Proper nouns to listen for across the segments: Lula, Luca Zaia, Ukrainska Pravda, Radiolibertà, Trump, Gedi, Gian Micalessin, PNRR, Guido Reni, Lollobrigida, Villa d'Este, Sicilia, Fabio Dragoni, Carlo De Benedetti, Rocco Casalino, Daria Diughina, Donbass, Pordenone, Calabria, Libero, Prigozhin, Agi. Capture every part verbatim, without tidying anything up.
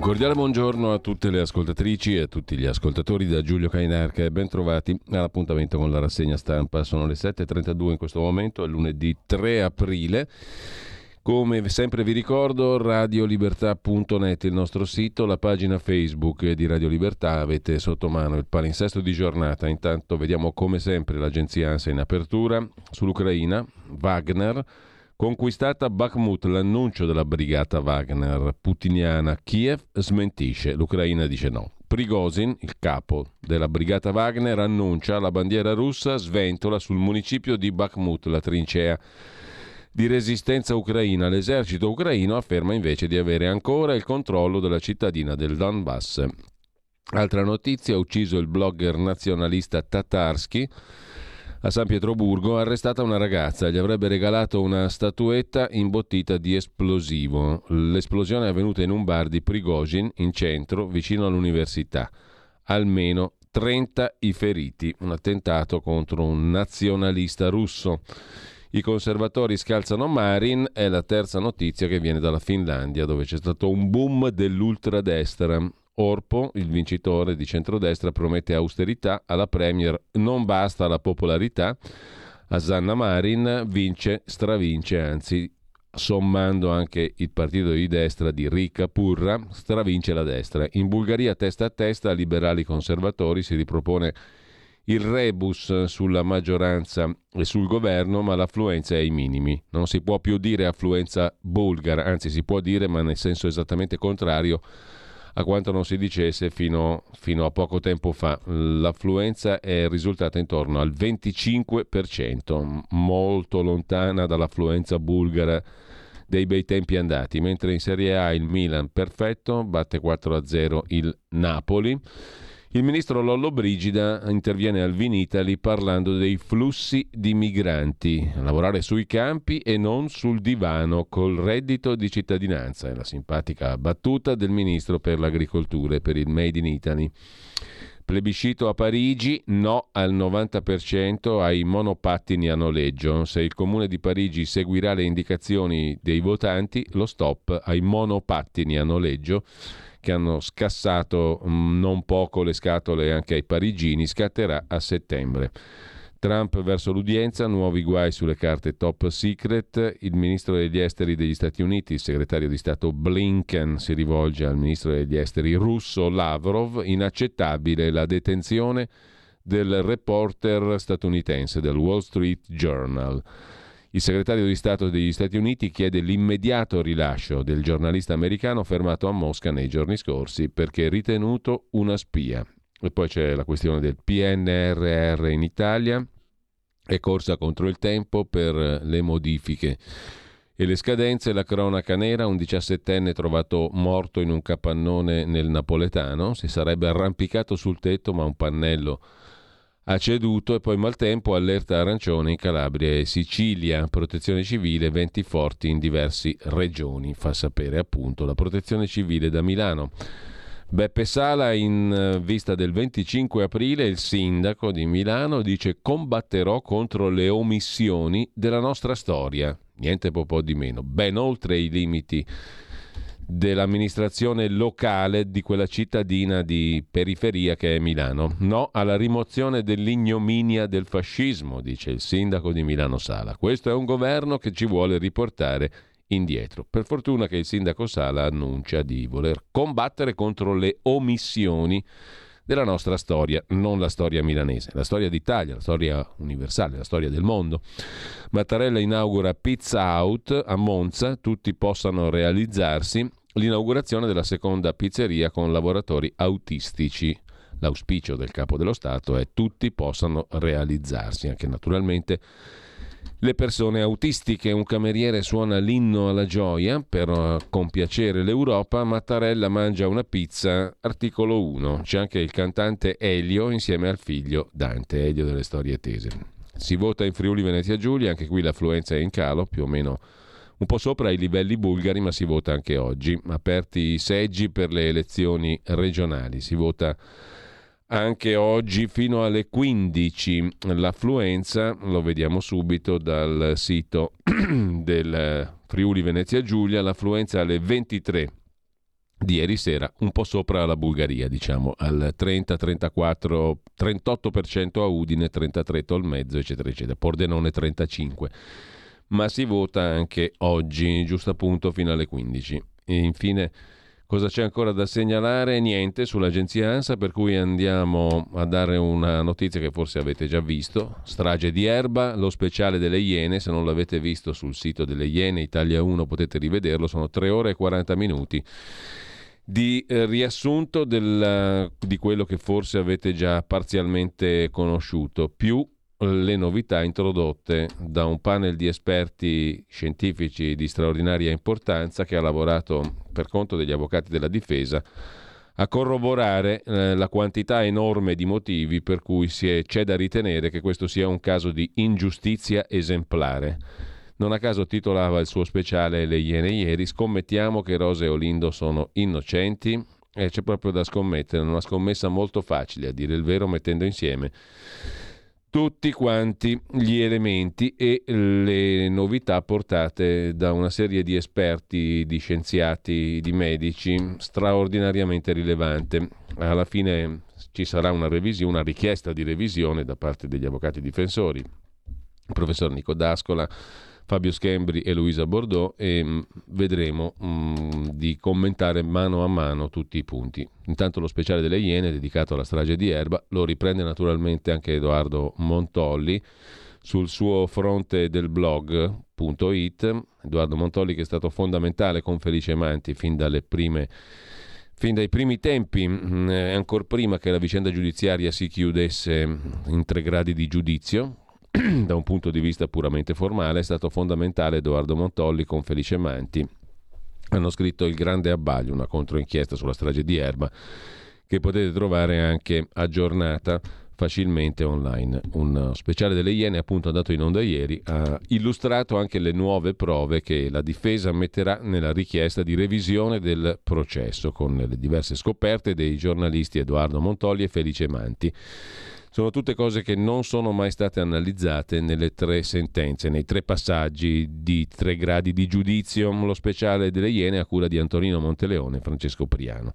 Cordiale buongiorno a tutte le ascoltatrici e a tutti gli ascoltatori da Giulio Cainarca e ben trovati all'appuntamento con la rassegna stampa. Sono le sette e trentadue in questo momento, è lunedì tre aprile. Come sempre vi ricordo radiolibertà punto net, il nostro sito, la pagina Facebook di Radio Libertà, avete sotto mano il palinsesto di giornata. Intanto vediamo come sempre l'agenzia ANSA in apertura sull'Ucraina, Wagner. Conquistata Bakhmut, l'annuncio della brigata Wagner putiniana. Kiev smentisce, l'Ucraina dice no. Prigozhin, il capo della brigata Wagner, annuncia la bandiera russa sventola sul municipio di Bakhmut, la trincea di resistenza ucraina. L'esercito ucraino afferma invece di avere ancora il controllo della cittadina del Donbass. Altra notizia, ucciso il blogger nazionalista Tatarsky. A San Pietroburgo arrestata una ragazza, gli avrebbe regalato una statuetta imbottita di esplosivo. L'esplosione è avvenuta in un bar di Prigozhin in centro, vicino all'università. Almeno trenta i feriti, un attentato contro un nazionalista russo. I conservatori scalzano Marin, è la terza notizia che viene dalla Finlandia, dove c'è stato un boom dell'ultradestra. Orpo, il vincitore di centrodestra, promette austerità alla Premier, non basta la popolarità, a Sanna Marin vince, stravince, anzi sommando anche il partito di destra di Ricca Purra, stravince la destra. In Bulgaria testa a testa, liberali conservatori, si ripropone il rebus sulla maggioranza e sul governo, ma l'affluenza è ai minimi. Non si può più dire affluenza bulgara, anzi si può dire, ma nel senso esattamente contrario a quanto non si dicesse fino, fino a poco tempo fa. L'affluenza è risultata intorno al venticinque per cento, molto lontana dall'affluenza bulgara dei bei tempi andati, mentre in Serie A il Milan perfetto, batte quattro a zero il Napoli. Il ministro Lollobrigida interviene al Vinitaly parlando dei flussi di migranti, lavorare sui campi e non sul divano col reddito di cittadinanza, è la simpatica battuta del ministro per l'agricoltura e per il Made in Italy. Plebiscito a Parigi, no al novanta per cento ai monopattini a noleggio. Se il comune di Parigi seguirà le indicazioni dei votanti, lo stop ai monopattini a noleggio, che hanno scassato non poco le scatole anche ai parigini, scatterà a settembre. Trump verso l'udienza, nuovi guai sulle carte top secret. Il ministro degli esteri degli Stati Uniti, il segretario di Stato Blinken, si rivolge al ministro degli esteri russo Lavrov. Inaccettabile la detenzione del reporter statunitense del Wall Street Journal. Il segretario di Stato degli Stati Uniti chiede l'immediato rilascio del giornalista americano fermato a Mosca nei giorni scorsi perché ritenuto una spia. E poi c'è la questione del P N R R in Italia, è corsa contro il tempo per le modifiche e le scadenze. La cronaca nera, un diciassettenne trovato morto in un capannone nel napoletano, si sarebbe arrampicato sul tetto ma un pannello ha ceduto. E poi maltempo, allerta arancione in Calabria e Sicilia, protezione civile, venti forti in diverse regioni, fa sapere appunto la protezione civile da Milano. Beppe Sala, in vista del venticinque aprile, il sindaco di Milano, dice: combatterò contro le omissioni della nostra storia, niente po' po' di meno, ben oltre i limiti dell'amministrazione locale di quella cittadina di periferia che è Milano. No alla rimozione dell'ignominia del fascismo, dice il sindaco di Milano Sala. Questo è un governo che ci vuole riportare indietro. Per fortuna che il sindaco Sala annuncia di voler combattere contro le omissioni della nostra storia, non la storia milanese, la storia d'Italia, la storia universale, la storia del mondo. Mattarella inaugura Pizza Out a Monza, tutti possano realizzarsi. L'inaugurazione della seconda pizzeria con lavoratori autistici. L'auspicio del capo dello Stato è tutti possano realizzarsi, anche naturalmente le persone autistiche. Un cameriere suona l'inno alla gioia per compiacere l'Europa, Mattarella mangia una pizza, articolo uno. C'è anche il cantante Elio insieme al figlio Dante, Elio delle storie tese. Si vota in Friuli Venezia Giulia, anche qui l'affluenza è in calo, più o meno un po' sopra i livelli bulgari, ma si vota anche oggi. Aperti i seggi per le elezioni regionali, si vota anche oggi fino alle quindici. L'affluenza lo vediamo subito dal sito del Friuli Venezia Giulia, l'affluenza alle ventitré di ieri sera, un po' sopra la Bulgaria, diciamo al trenta, trentaquattro, trentotto per cento a Udine, trentatré Tolmezzo, eccetera eccetera, Pordenone trentacinque. Ma si vota anche oggi, giusto appunto, fino alle quindici. E infine, cosa c'è ancora da segnalare? Niente sull'agenzia ANSA, per cui andiamo a dare una notizia che forse avete già visto. Strage di Erba, lo speciale delle Iene, se non l'avete visto sul sito delle Iene, Italia uno, potete rivederlo, sono tre ore e quaranta minuti di eh, riassunto del, di quello che forse avete già parzialmente conosciuto, più le novità introdotte da un panel di esperti scientifici di straordinaria importanza che ha lavorato per conto degli avvocati della difesa a corroborare eh, la quantità enorme di motivi per cui si è, c'è da ritenere che questo sia un caso di ingiustizia esemplare. Non a caso titolava il suo speciale Le Iene ieri: scommettiamo che Rosa e Olindo sono innocenti. E c'è proprio da scommettere, una scommessa molto facile a dire il vero, mettendo insieme tutti quanti gli elementi e le novità portate da una serie di esperti, di scienziati, di medici straordinariamente rilevante. Alla fine ci sarà una revisione, una richiesta di revisione da parte degli avvocati difensori, il professor Nico D'Ascola, Fabio Schembri e Luisa Bordeaux, e vedremo mh, di commentare mano a mano tutti i punti. Intanto lo speciale delle Iene dedicato alla strage di Erba lo riprende naturalmente anche Edoardo Montolli sul suo fronte del blog punto it. Edoardo Montolli che è stato fondamentale con Felice Manti fin dalle prime Fin dai primi tempi, eh, ancor prima che la vicenda giudiziaria si chiudesse in tre gradi di giudizio. Da un punto di vista puramente formale è stato fondamentale Edoardo Montolli con Felice Manti. Hanno scritto Il Grande Abbaglio, una controinchiesta sulla strage di Erba, che potete trovare anche aggiornata facilmente online. Un speciale delle Iene, appunto, andato in onda ieri, ha illustrato anche le nuove prove che la difesa metterà nella richiesta di revisione del processo, con le diverse scoperte dei giornalisti Edoardo Montolli e Felice Manti. Sono tutte cose che non sono mai state analizzate nelle tre sentenze, nei tre passaggi di tre gradi di giudizio. Lo speciale delle Iene a cura di Antonino Monteleone e Francesco Priano.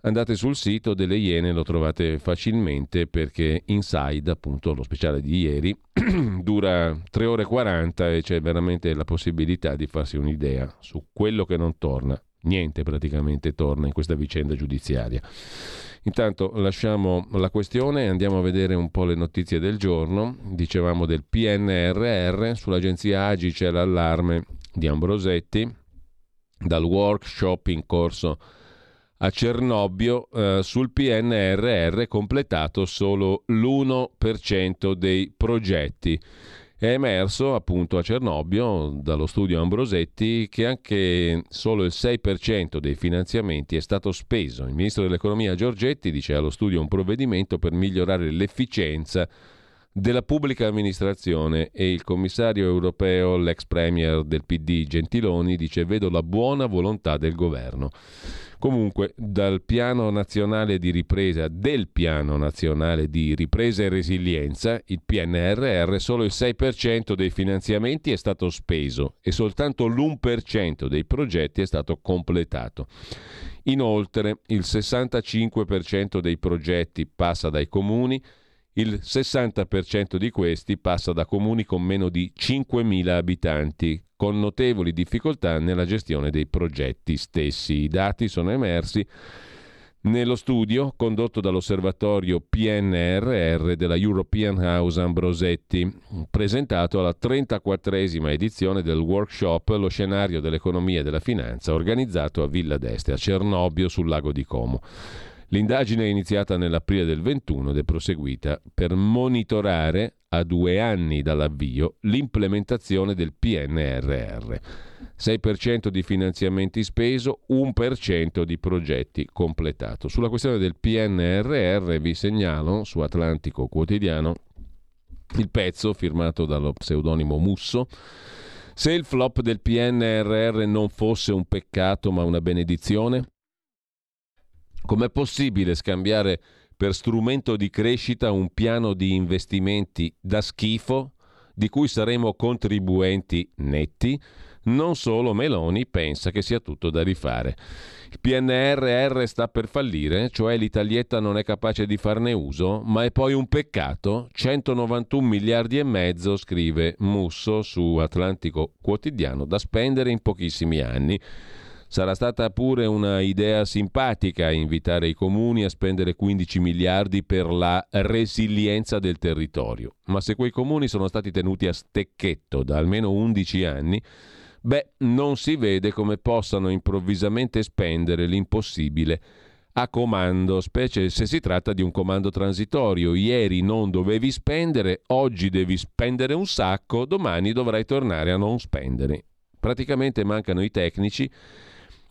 Andate sul sito delle Iene, lo trovate facilmente, perché Inside, appunto, lo speciale di ieri, dura tre ore e quaranta e c'è veramente la possibilità di farsi un'idea su quello che non torna. Niente praticamente torna in questa vicenda giudiziaria. Intanto lasciamo la questione e andiamo a vedere un po' le notizie del giorno. Dicevamo del P N R R, sull'agenzia Agi c'è l'allarme di Ambrosetti, dal workshop in corso a Cernobbio, eh, sul P N R R completato solo l'uno per cento dei progetti. È emerso appunto a Cernobbio dallo studio Ambrosetti che anche solo il sei per cento dei finanziamenti è stato speso. Il ministro dell'economia Giorgetti dice allo studio un provvedimento per migliorare l'efficienza della pubblica amministrazione, e il commissario europeo, l'ex premier del P D Gentiloni, dice vedo la buona volontà del governo. Comunque dal piano nazionale di ripresa, del piano nazionale di ripresa e resilienza, il P N R R, solo il sei per cento dei finanziamenti è stato speso e soltanto l'uno per cento dei progetti è stato completato. Inoltre il sessantacinque per cento dei progetti passa dai comuni, il sessanta per cento di questi passa da comuni con meno di cinquemila abitanti, con notevoli difficoltà nella gestione dei progetti stessi. I dati sono emersi nello studio condotto dall'osservatorio P N R R della European House Ambrosetti, presentato alla trentaquattresima edizione del workshop Lo scenario dell'economia e della finanza, organizzato a Villa d'Este, a Cernobbio, sul lago di Como. L'indagine è iniziata nell'aprile del ventuno ed è proseguita per monitorare a due anni dall'avvio l'implementazione del P N R R. sei per cento di finanziamenti speso, uno per cento di progetti completato. Sulla questione del P N R R vi segnalo su Atlantico Quotidiano il pezzo firmato dallo pseudonimo Musso. Se il flop del P N R R non fosse un peccato ma una benedizione, com'è possibile scambiare per strumento di crescita un piano di investimenti da schifo di cui saremo contribuenti netti? Non solo Meloni pensa che sia tutto da rifare. Il P N R R sta per fallire, cioè l'Italietta non è capace di farne uso, ma è poi un peccato. centonovantuno miliardi e mezzo, scrive Musso su Atlantico Quotidiano, da spendere in pochissimi anni. Sarà stata pure una idea simpatica invitare i comuni a spendere quindici miliardi per la resilienza del territorio, ma se quei comuni sono stati tenuti a stecchetto da almeno undici anni, beh, non si vede come possano improvvisamente spendere l'impossibile a comando, specie se si tratta di un comando transitorio. Ieri non dovevi spendere, oggi devi spendere un sacco, domani dovrai tornare a non spendere. Praticamente mancano i tecnici,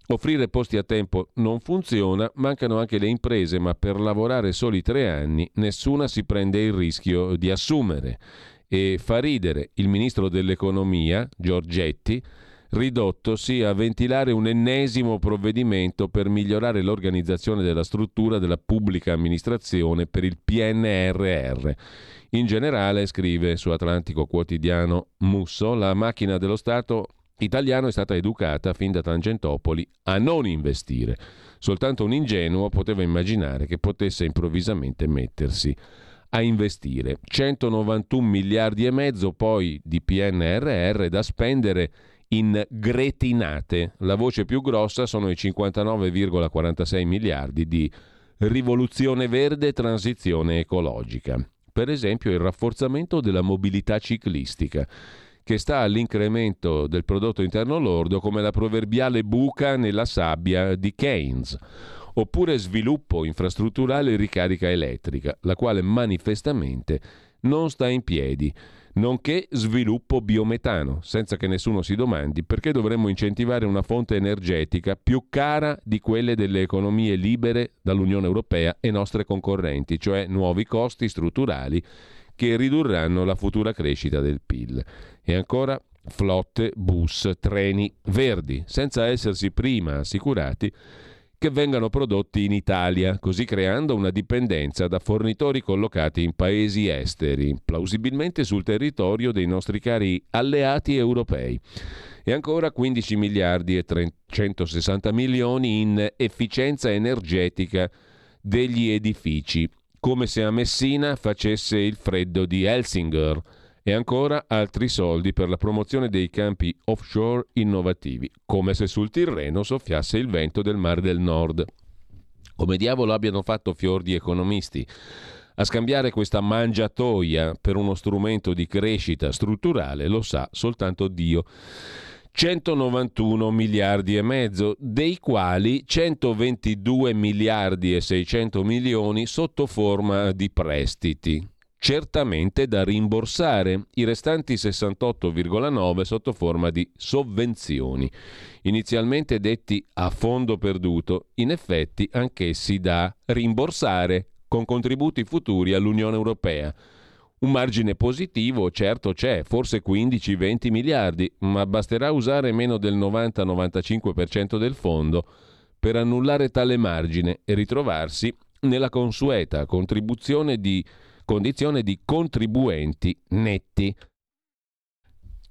offrire posti a tempo non funziona, mancano anche le imprese, ma per lavorare soli tre anni nessuna si prende il rischio di assumere. E fa ridere il ministro dell'economia, Giorgetti, ridottosi a ventilare un ennesimo provvedimento per migliorare l'organizzazione della struttura della pubblica amministrazione per il P N R R. In generale, scrive su Atlantico Quotidiano Musso, la macchina dello Stato italiano è stata educata fin da Tangentopoli a non investire. Soltanto un ingenuo poteva immaginare che potesse improvvisamente mettersi a investire. centonovantuno miliardi e mezzo poi di P N R R da spendere in gretinate. La voce più grossa sono i cinquantanove virgola quarantasei miliardi di rivoluzione verde e transizione ecologica. Per esempio il rafforzamento della mobilità ciclistica, che sta all'incremento del prodotto interno lordo come la proverbiale buca nella sabbia di Keynes. Oppure sviluppo infrastrutturale e ricarica elettrica, la quale manifestamente non sta in piedi, nonché sviluppo biometano, senza che nessuno si domandi perché dovremmo incentivare una fonte energetica più cara di quelle delle economie libere dall'Unione Europea e nostre concorrenti, cioè nuovi costi strutturali che ridurranno la futura crescita del P I L. E ancora flotte, bus, treni verdi, senza essersi prima assicurati che vengano prodotti in Italia, così creando una dipendenza da fornitori collocati in paesi esteri, plausibilmente sul territorio dei nostri cari alleati europei. E ancora quindici miliardi e trecentosessanta milioni in efficienza energetica degli edifici, come se a Messina facesse il freddo di Helsinger. E ancora altri soldi per la promozione dei campi offshore innovativi, come se sul Tirreno soffiasse il vento del Mar del Nord. Come diavolo abbiano fatto fior di economisti a scambiare questa mangiatoia per uno strumento di crescita strutturale lo sa soltanto Dio. centonovantuno miliardi e mezzo, dei quali centoventidue miliardi e seicento milioni sotto forma di prestiti, certamente da rimborsare, i restanti sessantotto virgola nove sotto forma di sovvenzioni, inizialmente detti a fondo perduto, in effetti anch'essi da rimborsare con contributi futuri all'Unione Europea. Un margine positivo certo c'è, forse quindici venti miliardi, ma basterà usare meno del novanta novantacinque per cento del fondo per annullare tale margine e ritrovarsi nella consueta contribuzione di condizione di contribuenti netti.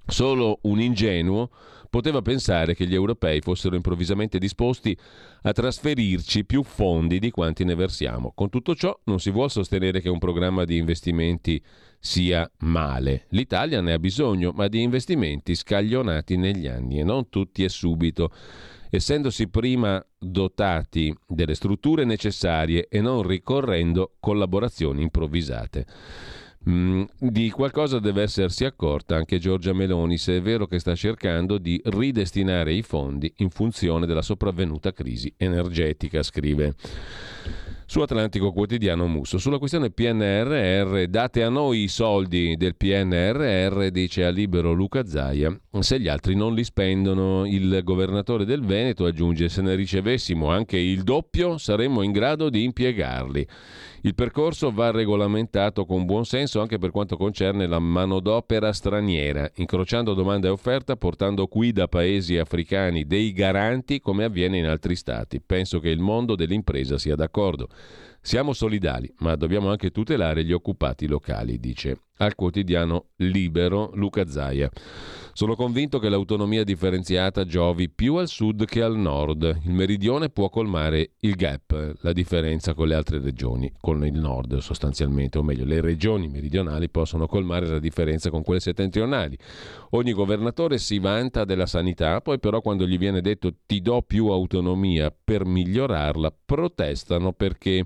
Solo un ingenuo poteva pensare che gli europei fossero improvvisamente disposti a trasferirci più fondi di quanti ne versiamo. Con tutto ciò non si vuol sostenere che un programma di investimenti sia male. L'Italia ne ha bisogno, ma di investimenti scaglionati negli anni e non tutti e subito. Essendosi prima dotati delle strutture necessarie e non ricorrendo collaborazioni improvvisate. Mm, di qualcosa deve essersi accorta anche Giorgia Meloni, se è vero che sta cercando di ridestinare i fondi in funzione della sopravvenuta crisi energetica, scrive su Atlantico Quotidiano Musso. Sulla questione P N R R, date a noi i soldi del P N R R, dice a Libero Luca Zaia, se gli altri non li spendono. Il governatore del Veneto aggiunge, se ne ricevessimo anche il doppio saremmo in grado di impiegarli. Il percorso va regolamentato con buon senso anche per quanto concerne la manodopera straniera, incrociando domanda e offerta, portando qui da paesi africani dei garanti come avviene in altri stati. Penso che il mondo dell'impresa sia d'accordo. Siamo solidali, ma dobbiamo anche tutelare gli occupati locali, dice al quotidiano Libero Luca Zaia. Sono convinto che l'autonomia differenziata giovi più al sud che al nord. Il meridione può colmare il gap, la differenza con le altre regioni, con il nord sostanzialmente, o meglio, le regioni meridionali possono colmare la differenza con quelle settentrionali. Ogni governatore si vanta della sanità, poi però quando gli viene detto ti do più autonomia per migliorarla, protestano perché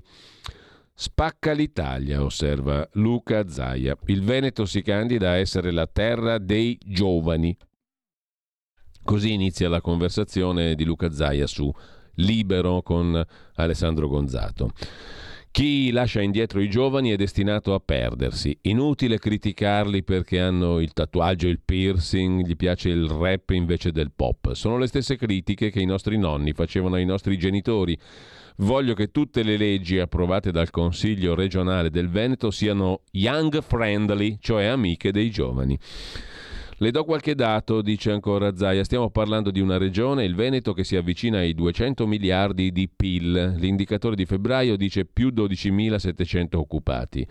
spacca l'Italia, osserva Luca Zaia. Il Veneto si candida a essere la terra dei giovani. Così inizia la conversazione di Luca Zaia su Libero con Alessandro Gonzato. Chi lascia indietro i giovani è destinato a perdersi. Inutile criticarli perché hanno il tatuaggio, il piercing, gli piace il rap invece del pop. Sono le stesse critiche che i nostri nonni facevano ai nostri genitori. Voglio che tutte le leggi approvate dal Consiglio regionale del Veneto siano young friendly, cioè amiche dei giovani. Le do qualche dato, dice ancora Zaia. Stiamo parlando di una regione, il Veneto, che si avvicina ai duecento miliardi di P I L. L'indicatore di febbraio dice più dodicimilasettecento occupati.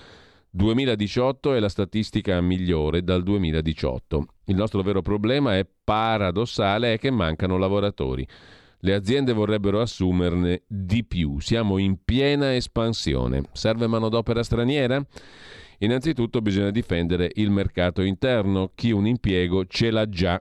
duemiladiciotto è la statistica migliore dal duemiladiciotto. Il nostro vero problema è paradossale, è che mancano lavoratori. Le aziende vorrebbero assumerne di più. Siamo in piena espansione. Serve manodopera straniera? Innanzitutto bisogna difendere il mercato interno. Chi un impiego ce l'ha già.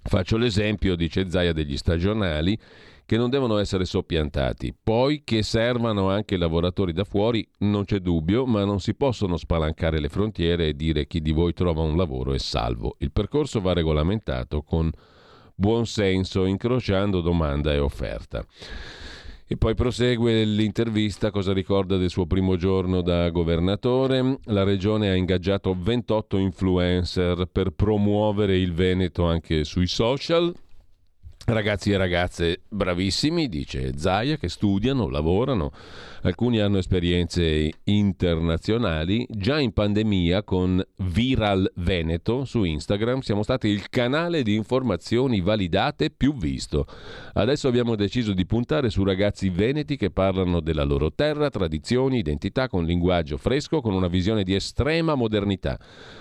Faccio l'esempio, dice Zaia, degli stagionali che non devono essere soppiantati. Poi che servano anche lavoratori da fuori non c'è dubbio, ma non si possono spalancare le frontiere e dire chi di voi trova un lavoro è salvo. Il percorso va regolamentato con buon senso, incrociando domanda e offerta. E poi prosegue l'intervista, cosa ricorda del suo primo giorno da governatore. La regione ha ingaggiato ventotto influencer per promuovere il Veneto anche sui social. Ragazzi e ragazze bravissimi, dice Zaia, che studiano, lavorano, alcuni hanno esperienze internazionali. Già in pandemia con Viral Veneto su Instagram siamo stati il canale di informazioni validate più visto. Adesso abbiamo deciso di puntare su ragazzi veneti che parlano della loro terra, tradizioni, identità, con linguaggio fresco, con una visione di estrema modernità.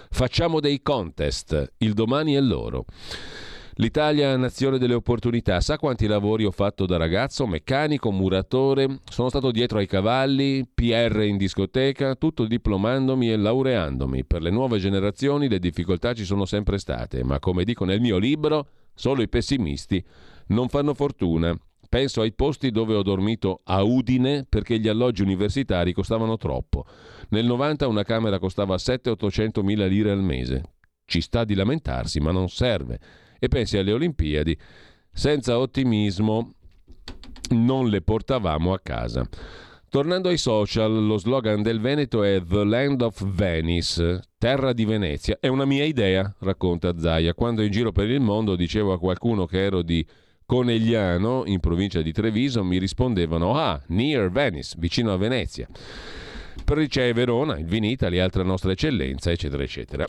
Facciamo dei contest, il domani è loro. L'Italia, nazione delle opportunità, sa quanti lavori ho fatto da ragazzo, meccanico, muratore, sono stato dietro ai cavalli, P R in discoteca, tutto diplomandomi e laureandomi. Per le nuove generazioni le difficoltà ci sono sempre state, ma come dico nel mio libro, solo i pessimisti non fanno fortuna. Penso ai posti dove ho dormito a Udine perché gli alloggi universitari costavano troppo. Nel novanta una camera costava sette-ottocento mila lire al mese. Ci sta di lamentarsi, ma non serve. E pensi alle Olimpiadi, senza ottimismo non le portavamo a casa. Tornando ai social, lo slogan del Veneto è The Land of Venice, terra di Venezia. È una mia idea, racconta Zaia. Quando in giro per il mondo dicevo a qualcuno che ero di Conegliano, in provincia di Treviso, mi rispondevano ah, near Venice, vicino a Venezia. Poi c'è Verona, il Vinitaly, altra nostra eccellenza, eccetera, eccetera.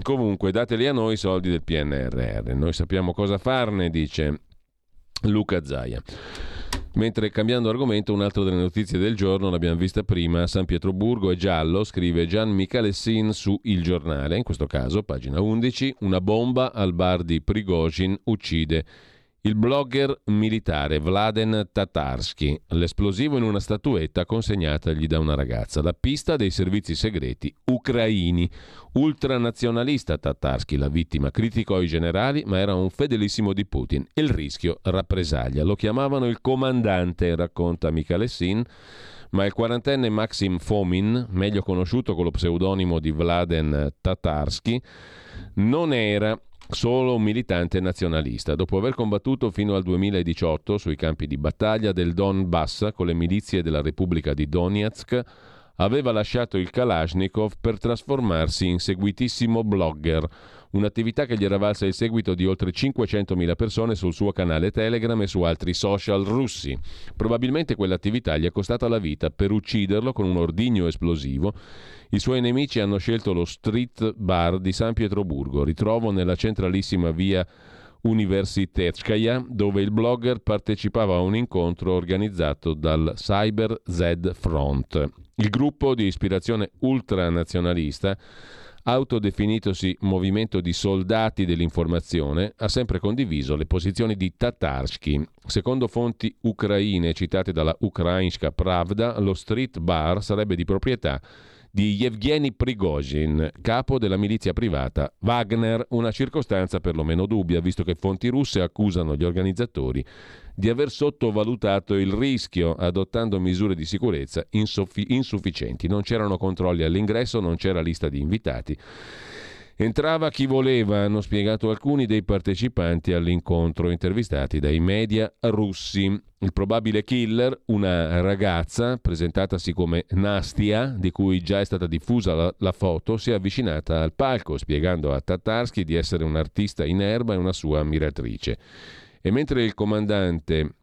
Comunque, dateli a noi i soldi del P N R R. Noi sappiamo cosa farne, dice Luca Zaia. Mentre, cambiando argomento, un'altra delle notizie del giorno, l'abbiamo vista prima, San Pietroburgo è giallo, scrive Gian Micalessin su Il Giornale, in questo caso, pagina undici, una bomba al bar di Prigozhin uccide il blogger militare Vladen Tatarsky, l'esplosivo in una statuetta consegnatagli da una ragazza, la pista dei servizi segreti ucraini. Ultranazionalista Tatarsky, la vittima, criticò i generali ma era un fedelissimo di Putin. Il rischio rappresaglia. Lo chiamavano il comandante, racconta Micalessin, ma il quarantenne Maxim Fomin, meglio conosciuto con lo pseudonimo di Vladen Tatarsky, non era solo un militante nazionalista. Dopo aver combattuto fino al duemiladiciotto sui campi di battaglia del Donbass con le milizie della Repubblica di Donetsk, aveva lasciato il Kalashnikov per trasformarsi in seguitissimo blogger, un'attività che gli era valsa il seguito di oltre cinquecentomila persone sul suo canale Telegram e su altri social russi. Probabilmente quell'attività gli è costata la vita. Per ucciderlo con un ordigno esplosivo, i suoi nemici hanno scelto lo street bar di San Pietroburgo, ritrovo nella centralissima via Universitetskaya, dove il blogger partecipava a un incontro organizzato dal Cyber Z Front, il gruppo di ispirazione ultranazionalista autodefinitosi movimento di soldati dell'informazione. Ha sempre condiviso le posizioni di Tatarsky. Secondo fonti ucraine citate dalla Ukrainska Pravda, lo street bar sarebbe di proprietà di Yevgeny Prigozhin, capo della milizia privata Wagner, una circostanza perlomeno dubbia, visto che fonti russe accusano gli organizzatori di aver sottovalutato il rischio adottando misure di sicurezza insuffi- insufficienti. Non c'erano controlli all'ingresso, non c'era lista di invitati. Entrava chi voleva, hanno spiegato alcuni dei partecipanti all'incontro intervistati dai media russi. Il probabile killer, una ragazza presentatasi come Nastia, di cui già è stata diffusa la, la foto, si è avvicinata al palco spiegando a Tatarsky di essere un artista in erba e una sua ammiratrice. E mentre il comandante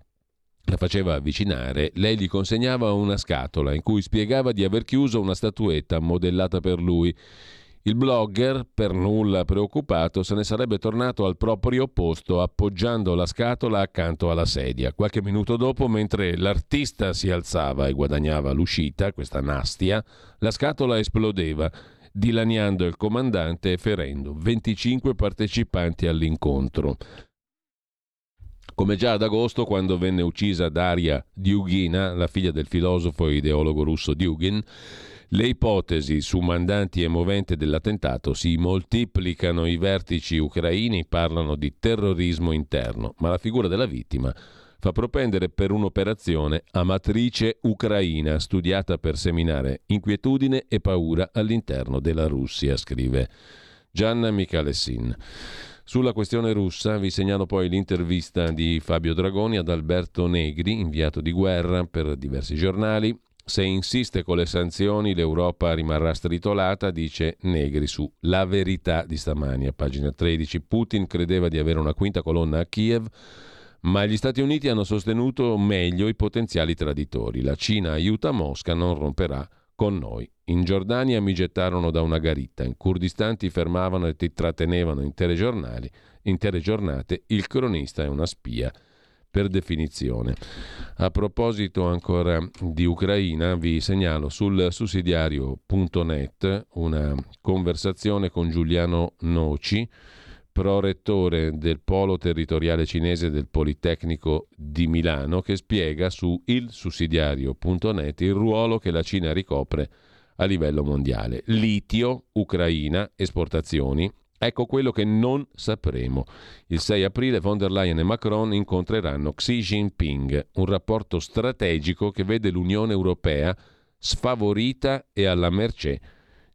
la faceva avvicinare, lei gli consegnava una scatola in cui spiegava di aver chiuso una statuetta modellata per lui. Il blogger, per nulla preoccupato, se ne sarebbe tornato al proprio posto appoggiando la scatola accanto alla sedia. Qualche minuto dopo, mentre l'artista si alzava e guadagnava l'uscita, questa Nastia, la scatola esplodeva, dilaniando il comandante e ferendo venticinque partecipanti all'incontro. Come già ad agosto, quando venne uccisa Daria Diughina, la figlia del filosofo e ideologo russo Dugin, le ipotesi su mandanti e movente dell'attentato si moltiplicano. I vertici ucraini parlano di terrorismo interno, ma la figura della vittima fa propendere per un'operazione a matrice ucraina, studiata per seminare inquietudine e paura all'interno della Russia, scrive Gian Micalessin. Sulla questione russa vi segnalo poi l'intervista di Fabio Dragoni ad Alberto Negri, inviato di guerra per diversi giornali. Se insiste con le sanzioni l'Europa rimarrà stritolata, dice Negri su La Verità di stamani a pagina tredici. Putin credeva di avere una quinta colonna a Kiev, ma gli Stati Uniti hanno sostenuto meglio i potenziali traditori. La Cina aiuta Mosca, non romperà con noi. In Giordania mi gettarono da una garitta, in Kurdistan ti fermavano e ti trattenevano intere giornali, intere giornate, il cronista è una spia per definizione. A proposito ancora di Ucraina, vi segnalo sul sussidiario punto net una conversazione con Giuliano Noci, prorettore del polo territoriale cinese del Politecnico di Milano, che spiega su il sussidiario punto net il ruolo che la Cina ricopre a livello mondiale. Litio, Ucraina, esportazioni. Ecco quello che non sapremo. Il sei aprile von der Leyen e Macron incontreranno Xi Jinping, un rapporto strategico che vede l'Unione Europea sfavorita e alla mercé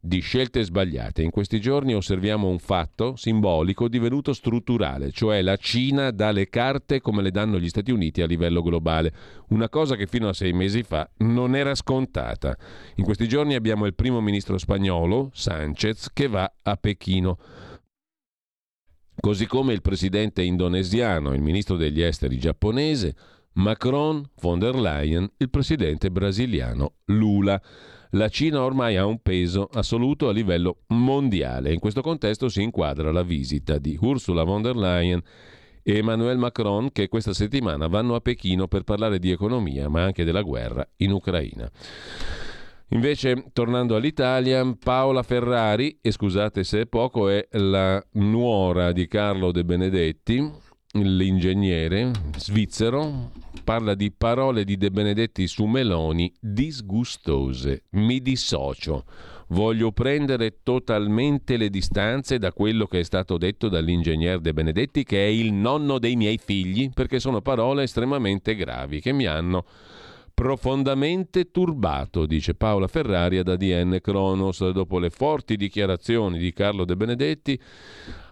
di scelte sbagliate. In questi giorni osserviamo un fatto simbolico divenuto strutturale, cioè la Cina dà le carte come le danno gli Stati Uniti a livello globale, una cosa che fino a sei mesi fa non era scontata. In questi giorni abbiamo il primo ministro spagnolo, Sanchez, che va a Pechino. Così come il presidente indonesiano, il ministro degli esteri giapponese, Macron, von der Leyen, il presidente brasiliano Lula. La Cina ormai ha un peso assoluto a livello mondiale. In questo contesto si inquadra la visita di Ursula von der Leyen e Emmanuel Macron, che questa settimana vanno a Pechino per parlare di economia, ma anche della guerra in Ucraina. Invece, tornando all'Italia, Paola Ferrari, e scusate se è poco, è la nuora di Carlo De Benedetti, l'ingegnere svizzero, parla di parole di De Benedetti su Meloni disgustose. Mi dissocio, voglio prendere totalmente le distanze da quello che è stato detto dall'ingegner De Benedetti, che è il nonno dei miei figli, perché sono parole estremamente gravi che mi hanno profondamente turbato, dice Paola Ferrari ad A D N Cronos, dopo le forti dichiarazioni di Carlo De Benedetti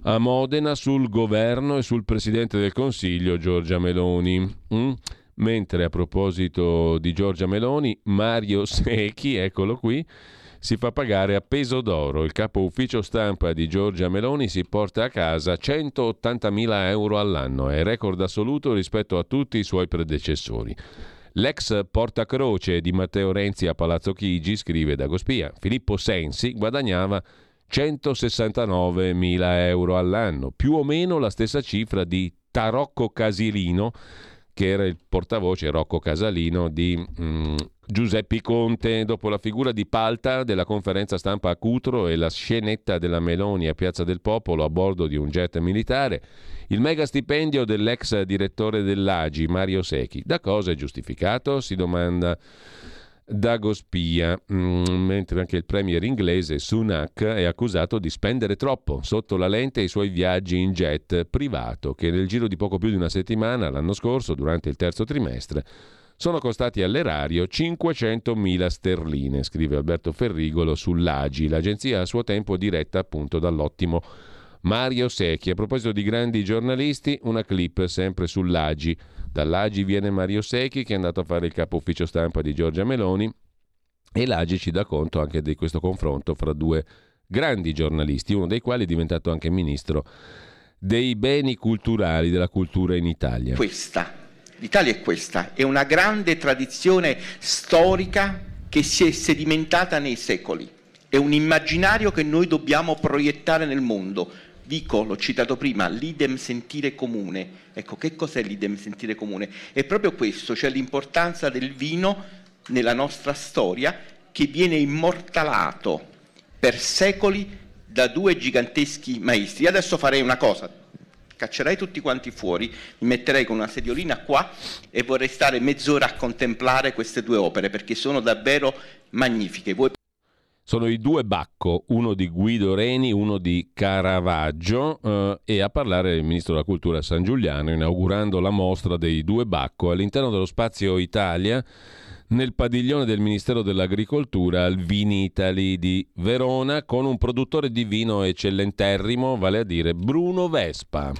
a Modena sul governo e sul presidente del Consiglio Giorgia Meloni. Mm? Mentre a proposito di Giorgia Meloni, Mario Secchi, eccolo qui, si fa pagare a peso d'oro. Il capo ufficio stampa di Giorgia Meloni si porta a casa centottantamila euro all'anno, è record assoluto rispetto a tutti i suoi predecessori. L'ex portacroce di Matteo Renzi a Palazzo Chigi, scrive Dagospia, Filippo Sensi guadagnava centosessantanovemila euro all'anno, più o meno la stessa cifra di Tarocco Casilino, che era il portavoce Rocco Casalino di mm, Giuseppe Conte. Dopo la figura di Palta della conferenza stampa a Cutro e la scenetta della Meloni a Piazza del Popolo a bordo di un jet militare, il mega stipendio dell'ex direttore dell'A G I, Mario Secchi, da cosa è giustificato? Si domanda Dagospia, mm, mentre anche il premier inglese Sunak è accusato di spendere troppo, sotto la lente i suoi viaggi in jet privato che nel giro di poco più di una settimana l'anno scorso, durante il terzo trimestre, sono costati all'erario cinquecentomila sterline, scrive Alberto Ferrigolo sull'A G I, l'agenzia a suo tempo diretta appunto dall'ottimo Mario Secchi. A proposito di grandi giornalisti, una clip sempre sull'A G I. Dall'A G I viene Mario Secchi, che è andato a fare il capo ufficio stampa di Giorgia Meloni, e l'A G I ci dà conto anche di questo confronto fra due grandi giornalisti, uno dei quali è diventato anche ministro dei beni culturali, della cultura in Italia. Questa, l'Italia è questa, è una grande tradizione storica che si è sedimentata nei secoli, è un immaginario che noi dobbiamo proiettare nel mondo. Dico, l'ho citato prima, l'idem sentire comune. Ecco, che cos'è l'idem sentire comune? È proprio questo, cioè l'importanza del vino nella nostra storia, che viene immortalato per secoli da due giganteschi maestri. Adesso farei una cosa, caccerei tutti quanti fuori, mi metterei con una sediolina qua e vorrei stare mezz'ora a contemplare queste due opere, perché sono davvero magnifiche. Voi... Sono i due Bacco, uno di Guido Reni, uno di Caravaggio, eh, e a parlare il ministro della Cultura Sangiuliano, inaugurando la mostra dei due Bacco all'interno dello Spazio Italia nel padiglione del Ministero dell'Agricoltura al Vinitaly di Verona, con un produttore di vino eccellenterrimo, vale a dire Bruno Vespa.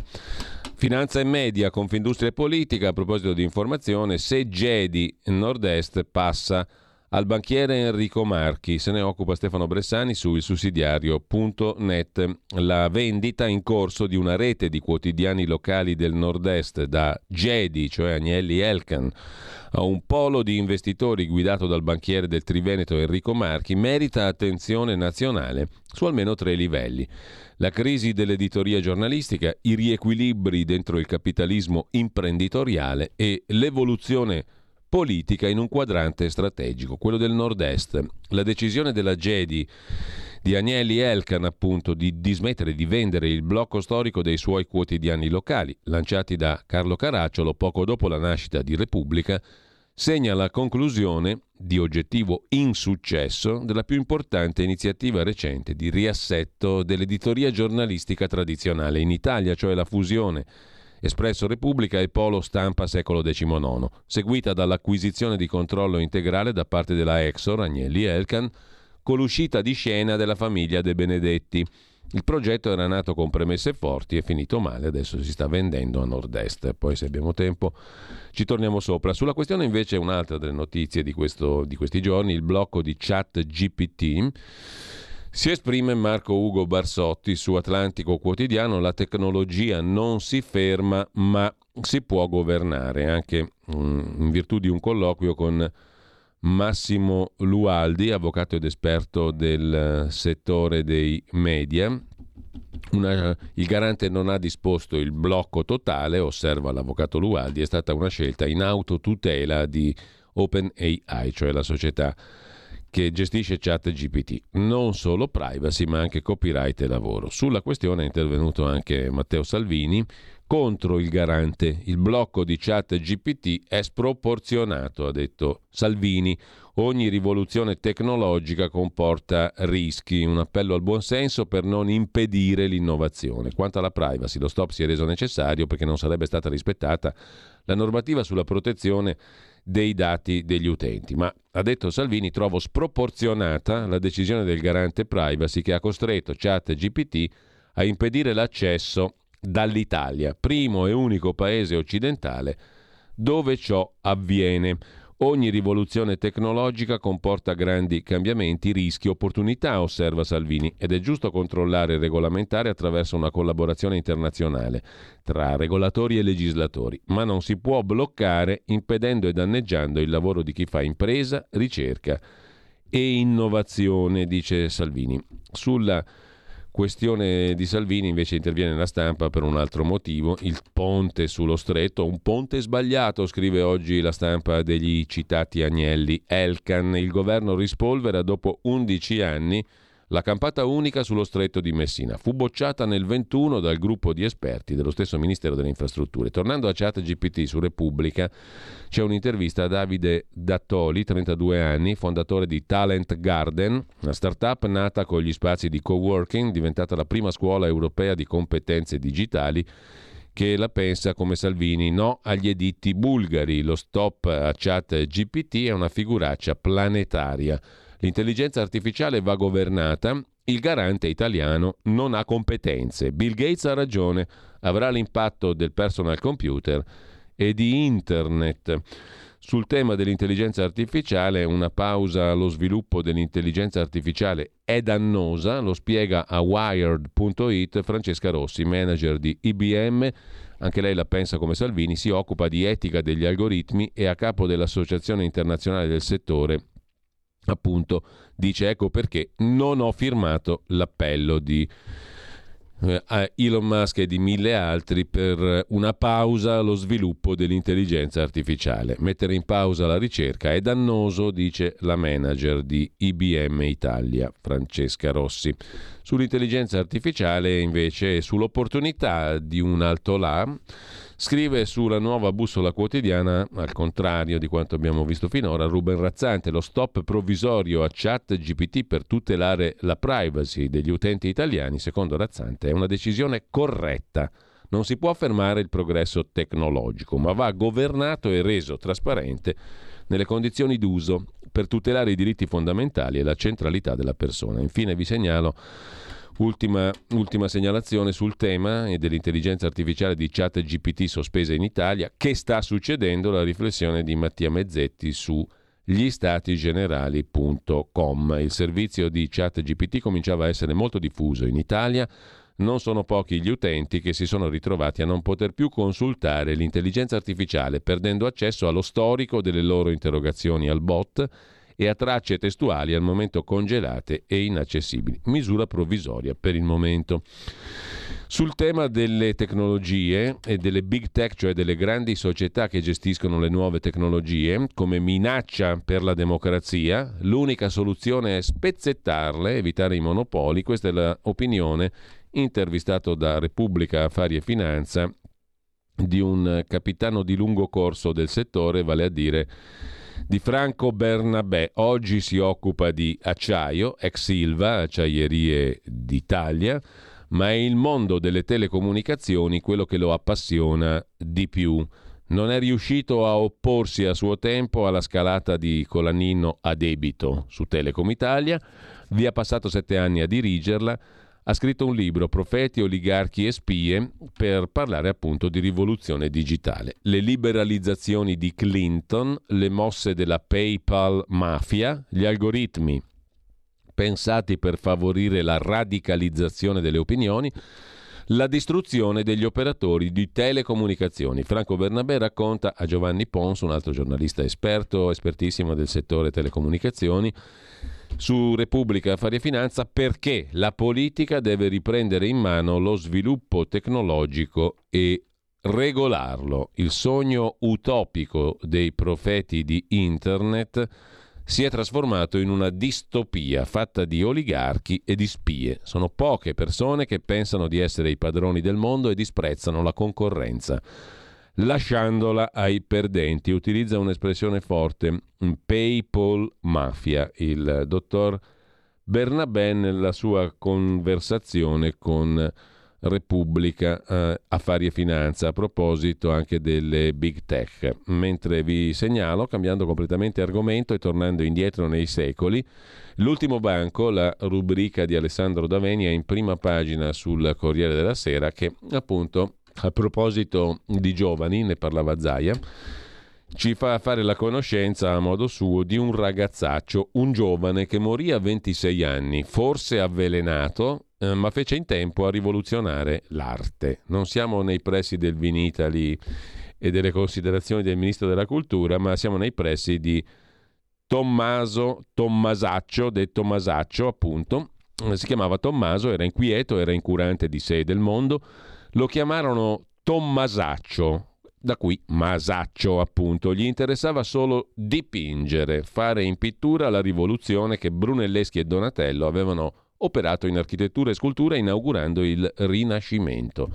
Finanza e media, Confindustria e politica. A proposito di informazione, se Gedi Nord-Est passa al banchiere Enrico Marchi, se ne occupa Stefano Bressani su il sussidiario punto net. La vendita in corso di una rete di quotidiani locali del Nord-Est da Gedi, cioè Agnelli Elkan, a un polo di investitori guidato dal banchiere del Triveneto Enrico Marchi, merita attenzione nazionale su almeno tre livelli. La crisi dell'editoria giornalistica, i riequilibri dentro il capitalismo imprenditoriale e l'evoluzione politica in un quadrante strategico, quello del Nord-Est. La decisione della Gedi di Agnelli Elkan, appunto, di dismettere di vendere il blocco storico dei suoi quotidiani locali, lanciati da Carlo Caracciolo poco dopo la nascita di Repubblica, segna la conclusione di oggettivo insuccesso della più importante iniziativa recente di riassetto dell'editoria giornalistica tradizionale in Italia, cioè la fusione Espresso Repubblica e Polo Stampa Secolo diciannove, seguita dall'acquisizione di controllo integrale da parte della Exor Agnelli Elkan, con l'uscita di scena della famiglia De Benedetti. Il progetto era nato con premesse forti, è finito male, adesso si sta vendendo a Nord-Est. Poi, se abbiamo tempo, ci torniamo sopra. Sulla questione invece, un'altra delle notizie di, questo, di questi giorni, il blocco di Chat G P T. Si esprime Marco Ugo Barsotti su Atlantico Quotidiano. La tecnologia non si ferma, ma si può governare, anche in virtù di un colloquio con Massimo Lualdi, avvocato ed esperto del settore dei media. Una, il garante non ha disposto il blocco totale, osserva l'avvocato Lualdi, è stata una scelta in autotutela di OpenAI, cioè la società che gestisce Chat G P T, non solo privacy ma anche copyright e lavoro. Sulla questione è intervenuto anche Matteo Salvini contro il garante. Il blocco di Chat G P T è sproporzionato, ha detto Salvini. Ogni rivoluzione tecnologica comporta rischi, un appello al buonsenso per non impedire l'innovazione. Quanto alla privacy, lo stop si è reso necessario perché non sarebbe stata rispettata la normativa sulla protezione dei dati degli utenti. Ma, ha detto Salvini, trovo sproporzionata la decisione del garante privacy che ha costretto ChatGPT a impedire l'accesso dall'Italia, primo e unico paese occidentale dove ciò avviene. Ogni rivoluzione tecnologica comporta grandi cambiamenti, rischi, opportunità, osserva Salvini, ed è giusto controllare e regolamentare attraverso una collaborazione internazionale tra regolatori e legislatori, ma non si può bloccare impedendo e danneggiando il lavoro di chi fa impresa, ricerca e innovazione, dice Salvini. Sulla questione di Salvini invece interviene La Stampa per un altro motivo, il ponte sullo stretto, un ponte sbagliato, scrive oggi La Stampa degli citati agnelli Elkann. Il governo rispolvera dopo undici anni la campata unica sullo stretto di Messina, fu bocciata nel ventuno dal gruppo di esperti dello stesso Ministero delle Infrastrutture. Tornando a ChatGPT, su Repubblica c'è un'intervista a Davide Dattoli, trentadue anni, fondatore di Talent Garden, una start-up nata con gli spazi di coworking, diventata la prima scuola europea di competenze digitali, che la pensa come Salvini, no agli editti bulgari, lo stop a ChatGPT è una figuraccia planetaria. L'intelligenza artificiale va governata, il garante italiano non ha competenze. Bill Gates ha ragione, avrà l'impatto del personal computer e di internet. Sul tema dell'intelligenza artificiale, una pausa allo sviluppo dell'intelligenza artificiale è dannosa, lo spiega a Wired punto it Francesca Rossi, manager di I B M. Anche lei la pensa come Salvini, si occupa di etica degli algoritmi e a capo dell'Associazione Internazionale del Settore, appunto, dice ecco perché non ho firmato l'appello di eh, Elon Musk e di mille altri per una pausa allo sviluppo dell'intelligenza artificiale. Mettere in pausa la ricerca è dannoso, dice la manager di I B M Italia, Francesca Rossi. Sull'intelligenza artificiale invece e sull'opportunità di un altolà scrive sulla Nuova Bussola Quotidiana, al contrario di quanto abbiamo visto finora, Ruben Razzante, lo stop provvisorio a ChatGPT per tutelare la privacy degli utenti italiani, secondo Razzante, è una decisione corretta. Non si può fermare il progresso tecnologico, ma va governato e reso trasparente nelle condizioni d'uso per tutelare i diritti fondamentali e la centralità della persona. Infine vi segnalo Ultima, ultima segnalazione sul tema e dell'intelligenza artificiale di ChatGPT sospesa in Italia. Che sta succedendo? La riflessione di Mattia Mezzetti su gli stati generali punto com. Il servizio di ChatGPT cominciava a essere molto diffuso in Italia. Non sono pochi gli utenti che si sono ritrovati a non poter più consultare l'intelligenza artificiale, perdendo accesso allo storico delle loro interrogazioni al bot e a tracce testuali al momento congelate e inaccessibili. Misura provvisoria per il momento. Sul tema delle tecnologie e delle big tech, cioè delle grandi società che gestiscono le nuove tecnologie, come minaccia per la democrazia, l'unica soluzione è spezzettarle, evitare i monopoli. Questa è l'opinione, intervistato da Repubblica Affari e Finanza, di un capitano di lungo corso del settore, vale a dire di Franco Bernabè. Oggi si occupa di acciaio, ex Silva, Acciaierie d'Italia, ma è il mondo delle telecomunicazioni quello che lo appassiona di più. Non è riuscito a opporsi a suo tempo alla scalata di Colaninno a debito su Telecom Italia, vi ha passato sette anni a dirigerla, ha scritto un libro, Profeti, oligarchi e spie, per parlare appunto di rivoluzione digitale. Le liberalizzazioni di Clinton, le mosse della PayPal mafia, gli algoritmi pensati per favorire la radicalizzazione delle opinioni, la distruzione degli operatori di telecomunicazioni. Franco Bernabè racconta a Giovanni Ponso, un altro giornalista esperto, espertissimo del settore telecomunicazioni, su Repubblica Affari e Finanza, perché la politica deve riprendere in mano lo sviluppo tecnologico e regolarlo. Il sogno utopico dei profeti di Internet si è trasformato in una distopia fatta di oligarchi e di spie. Sono poche persone che pensano di essere i padroni del mondo e disprezzano la concorrenza, lasciandola ai perdenti. Utilizza un'espressione forte, PayPal mafia, il dottor Bernabè nella sua conversazione con Repubblica eh, Affari e Finanza, a proposito anche delle big tech. Mentre vi segnalo, cambiando completamente argomento e tornando indietro nei secoli, l'ultimo banco, la rubrica di Alessandro D'Avenia in prima pagina sul Corriere della Sera, che appunto a proposito di giovani, ne parlava Zaia, ci fa fare la conoscenza a modo suo di un ragazzaccio, un giovane che morì a ventisei anni, forse avvelenato, ma fece in tempo a rivoluzionare l'arte. Non siamo nei pressi del Vinitaly e delle considerazioni del ministro della cultura, ma siamo nei pressi di Tommaso Tommasaccio, detto Masaccio appunto. Si chiamava Tommaso, era inquieto, era incurante di sé e del mondo, lo chiamarono Tommasaccio, da qui Masaccio appunto. Gli interessava solo dipingere, fare in pittura la rivoluzione che Brunelleschi e Donatello avevano operato in architettura e scultura inaugurando il Rinascimento.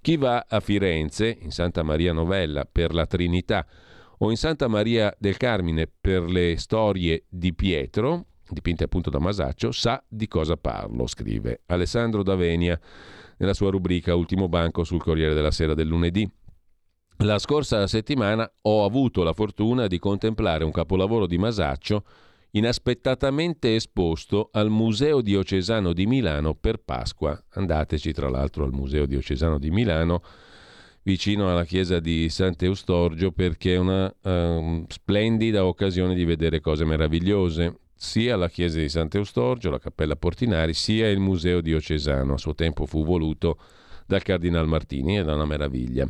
Chi va a Firenze, in Santa Maria Novella per la Trinità o in Santa Maria del Carmine per le storie di Pietro, dipinte appunto da Masaccio, sa di cosa parlo, scrive Alessandro D'Avenia nella sua rubrica Ultimo Banco sul Corriere della Sera del lunedì. La scorsa settimana ho avuto la fortuna di contemplare un capolavoro di Masaccio inaspettatamente esposto al Museo Diocesano di Milano per Pasqua. Andateci tra l'altro al Museo Diocesano di Milano, vicino alla chiesa di Sant'Eustorgio, perché è una eh, splendida occasione di vedere cose meravigliose, sia la chiesa di Sant'Eustorgio, la Cappella Portinari, sia il Museo Diocesano. A suo tempo fu voluto dal Cardinal Martini ed è una meraviglia.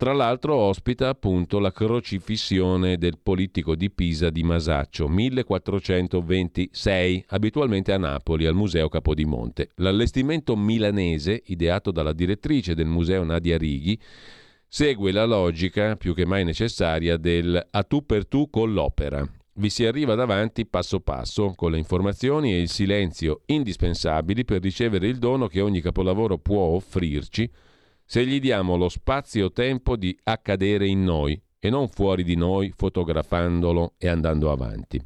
Tra l'altro ospita appunto la crocifissione del politico di Pisa di Masaccio, millequattrocentoventisei, abitualmente a Napoli, al Museo Capodimonte. L'allestimento milanese, ideato dalla direttrice del museo Nadia Righi, segue la logica, più che mai necessaria, del a tu per tu con l'opera. Vi si arriva davanti passo passo, con le informazioni e il silenzio indispensabili per ricevere il dono che ogni capolavoro può offrirci, se gli diamo lo spazio-tempo di accadere in noi e non fuori di noi, fotografandolo e andando avanti.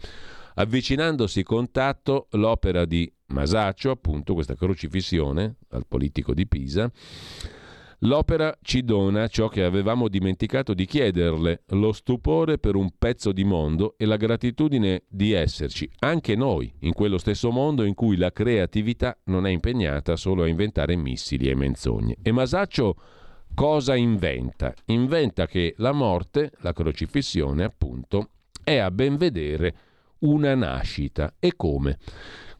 Avvicinandosi con tatto, l'opera di Masaccio, appunto questa crocifissione al politico di Pisa, l'opera ci dona ciò che avevamo dimenticato di chiederle, lo stupore per un pezzo di mondo e la gratitudine di esserci, anche noi, in quello stesso mondo in cui la creatività non è impegnata solo a inventare missili e menzogne. E Masaccio cosa inventa? Inventa che la morte, la crocifissione appunto, è a ben vedere una nascita. E come?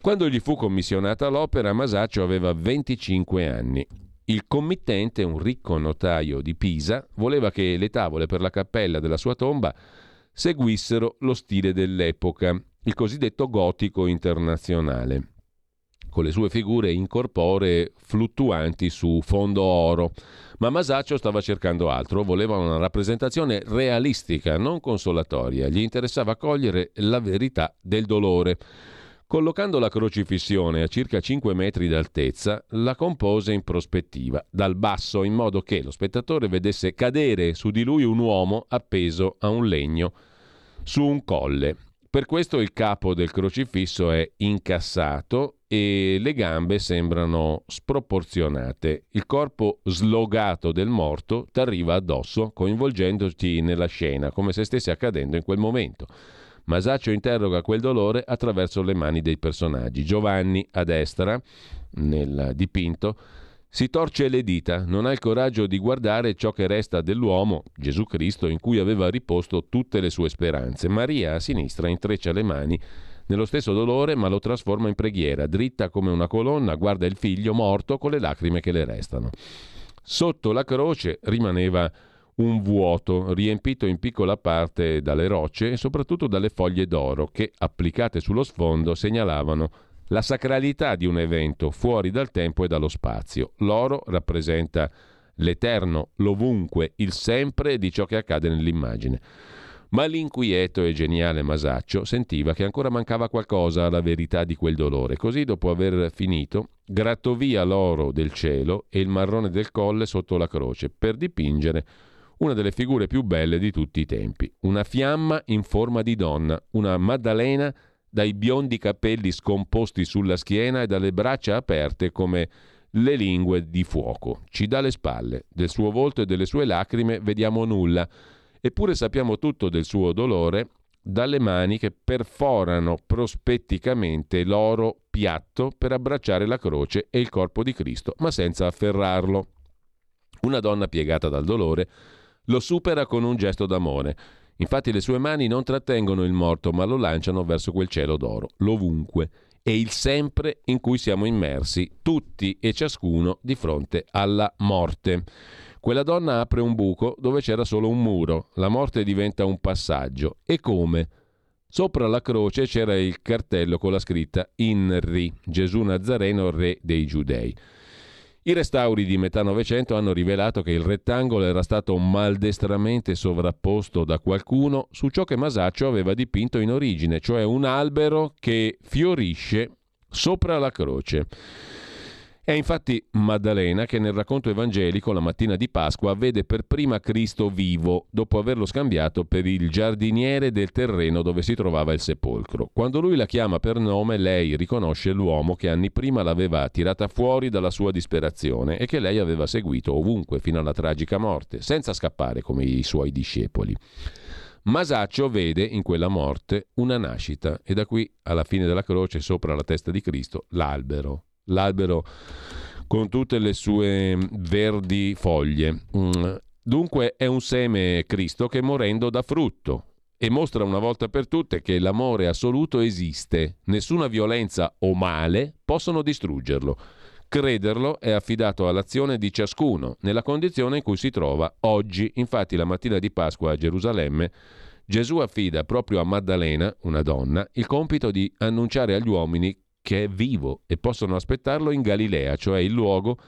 Quando gli fu commissionata l'opera, Masaccio aveva venticinque anni. Il committente, un ricco notaio di Pisa, voleva che le tavole per la cappella della sua tomba seguissero lo stile dell'epoca, il cosiddetto gotico internazionale, con le sue figure incorporee fluttuanti su fondo oro. Ma Masaccio stava cercando altro, voleva una rappresentazione realistica, non consolatoria. Gli interessava cogliere la verità del dolore. Collocando la crocifissione a circa cinque metri d'altezza, la compose in prospettiva, dal basso, in modo che lo spettatore vedesse cadere su di lui un uomo appeso a un legno su un colle. Per questo il capo del crocifisso è incassato e le gambe sembrano sproporzionate. Il corpo slogato del morto t'arriva addosso, coinvolgendoti nella scena, come se stesse accadendo in quel momento. Masaccio interroga quel dolore attraverso le mani dei personaggi. Giovanni, a destra, nel dipinto, si torce le dita, non ha il coraggio di guardare ciò che resta dell'uomo, Gesù Cristo, in cui aveva riposto tutte le sue speranze. Maria, a sinistra, intreccia le mani nello stesso dolore, ma lo trasforma in preghiera. Dritta come una colonna, guarda il figlio morto con le lacrime che le restano. Sotto la croce rimaneva un vuoto riempito in piccola parte dalle rocce e soprattutto dalle foglie d'oro che, applicate sullo sfondo, segnalavano la sacralità di un evento fuori dal tempo e dallo spazio. L'oro rappresenta l'eterno, l'ovunque, il sempre di ciò che accade nell'immagine. Ma l'inquieto e geniale Masaccio sentiva che ancora mancava qualcosa alla verità di quel dolore. Così, dopo aver finito, grattò via l'oro del cielo e il marrone del colle sotto la croce per dipingere una delle figure più belle di tutti i tempi, una fiamma in forma di donna, una Maddalena dai biondi capelli scomposti sulla schiena e dalle braccia aperte come le lingue di fuoco. Ci dà le spalle, del suo volto e delle sue lacrime vediamo nulla, eppure sappiamo tutto del suo dolore dalle mani che perforano prospetticamente l'oro piatto per abbracciare la croce e il corpo di Cristo, ma senza afferrarlo. Una donna piegata dal dolore lo supera con un gesto d'amore. Infatti le sue mani non trattengono il morto, ma lo lanciano verso quel cielo d'oro, l'ovunque e il sempre in cui siamo immersi, tutti e ciascuno di fronte alla morte. Quella donna apre un buco dove c'era solo un muro. La morte diventa un passaggio. E come? Sopra la croce c'era il cartello con la scritta INRI, Gesù Nazareno, re dei Giudei. I restauri di metà Novecento hanno rivelato che il rettangolo era stato maldestramente sovrapposto da qualcuno su ciò che Masaccio aveva dipinto in origine, cioè un albero che fiorisce sopra la croce. È infatti Maddalena che nel racconto evangelico la mattina di Pasqua vede per prima Cristo vivo dopo averlo scambiato per il giardiniere del terreno dove si trovava il sepolcro. Quando lui la chiama per nome, lei riconosce l'uomo che anni prima l'aveva tirata fuori dalla sua disperazione e che lei aveva seguito ovunque fino alla tragica morte, senza scappare come i suoi discepoli. Masaccio vede in quella morte una nascita e da qui alla fine della croce sopra la testa di Cristo l'albero. l'albero con tutte le sue verdi foglie. Dunque è un seme Cristo che morendo dà frutto e mostra una volta per tutte che l'amore assoluto esiste, nessuna violenza o male possono distruggerlo. Crederlo è affidato all'azione di ciascuno nella condizione in cui si trova oggi. Infatti la mattina di Pasqua a Gerusalemme Gesù affida proprio a Maddalena, una donna, il compito di annunciare agli uomini che è vivo e possono aspettarlo in Galilea, cioè il luogo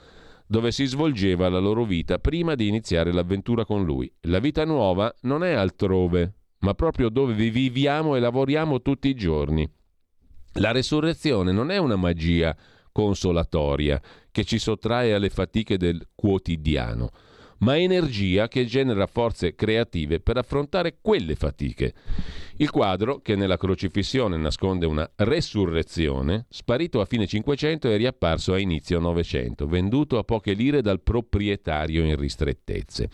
dove si svolgeva la loro vita prima di iniziare l'avventura con lui. La vita nuova non è altrove, ma proprio dove viviamo e lavoriamo tutti i giorni. La resurrezione non è una magia consolatoria che ci sottrae alle fatiche del quotidiano, ma energia che genera forze creative per affrontare quelle fatiche. Il quadro, che nella crocifissione nasconde una resurrezione, sparito a fine Cinquecento e riapparso a inizio Novecento, venduto a poche lire dal proprietario in ristrettezze,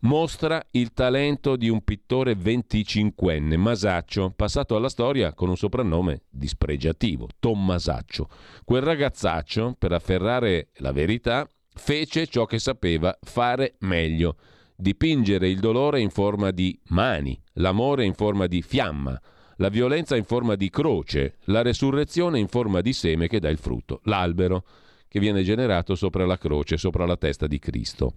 mostra il talento di un pittore venticinquenne, Masaccio, passato alla storia con un soprannome dispregiativo, Tommasaccio. Quel ragazzaccio, per afferrare la verità, fece ciò che sapeva fare meglio, dipingere il dolore in forma di mani, l'amore in forma di fiamma, la violenza in forma di croce, la resurrezione in forma di seme che dà il frutto, l'albero che viene generato sopra la croce, sopra la testa di Cristo.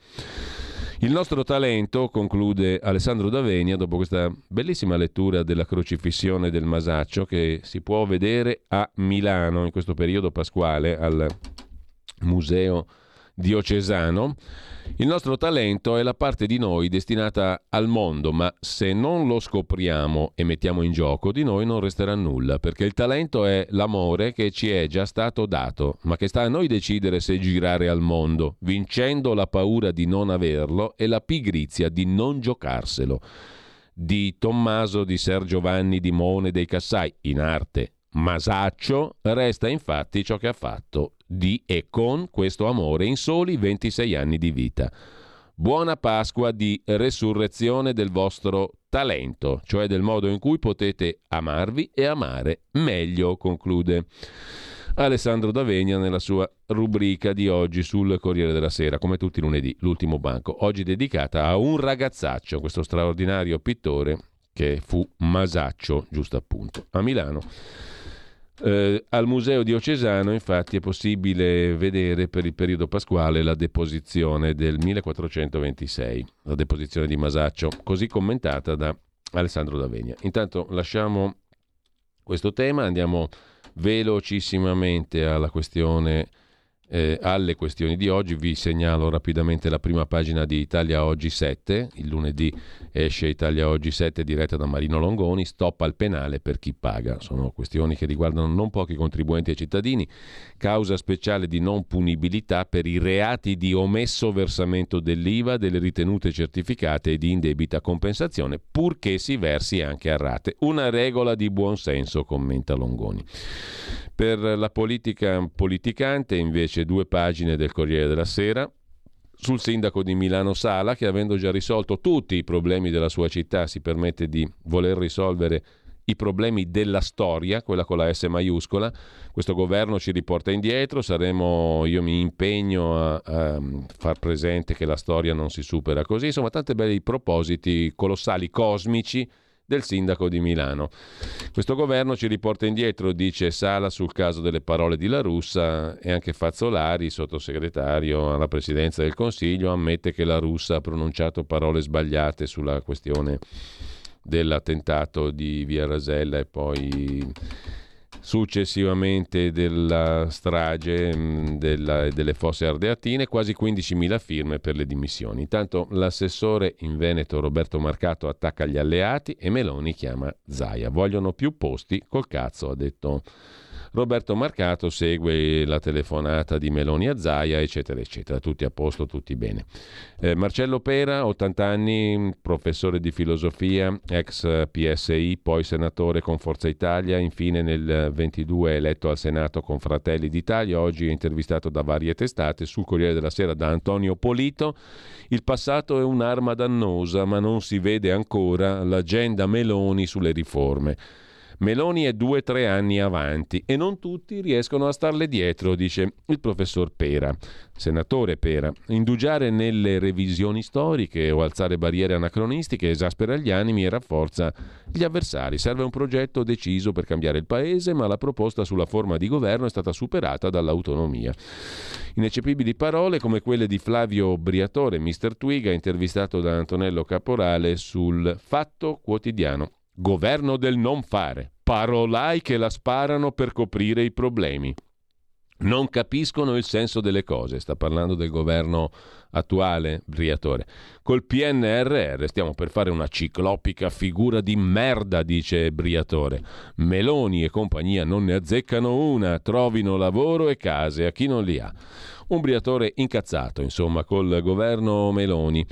Il nostro talento, conclude Alessandro D'Avenia dopo questa bellissima lettura della crocifissione del Masaccio che si può vedere a Milano in questo periodo pasquale al Museo Diocesano, il nostro talento è la parte di noi destinata al mondo, ma se non lo scopriamo e mettiamo in gioco, di noi non resterà nulla, perché il talento è l'amore che ci è già stato dato, ma che sta a noi decidere se girare al mondo, vincendo la paura di non averlo e la pigrizia di non giocarselo. Di Tommaso, di Ser Giovanni, di Mone, dei Cassai, in arte Masaccio, resta infatti ciò che ha fatto di e con questo amore in soli ventisei anni di vita. Buona Pasqua di resurrezione del vostro talento, cioè del modo in cui potete amarvi e amare meglio, conclude Alessandro D'Avenia nella sua rubrica di oggi sul Corriere della Sera, come tutti i lunedì, l'ultimo banco, oggi dedicata a un ragazzaccio, questo straordinario pittore che fu Masaccio, giusto appunto, a Milano. Eh, al Museo Diocesano infatti è possibile vedere per il periodo pasquale la deposizione del millequattrocentoventisei, la deposizione di Masaccio, così commentata da Alessandro D'Avenia. Intanto lasciamo questo tema, andiamo velocissimamente alla questione, eh, alle questioni di oggi. Vi segnalo rapidamente la prima pagina di Italia Oggi sette, il lunedì esce Italia Oggi sette diretta da Marino Longoni, stop al penale per chi paga, sono questioni che riguardano non pochi contribuenti e cittadini, causa speciale di non punibilità per i reati di omesso versamento dell'I V A, delle ritenute certificate e di indebita compensazione, purché si versi anche a rate, una regola di buon senso, commenta Longoni. Per la politica politicante invece due pagine del Corriere della Sera sul sindaco di Milano Sala, che avendo già risolto tutti i problemi della sua città si permette di voler risolvere i problemi della storia, quella con la S maiuscola. Questo governo ci riporta indietro, saremo, io mi impegno a, a far presente che la storia non si supera così. Insomma, tanti bei propositi colossali, cosmici del sindaco di Milano. Questo governo ci riporta indietro, dice Sala sul caso delle parole di La Russa, e anche Fazzolari, sottosegretario alla presidenza del Consiglio, ammette che La Russa ha pronunciato parole sbagliate sulla questione dell'attentato di Via Rasella e poi successivamente della strage della, delle fosse ardeatine. Quasi quindicimila firme per le dimissioni. Intanto l'assessore in Veneto Roberto Marcato attacca gli alleati e Meloni chiama Zaia. Vogliono più posti col cazzo, ha detto Roberto Marcato, segue la telefonata di Meloni a Zaia, eccetera, eccetera. Tutti a posto, tutti bene. Eh, Marcello Pera, ottanta anni, professore di filosofia, ex P S I, poi senatore con Forza Italia, infine nel ventidue eletto al Senato con Fratelli d'Italia. Oggi è intervistato da varie testate, sul Corriere della Sera da Antonio Polito. Il passato è un'arma dannosa, ma non si vede ancora l'agenda Meloni sulle riforme. Meloni è due o tre anni avanti e non tutti riescono a starle dietro, dice il professor Pera, senatore Pera. Indugiare nelle revisioni storiche o alzare barriere anacronistiche esaspera gli animi e rafforza gli avversari. Serve un progetto deciso per cambiare il paese, ma la proposta sulla forma di governo è stata superata dall'autonomia. Ineccepibili parole come quelle di Flavio Briatore, mister Twiga, intervistato da Antonello Caporale sul Fatto Quotidiano. Governo del non fare, parolai che la sparano per coprire i problemi, non capiscono il senso delle cose. Sta parlando del governo attuale, Briatore. Col P N R R stiamo per fare una ciclopica figura di merda, dice Briatore. Meloni e compagnia non ne azzeccano una, trovino lavoro e case a chi non li ha. Un Briatore incazzato, insomma, col governo Meloni.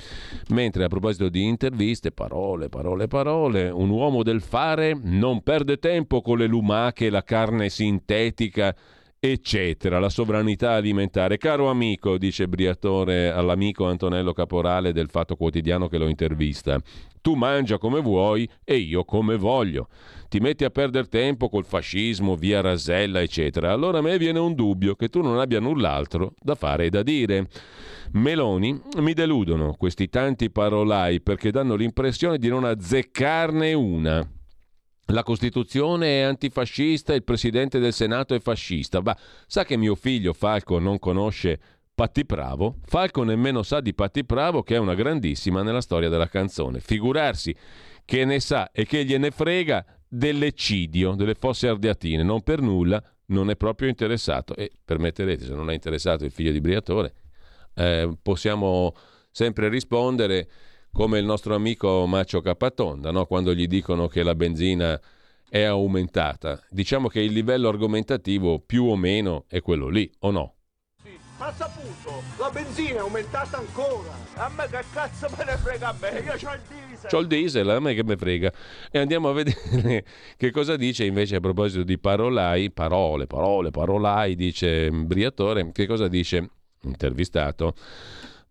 Mentre a proposito di interviste, parole, parole, parole, un uomo del fare non perde tempo con le lumache, la carne sintetica, eccetera, la sovranità alimentare. Caro amico, dice Briatore all'amico Antonello Caporale del Fatto Quotidiano che lo intervista, tu mangia come vuoi e io come voglio. Ti metti a perdere tempo col fascismo, Via Rasella, eccetera. Allora a me viene un dubbio che tu non abbia null'altro da fare e da dire. Meloni, mi deludono questi tanti parolai perché danno l'impressione di non azzeccarne una. La Costituzione è antifascista, il Presidente del Senato è fascista. Ma sa che mio figlio Falco non conosce Pattipravo? Falco nemmeno sa di Pattipravo, che è una grandissima nella storia della canzone. Figurarsi che ne sa e che gliene frega dell'eccidio delle fosse ardeatine. Non per nulla non è proprio interessato, e permetterete, se non è interessato il figlio di Briatore, eh, possiamo sempre rispondere come il nostro amico Maccio Capatonda, no? Quando gli dicono che la benzina è aumentata, diciamo che il livello argomentativo più o meno è quello lì, o no? Ma saputo, la benzina è aumentata ancora. A me che cazzo me ne frega a me, io c'ho il diesel. C'ho il diesel, a me che me frega. E andiamo a vedere che cosa dice invece a proposito di parolai, parole, parole, parolai, dice Briatore, che cosa dice, intervistato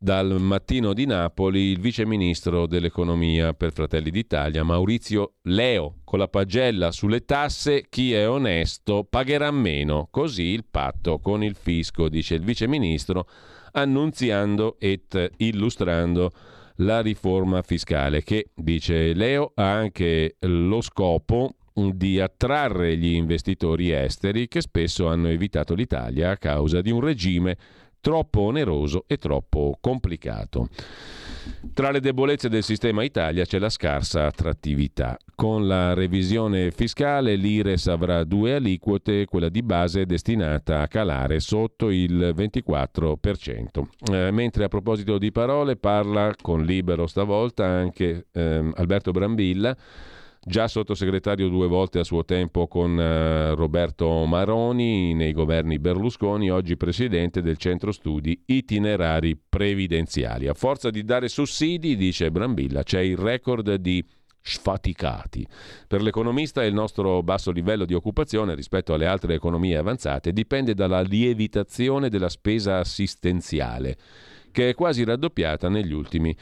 dal Mattino di Napoli, il viceministro dell'economia per Fratelli d'Italia, Maurizio Leo, con la pagella sulle tasse, chi è onesto pagherà meno, così il patto con il fisco, dice il viceministro, annunziando et illustrando la riforma fiscale che, dice Leo, ha anche lo scopo di attrarre gli investitori esteri che spesso hanno evitato l'Italia a causa di un regime troppo oneroso e troppo complicato. Tra le debolezze del sistema Italia c'è la scarsa attrattività. Con la revisione fiscale l'I R E S avrà due aliquote, quella di base è destinata a calare sotto il ventiquattro per cento. Eh, mentre a proposito di parole parla con Libero stavolta anche ehm, Alberto Brambilla, già sottosegretario due volte a suo tempo con uh, Roberto Maroni nei governi Berlusconi, oggi presidente del Centro Studi Itinerari Previdenziali. A forza di dare sussidi, dice Brambilla, c'è il record di sfaticati. Per l'economista il nostro basso livello di occupazione rispetto alle altre economie avanzate dipende dalla lievitazione della spesa assistenziale, che è quasi raddoppiata negli ultimi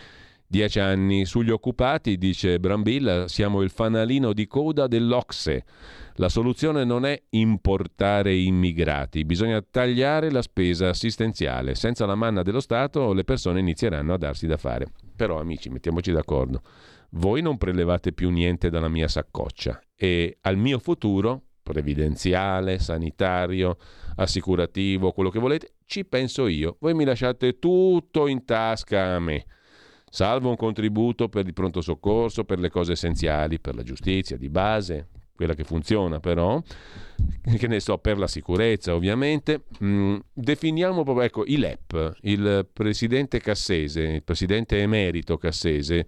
dieci anni. Sugli occupati, dice Brambilla, siamo il fanalino di coda dell'Ocse. La soluzione non è importare immigrati, bisogna tagliare la spesa assistenziale. Senza la manna dello Stato le persone inizieranno a darsi da fare. Però, amici, mettiamoci d'accordo. Voi non prelevate più niente dalla mia saccoccia e al mio futuro, previdenziale, sanitario, assicurativo, quello che volete, ci penso io. Voi mi lasciate tutto in tasca a me, salvo un contributo per il pronto soccorso, per le cose essenziali, per la giustizia di base, quella che funziona però, che ne so, per la sicurezza ovviamente. Mm, definiamo proprio, ecco, i L E P, il presidente Cassese, il presidente emerito Cassese,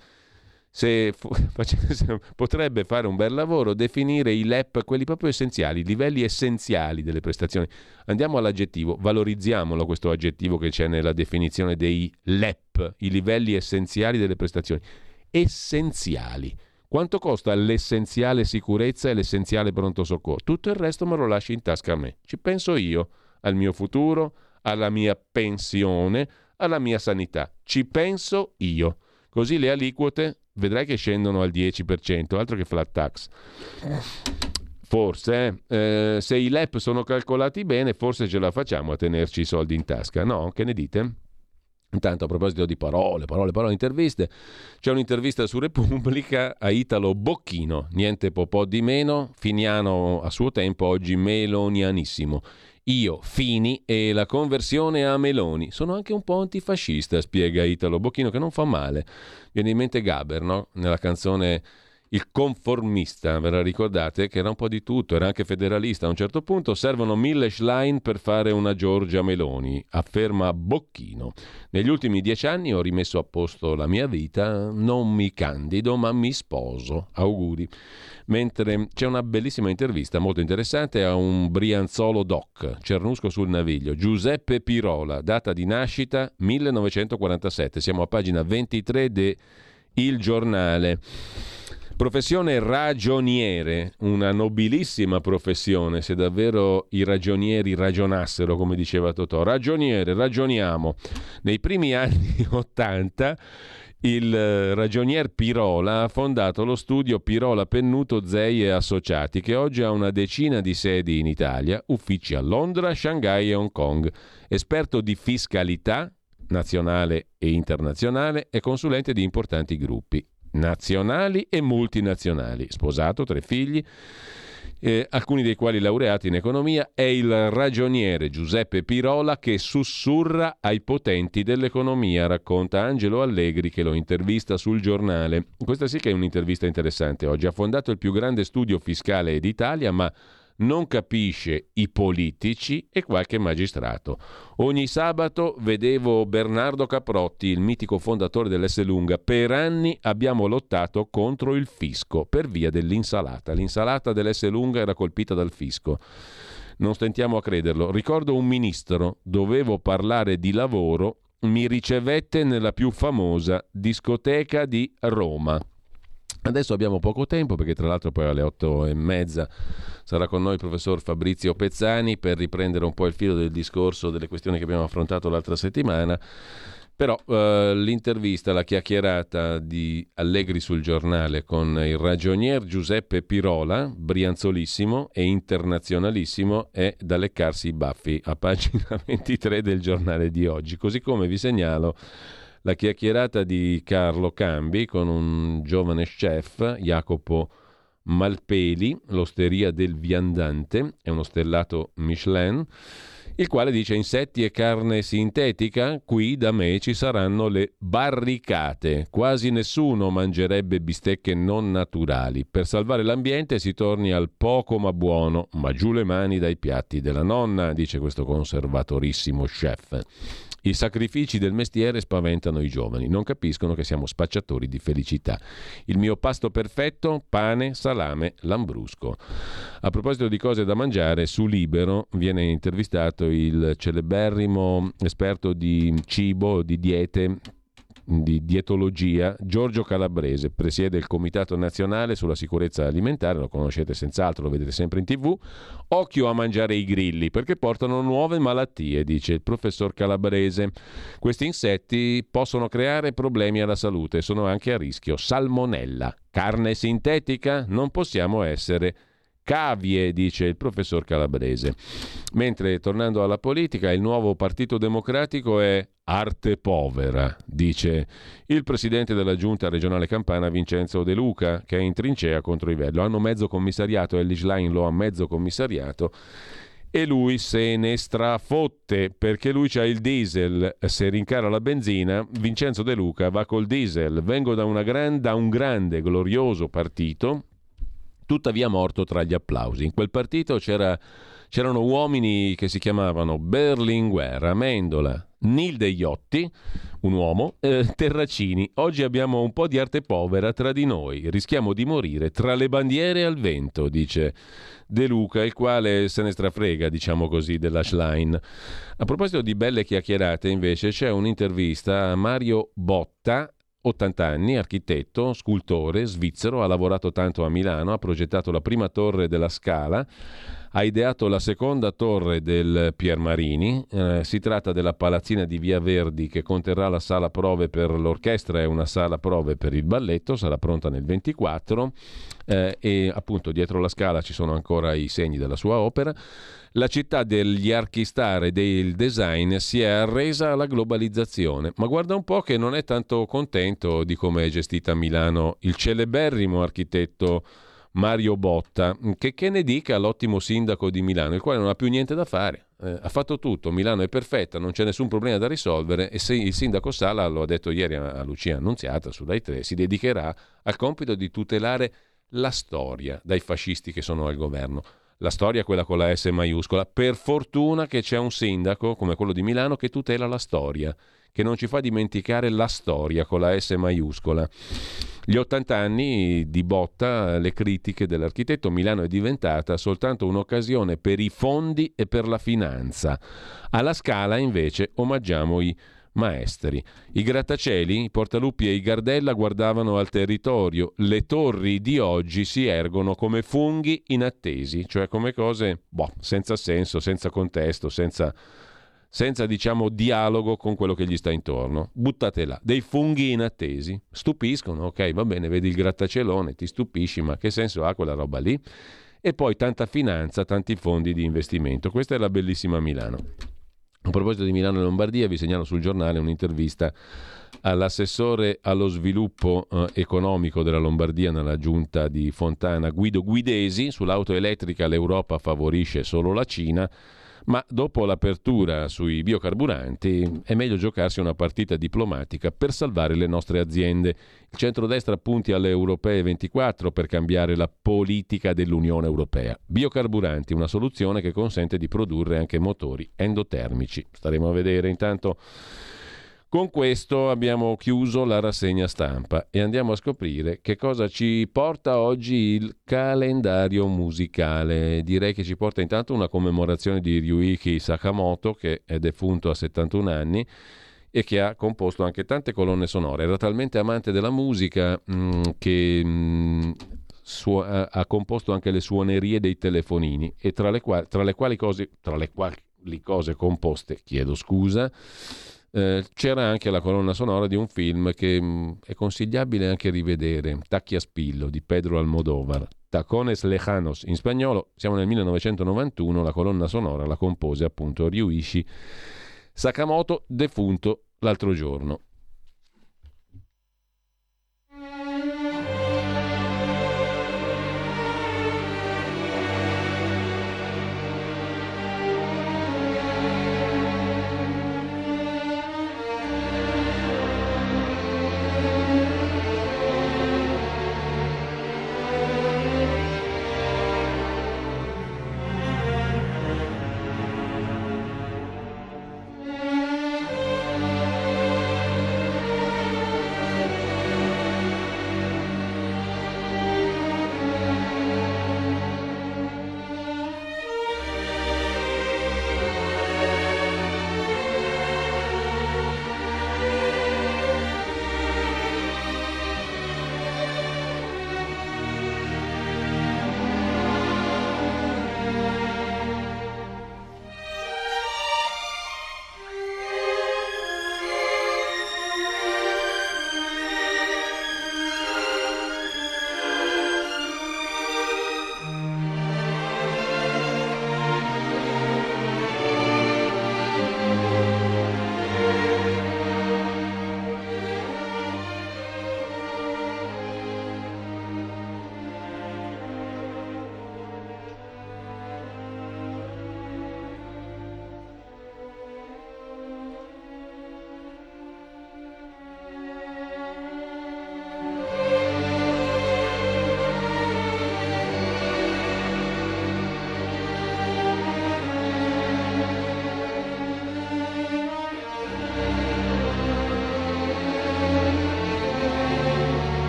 se facesse, potrebbe fare un bel lavoro, definire i L E P, quelli proprio essenziali, i livelli essenziali delle prestazioni. Andiamo all'aggettivo, valorizziamolo questo aggettivo che c'è nella definizione dei L E P, i livelli essenziali delle prestazioni. Essenziali. Quanto costa l'essenziale sicurezza e l'essenziale pronto soccorso? Tutto il resto me lo lasci in tasca a me. Ci penso io, al mio futuro, alla mia pensione, alla mia sanità. Ci penso io. Così le aliquote vedrai che scendono al dieci per cento, altro che flat tax. Forse, eh, se i L E P sono calcolati bene, forse ce la facciamo a tenerci i soldi in tasca, no? Che ne dite? Intanto, a proposito di parole, parole, parole, interviste, c'è un'intervista su Repubblica a Italo Bocchino, niente po' po' di meno, finiano a suo tempo, oggi melonianissimo. Io, Fini e la conversione a Meloni. Sono anche un po' antifascista, spiega Italo Bocchino, che non fa male. Viene in mente Gaber, no? Nella canzone Il conformista, ve la ricordate? Che era un po' di tutto, era anche federalista. A un certo punto servono mille Schlein per fare una Giorgia Meloni, afferma Bocchino. Negli ultimi dieci anni ho rimesso a posto la mia vita, non mi candido ma mi sposo, auguri. Mentre c'è una bellissima intervista, molto interessante, a un Brianzolo doc, Cernusco sul Naviglio, Giuseppe Pirola, data di nascita millenovecentoquarantasette, siamo a pagina ventitré de Il Giornale. Professione ragioniere, una nobilissima professione, se davvero i ragionieri ragionassero, come diceva Totò. Ragioniere, ragioniamo. Nei primi anni Ottanta il ragionier Pirola ha fondato lo studio Pirola Pennuto Zei e Associati, che oggi ha una decina di sedi in Italia, uffici a Londra, Shanghai e Hong Kong. Esperto di fiscalità nazionale e internazionale e consulente di importanti gruppi nazionali e multinazionali, sposato, tre figli, eh, alcuni dei quali laureati in economia. È il ragioniere Giuseppe Pirola che sussurra ai potenti dell'economia, racconta Angelo Allegri, che lo intervista sul Giornale. Questa sì che è un'intervista interessante oggi. Ha fondato il più grande studio fiscale d'Italia, ma non capisce i politici e qualche magistrato. Ogni sabato vedevo Bernardo Caprotti, il mitico fondatore dell'Esselunga. Per anni abbiamo lottato contro il fisco per via dell'insalata. L'insalata dell'Esselunga era colpita dal fisco. Non stentiamo a crederlo. Ricordo un ministro, dovevo parlare di lavoro, mi ricevette nella più famosa discoteca di Roma. Adesso abbiamo poco tempo, perché tra l'altro poi alle otto e mezza sarà con noi il professor Fabrizio Pezzani per riprendere un po' il filo del discorso, delle questioni che abbiamo affrontato l'altra settimana. Però eh, l'intervista, la chiacchierata di Allegri sul Giornale con il ragionier Giuseppe Pirola, brianzolissimo e internazionalissimo, è da leccarsi i baffi, a pagina ventitré del Giornale di oggi. Così come vi segnalo la chiacchierata di Carlo Cambi con un giovane chef, Jacopo Malpeli, l'osteria del Viandante, è uno stellato Michelin, il quale dice: insetti e carne sintetica, qui da me ci saranno le barricate, quasi nessuno mangerebbe bistecche non naturali, per salvare l'ambiente si torni al poco ma buono, ma giù le mani dai piatti della nonna, dice questo conservatorissimo chef. I sacrifici del mestiere spaventano i giovani, non capiscono che siamo spacciatori di felicità. Il mio pasto perfetto, pane, salame, lambrusco. A proposito di cose da mangiare, su Libero viene intervistato il celeberrimo esperto di cibo, di diete, di dietologia Giorgio Calabrese, presiede il Comitato Nazionale sulla Sicurezza Alimentare, lo conoscete senz'altro, lo vedete sempre in tv. Occhio a mangiare i grilli perché portano nuove malattie, dice il professor Calabrese. Questi insetti possono creare problemi alla salute, sono anche a rischio salmonella. Carne sintetica? Non possiamo essere cavie, dice il professor Calabrese. Mentre, tornando alla politica, il nuovo Partito Democratico è arte povera, dice il presidente della giunta regionale campana Vincenzo De Luca, che è in trincea contro Ivello. Hanno mezzo commissariato, Ellis Line lo ha mezzo commissariato e lui se ne strafotte perché lui c'ha il diesel. Se rincara la benzina, Vincenzo De Luca va col diesel. Vengo da, una gran, da un grande, glorioso partito, tuttavia morto tra gli applausi. In quel partito c'era, c'erano uomini che si chiamavano Berlinguer, Amendola, Nilde Iotti, un uomo, eh, Terracini. Oggi abbiamo un po' di arte povera tra di noi, rischiamo di morire tra le bandiere al vento, dice De Luca, il quale se ne strafrega, diciamo così, della Schlein. A proposito di belle chiacchierate, invece, c'è un'intervista a Mario Botta, ottanta anni, architetto, scultore svizzero, ha lavorato tanto a Milano, ha progettato la prima torre della Scala, ha ideato la seconda torre del Piermarini. Eh, si tratta della palazzina di Via Verdi che conterrà la sala prove per l'orchestra e una sala prove per il balletto, sarà pronta nel ventiquattro eh, e appunto dietro la Scala ci sono ancora i segni della sua opera. La città degli archistar e del design si è arresa alla globalizzazione, ma guarda un po' che non è tanto contento di come è gestita Milano il celeberrimo architetto Mario Botta, che, che ne dica l'ottimo sindaco di Milano, il quale non ha più niente da fare, eh, ha fatto tutto, Milano è perfetta, non c'è nessun problema da risolvere e se il sindaco Sala, lo ha detto ieri a Lucia Annunziata su Rai tre, si dedicherà al compito di tutelare la storia dai fascisti che sono al governo. La storia è quella con la S maiuscola. Per fortuna che c'è un sindaco come quello di Milano che tutela la storia, che non ci fa dimenticare la storia con la S maiuscola. Gli ottanta anni di Botta, le critiche dell'architetto. Milano è diventata soltanto un'occasione per i fondi e per la finanza. Alla Scala invece omaggiamo i maestri. I grattacieli, i portaluppi e i Gardella guardavano al territorio. Le torri di oggi si ergono come funghi inattesi, cioè come cose boh, senza senso, senza contesto, senza, senza diciamo dialogo con quello che gli sta intorno. Buttate là, dei funghi inattesi. Stupiscono, ok, va bene, vedi il grattacielone, ti stupisci, ma che senso ha quella roba lì? E poi tanta finanza, tanti fondi di investimento. Questa è la bellissima Milano. A proposito di Milano e Lombardia, vi segnalo sul giornale un'intervista all'assessore allo sviluppo economico della Lombardia nella giunta di Fontana, Guido Guidesi. Sull'auto elettrica l'Europa favorisce solo la Cina, ma dopo l'apertura sui biocarburanti è meglio giocarsi una partita diplomatica per salvare le nostre aziende. Il centrodestra punti alle europee ventiquattro per cambiare la politica dell'Unione Europea. Biocarburanti, una soluzione che consente di produrre anche motori endotermici. Staremo a vedere. Intanto con questo abbiamo chiuso la rassegna stampa e andiamo a scoprire che cosa ci porta oggi il calendario musicale. Direi che ci porta intanto una commemorazione di Ryuichi Sakamoto, che è defunto a settantuno anni e che ha composto anche tante colonne sonore. Era talmente amante della musica mh, che mh, su- ha, ha composto anche le suonerie dei telefonini, e tra le, qua- tra le quali cose tra le quali cose composte, chiedo scusa, Eh, c'era anche la colonna sonora di un film che mh, è consigliabile anche rivedere, Tacchi a spillo di Pedro Almodovar, Tacones lejanos in spagnolo. Siamo nel millenovecentonovantuno, la colonna sonora la compose appunto Ryuichi Sakamoto, defunto l'altro giorno.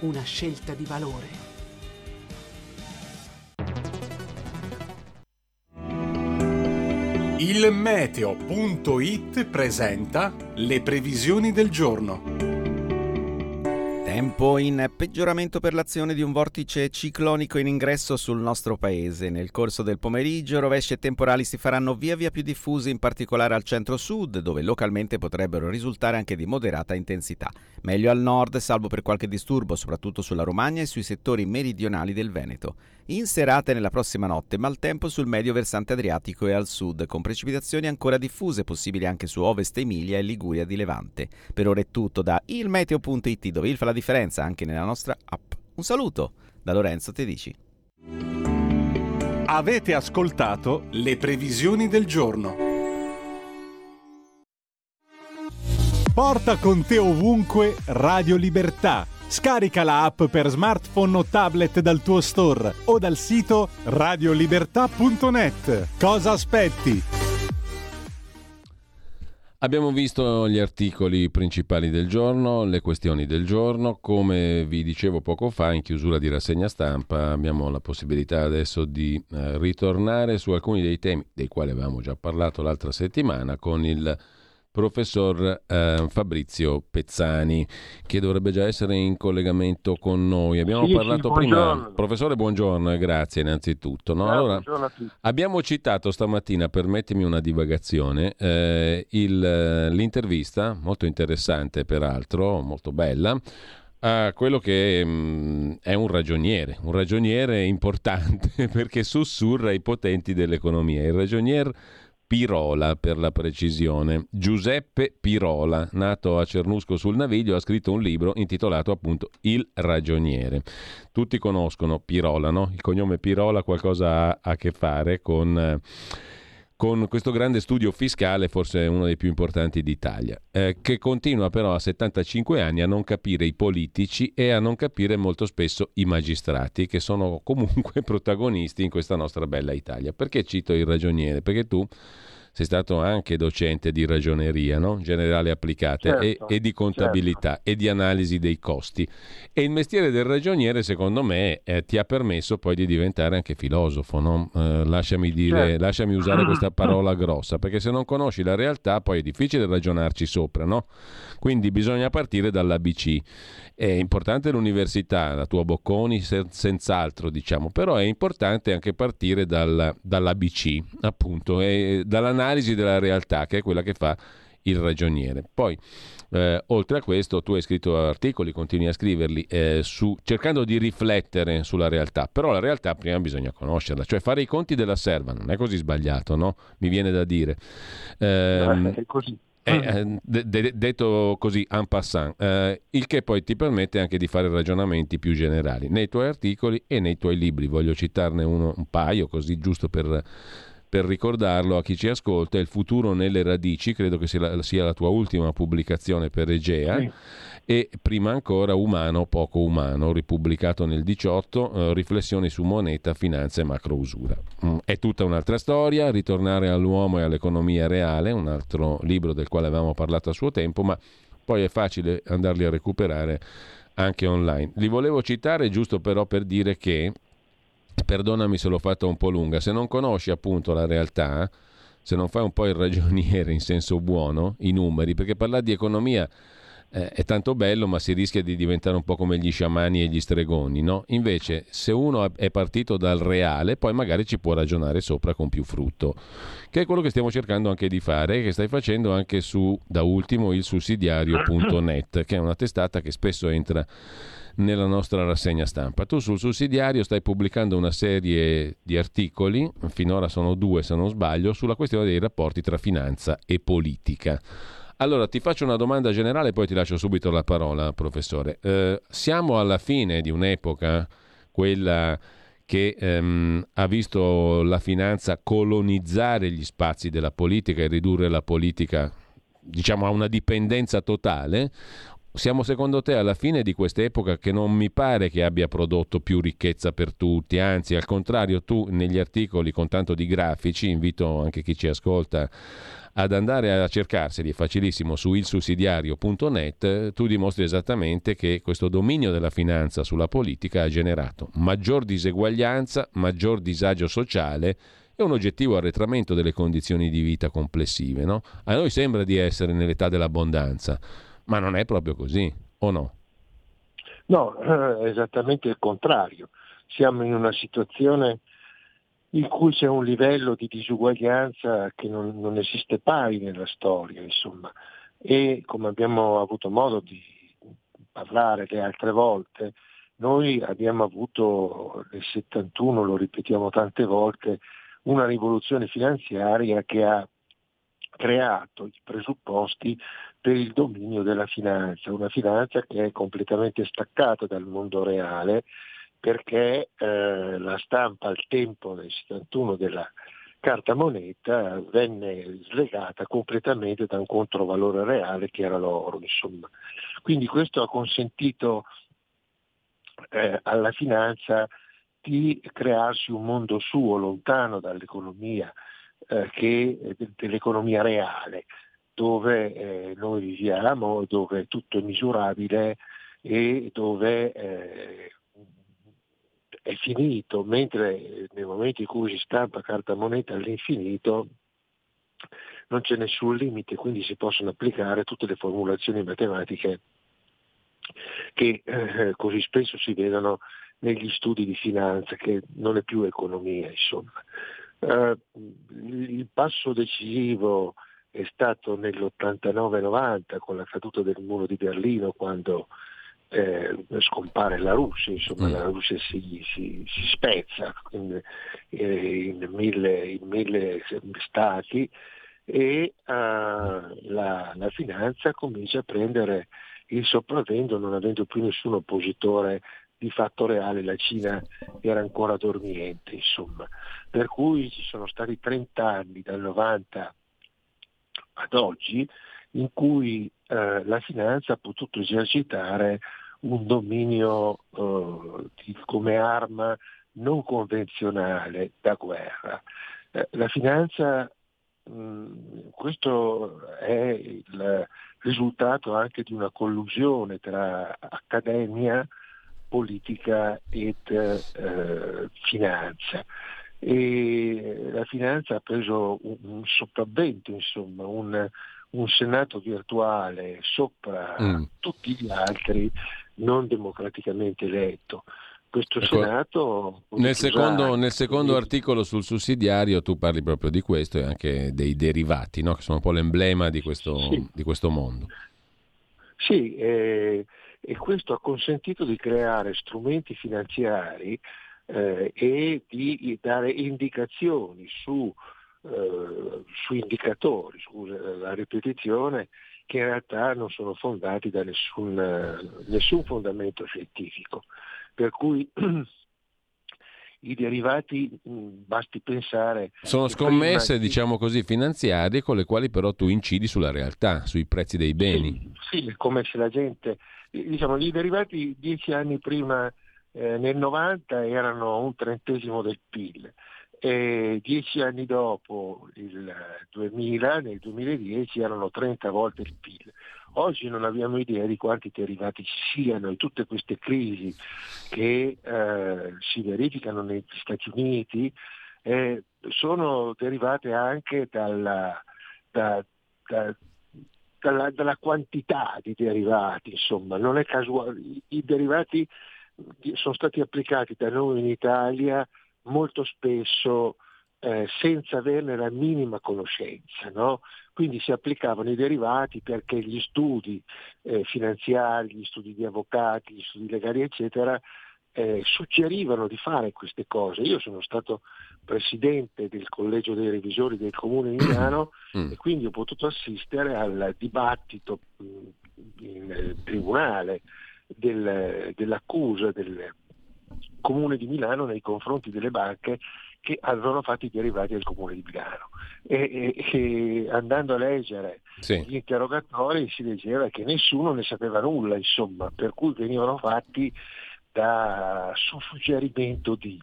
Una scelta di valore. Il meteo punto it presenta le previsioni del giorno. Tempo in peggioramento per l'azione di un vortice ciclonico in ingresso sul nostro paese. Nel corso del pomeriggio rovesci e temporali si faranno via via più diffusi, in particolare al centro-sud, dove localmente potrebbero risultare anche di moderata intensità. Meglio al nord, salvo per qualche disturbo, soprattutto sulla Romagna e sui settori meridionali del Veneto. In serata e nella prossima notte, maltempo sul medio versante adriatico e al sud, con precipitazioni ancora diffuse, possibili anche su ovest Emilia e Liguria di Levante. Per ora è tutto da il meteo punto it, dove il fa la differenza anche nella nostra app. Un saluto da Lorenzo Tedici. Avete ascoltato le previsioni del giorno. Porta con te ovunque Radio Libertà. Scarica la app per smartphone o tablet dal tuo store o dal sito radio libertà punto net. Cosa aspetti? Abbiamo visto gli articoli principali del giorno, le questioni del giorno. Come vi dicevo poco fa, in chiusura di rassegna stampa, abbiamo la possibilità adesso di eh, ritornare su alcuni dei temi dei quali avevamo già parlato l'altra settimana con il professor eh, Fabrizio Pezzani, che dovrebbe già essere in collegamento con noi. Abbiamo sì, parlato sì, prima. Professore, buongiorno e grazie innanzitutto. No? Allora, abbiamo citato stamattina, permettimi una divagazione, eh, il, l'intervista, molto interessante peraltro, molto bella, a quello che mh, è un ragioniere, un ragioniere importante perché sussurra i potenti dell'economia. Il ragionier Pirola, per la precisione, Giuseppe Pirola, nato a Cernusco sul Naviglio, ha scritto un libro intitolato appunto Il ragioniere. Tutti conoscono Pirola, no? Il cognome Pirola qualcosa ha a che fare con, con questo grande studio fiscale, forse uno dei più importanti d'Italia, eh, che continua però a settantacinque anni a non capire i politici e a non capire molto spesso i magistrati, che sono comunque protagonisti in questa nostra bella Italia. Perché cito il ragioniere? Perché tu sei stato anche docente di ragioneria, no? Generale applicata, certo, e, e di contabilità, certo, e di analisi dei costi. E il mestiere del ragioniere, secondo me, eh, ti ha permesso poi di diventare anche filosofo, no? Eh, lasciami dire, certo. lasciami usare questa parola grossa, perché se non conosci la realtà poi è difficile ragionarci sopra, no? Quindi bisogna partire dall'a bi ci. È importante l'università, la tua Bocconi, se, senz'altro, diciamo, però è importante anche partire dal, dall'a bi ci, appunto, e dall'analisi analisi della realtà, che è quella che fa il ragioniere. Poi eh, oltre a questo tu hai scritto articoli, continui a scriverli, eh, su, cercando di riflettere sulla realtà, però la realtà prima bisogna conoscerla, cioè fare i conti della serva non è così sbagliato, no? Mi viene da dire eh, è così. Eh, de- de- detto così en passant, eh, il che poi ti permette anche di fare ragionamenti più generali nei tuoi articoli e nei tuoi libri. Voglio citarne uno, un paio così, giusto per Per ricordarlo a chi ci ascolta, Il futuro nelle radici, credo che sia la, sia la tua ultima pubblicazione per Egea, sì, e prima ancora Umano, poco umano, ripubblicato nel diciotto, eh, riflessioni su moneta, finanza e macrousura. Mm, è tutta un'altra storia, ritornare all'uomo e all'economia reale, un altro libro del quale avevamo parlato a suo tempo, ma poi è facile andarli a recuperare anche online. Li volevo citare giusto però per dire che, perdonami se l'ho fatta un po' lunga, se non conosci appunto la realtà, se non fai un po' il ragioniere in senso buono, i numeri, perché parlare di economia eh, è tanto bello, ma si rischia di diventare un po' come gli sciamani e gli stregoni, no? Invece se uno è partito dal reale, poi magari ci può ragionare sopra con più frutto, che è quello che stiamo cercando anche di fare, che stai facendo anche su, da ultimo, il sussidiario punto net, che è una testata che spesso entra nella nostra rassegna stampa. Tu sul sussidiario stai pubblicando una serie di articoli, finora sono due se non sbaglio, sulla questione dei rapporti tra finanza e politica. Allora ti faccio una domanda generale, poi ti lascio subito la parola, professore. Eh, siamo alla fine di un'epoca, quella che ehm, ha visto la finanza colonizzare gli spazi della politica e ridurre la politica, diciamo, a una dipendenza totale? Siamo secondo te alla fine di quest'epoca, che non mi pare che abbia prodotto più ricchezza per tutti, anzi al contrario, tu negli articoli con tanto di grafici, invito anche chi ci ascolta ad andare a cercarseli, è facilissimo, su il sussidiario punto net, tu dimostri esattamente che questo dominio della finanza sulla politica ha generato maggior diseguaglianza, maggior disagio sociale e un oggettivo arretramento delle condizioni di vita complessive, no? A noi sembra di essere nell'età dell'abbondanza, ma non è proprio così, o no? No, è esattamente il contrario. Siamo in una situazione in cui c'è un livello di disuguaglianza che non, non esiste mai nella storia, insomma. E come abbiamo avuto modo di parlare le altre volte, noi abbiamo avuto nel settantuno, lo ripetiamo tante volte, una rivoluzione finanziaria che ha creato i presupposti per il dominio della finanza, una finanza che è completamente staccata dal mondo reale, perché eh, la stampa al tempo del settantuno della carta moneta venne slegata completamente da un controvalore reale che era l'oro, insomma. Quindi questo ha consentito eh, alla finanza di crearsi un mondo suo, lontano dall'economia, eh, che, dell'economia reale, dove eh, noi viviamo, dove tutto è misurabile e dove eh, è finito, mentre nel momento in cui si stampa carta moneta all'infinito non c'è nessun limite, quindi si possono applicare tutte le formulazioni matematiche che eh, così spesso si vedono negli studi di finanza, che non è più economia, insomma. Eh, il passo decisivo è stato nell'ottantanove novanta con la caduta del muro di Berlino, quando Eh, scompare la Russia, insomma, mm. la Russia si, si, si spezza in, in, mille, in mille stati e uh, la, la finanza comincia a prendere il sopravvento, non avendo più nessun oppositore di fatto reale. La Cina era ancora dormiente, insomma, per cui ci sono stati trent'anni dal novanta ad oggi in cui eh, la finanza ha potuto esercitare un dominio eh, di, come arma non convenzionale da guerra. Eh, la finanza, mh, questo è il risultato anche di una collusione tra accademia, politica ed eh, finanza, e la finanza ha preso un, un sopravvento, insomma, un un senato virtuale sopra mm. tutti gli altri non democraticamente eletto. Questo ecco, senato nel secondo, nel secondo articolo sul sussidiario tu parli proprio di questo e anche dei derivati, no? Che sono un po' l'emblema di questo, sì. di questo mondo. Sì, eh, e questo ha consentito di creare strumenti finanziari eh, e di dare indicazioni su Uh, su indicatori, scusa la ripetizione, che in realtà non sono fondati da nessun, nessun fondamento scientifico, per cui i derivati, basti pensare, sono scommesse, prima, diciamo così, finanziarie, con le quali però tu incidi sulla realtà, sui prezzi dei beni. Sì, sì, come se la gente, diciamo, i derivati dieci anni prima, eh, nel novanta erano un trentesimo del P I L. E dieci anni dopo, il duemila, nel duemiladieci erano trenta volte il P I L. Oggi non abbiamo idea di quanti derivati ci siano, e tutte queste crisi che eh, si verificano negli Stati Uniti eh, sono derivate anche dalla, da, da, dalla, dalla quantità di derivati, insomma, non è casuale. I derivati sono stati applicati da noi in Italia molto spesso eh, senza averne la minima conoscenza, no? Quindi si applicavano i derivati perché gli studi eh, finanziari, gli studi di avvocati, gli studi legali eccetera eh, suggerivano di fare queste cose. Io sono stato presidente del collegio dei revisori del comune di Milano mm. e quindi ho potuto assistere al dibattito in tribunale del, dell'accusa del comune di Milano nei confronti delle banche che avevano fatto i derivati del comune di Milano, e, e, e andando a leggere sì. gli interrogatori si leggeva che nessuno ne sapeva nulla, insomma, per cui venivano fatti da suggerimento di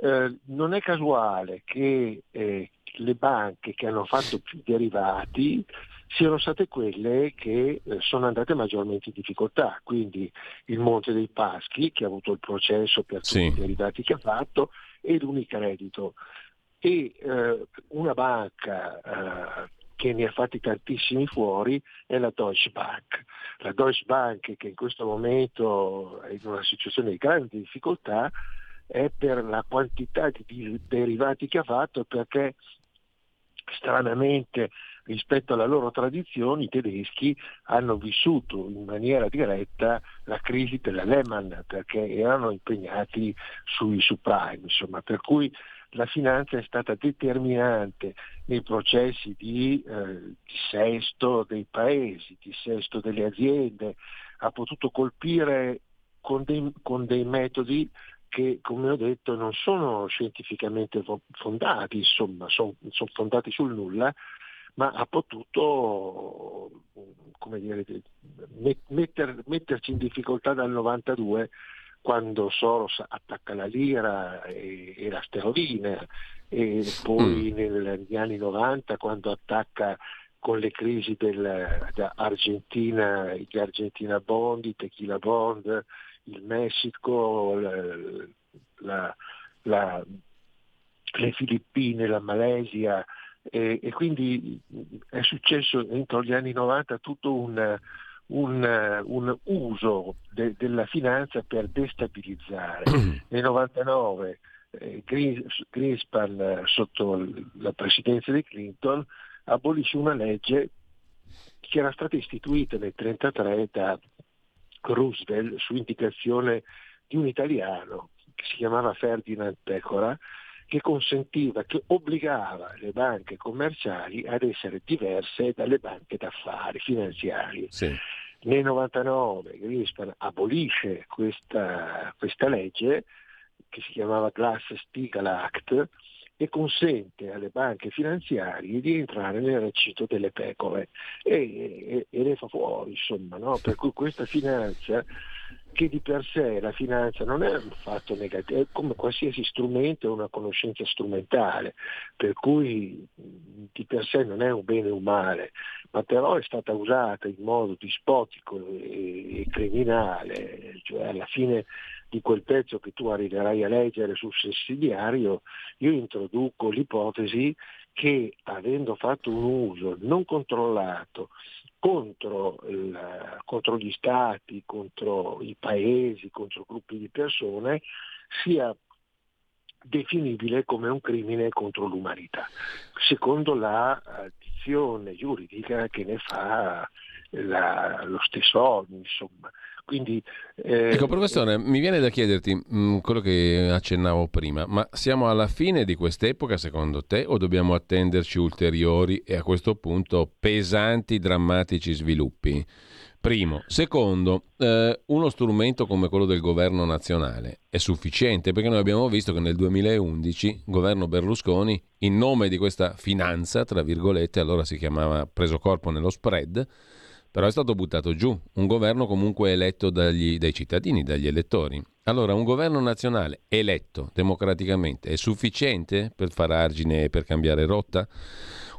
eh, non è casuale che eh, le banche che hanno fatto più derivati siano state quelle che eh, sono andate maggiormente in difficoltà, quindi il Monte dei Paschi, che ha avuto il processo per tutti sì. i derivati che ha fatto, e l'Unicredito, e eh, una banca eh, che ne ha fatti tantissimi fuori è la Deutsche Bank. La Deutsche Bank, che in questo momento è in una situazione di grande difficoltà, è per la quantità di derivati che ha fatto, perché stranamente rispetto alla loro tradizione i tedeschi hanno vissuto in maniera diretta la crisi della Lehman, perché erano impegnati sui subprime, insomma, per cui la finanza è stata determinante nei processi di eh, dissesto dei paesi, dissesto delle aziende, ha potuto colpire con dei, con dei metodi che, come ho detto, non sono scientificamente fondati, insomma, sono son fondati sul nulla, ma ha potuto, come dire, metter, metterci in difficoltà dal novantadue, quando Soros attacca la lira e, e la sterolina, e poi mm. negli anni novanta, quando attacca con le crisi del, da Argentina, gli Argentina Bond, i Tequila Bond, il Messico, la, la, la, le Filippine, la Malesia, E, e quindi è successo entro gli anni novanta tutto un, un, un uso de, della finanza per destabilizzare. Nel novantanove eh, Greenspan, sotto la presidenza di Clinton, abolisce una legge che era stata istituita nel trentatré da Roosevelt su indicazione di un italiano che si chiamava Ferdinand Pecora, che consentiva, che obbligava le banche commerciali ad essere diverse dalle banche d'affari finanziarie. Sì. Nel novantanove Greenspan abolisce questa, questa legge, che si chiamava Glass-Steagall Act, e consente alle banche finanziarie di entrare nel recinto delle pecore e, e, e le fa fuori, insomma, no? Per cui questa finanza, che di per sé la finanza non è un fatto negativo, è come qualsiasi strumento, è una conoscenza strumentale, per cui di per sé non è un bene o un male, ma però è stata usata in modo dispotico e, e criminale, cioè alla fine di quel pezzo che tu arriverai a leggere sul Sussidiario, io introduco l'ipotesi che, avendo fatto un uso non controllato contro, il, contro gli stati, contro i paesi, contro gruppi di persone, sia definibile come un crimine contro l'umanità, secondo la dizione giuridica che ne fa la, lo stesso ordine, insomma. Quindi, eh... ecco, professore, mi viene da chiederti mh, quello che accennavo prima, ma siamo alla fine di quest'epoca secondo te, o dobbiamo attenderci ulteriori e a questo punto pesanti, drammatici sviluppi? Primo. Secondo, eh, uno strumento come quello del governo nazionale è sufficiente? Perché noi abbiamo visto che nel duemilaundici governo Berlusconi, in nome di questa finanza, tra virgolette, allora si chiamava, preso corpo nello spread, però è stato buttato giù, un governo comunque eletto dagli, dai cittadini, dagli elettori. Allora, un governo nazionale eletto democraticamente è sufficiente per far argine e per cambiare rotta?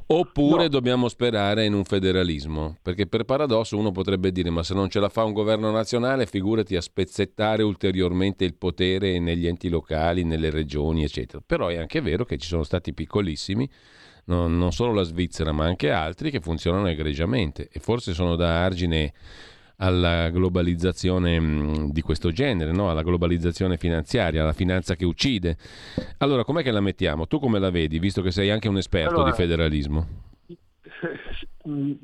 Oppure no, dobbiamo sperare in un federalismo? Perché per paradosso uno potrebbe dire, ma se non ce la fa un governo nazionale, figurati a spezzettare ulteriormente il potere negli enti locali, nelle regioni, eccetera. Però è anche vero che ci sono stati piccolissimi, non solo la Svizzera ma anche altri, che funzionano egregiamente, e forse sono da argine alla globalizzazione di questo genere, no? Alla globalizzazione finanziaria, alla finanza che uccide. Allora, com'è che la mettiamo? Tu come la vedi, visto che sei anche un esperto allora, di federalismo?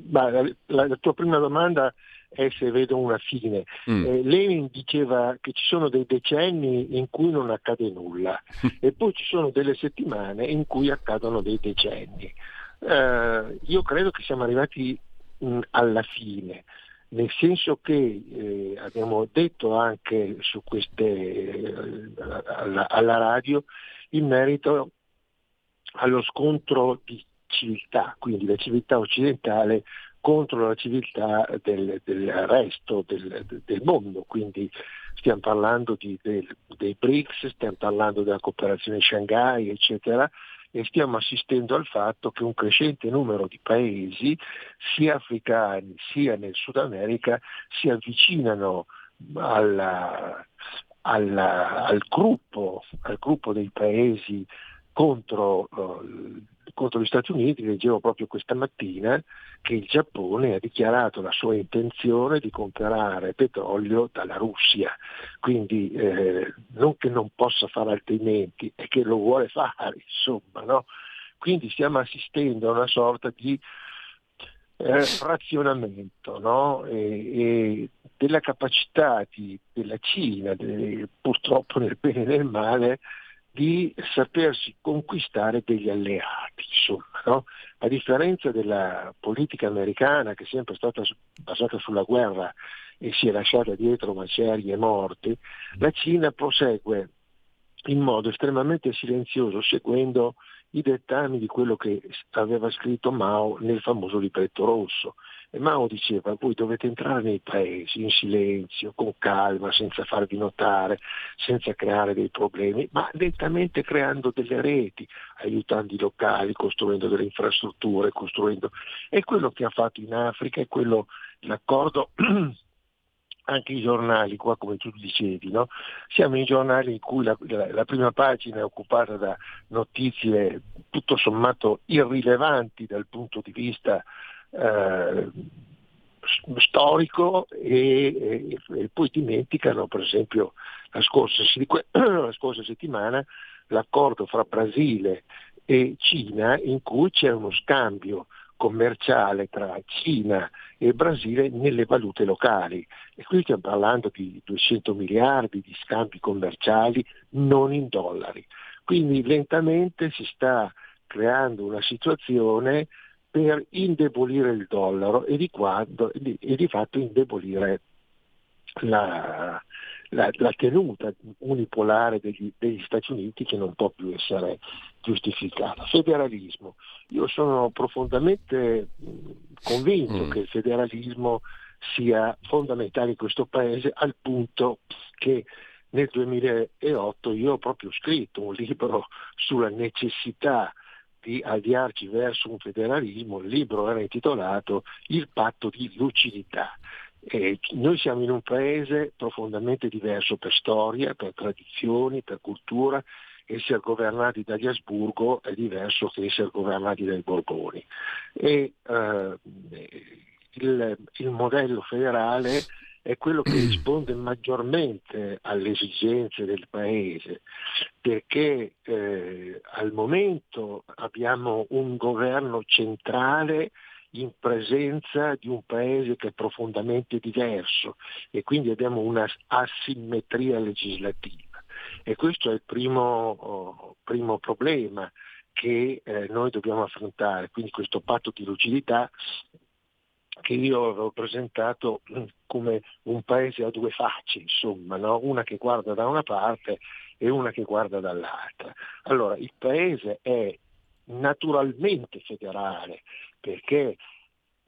Ma la, la tua prima domanda esse vedono una fine. Mm. Eh, Lenin diceva che ci sono dei decenni in cui non accade nulla e poi ci sono delle settimane in cui accadono dei decenni. Eh, io credo che siamo arrivati mh, alla fine, nel senso che eh, abbiamo detto anche su queste eh, alla, alla radio in merito allo scontro di civiltà, quindi la civiltà occidentale contro la civiltà del, del resto del, del mondo, quindi stiamo parlando di, del, dei BRICS, stiamo parlando della cooperazione Shanghai, eccetera, e stiamo assistendo al fatto che un crescente numero di paesi, sia africani sia nel Sud America, si avvicinano alla, alla, al, gruppo, al gruppo dei paesi contro uh, contro gli Stati Uniti. Leggevo proprio questa mattina che il Giappone ha dichiarato la sua intenzione di comprare petrolio dalla Russia, quindi eh, non che non possa fare altrimenti, è che lo vuole fare, insomma, no? Quindi stiamo assistendo a una sorta di eh, frazionamento, no? e, e della capacità di, della Cina, de, purtroppo nel bene e nel male, di sapersi conquistare degli alleati, insomma, no? A differenza della politica americana, che è sempre stata basata sulla guerra e si è lasciata dietro macerie e morti, la Cina prosegue in modo estremamente silenzioso, seguendo i dettami di quello che aveva scritto Mao nel famoso libretto rosso. E Mao diceva: voi dovete entrare nei paesi in silenzio, con calma, senza farvi notare, senza creare dei problemi, ma lentamente creando delle reti, aiutando i locali, costruendo delle infrastrutture, costruendo. È quello che ha fatto in Africa, è quello l'accordo. Anche i giornali, qua come tu dicevi, no? Siamo in giornali in cui la, la, la prima pagina è occupata da notizie tutto sommato irrilevanti dal punto di vista eh, storico e, e, e poi dimenticano, per esempio, la scorsa, la scorsa settimana l'accordo fra Brasile e Cina, in cui c'è uno scambio commerciale tra Cina e Brasile nelle valute locali, e qui stiamo parlando di duecento miliardi di scambi commerciali non in dollari. Quindi lentamente si sta creando una situazione per indebolire il dollaro e di, quanto, e di, e di fatto indebolire la, la, la tenuta unipolare degli, degli Stati Uniti, che non può più essere giustificata. Federalismo. Io sono profondamente convinto mm. che il federalismo sia fondamentale in questo Paese, al punto che nel duemilaotto io ho proprio scritto un libro sulla necessità di avviarci verso un federalismo. Il libro era intitolato Il patto di lucidità. Eh, noi siamo in un paese profondamente diverso per storia, per tradizioni, per cultura. Essere governati dagli Asburgo è diverso che essere governati dai Borboni, e eh, il, il modello federale è quello che risponde maggiormente alle esigenze del Paese, perché eh, al momento abbiamo un governo centrale in presenza di un paese che è profondamente diverso, e quindi abbiamo una asimmetria legislativa. E questo è il primo, primo problema che eh, noi dobbiamo affrontare, quindi questo patto di lucidità, che io avevo presentato come un paese a due facce, insomma, no? Una che guarda da una parte e una che guarda dall'altra. Allora, il paese è naturalmente federale, perché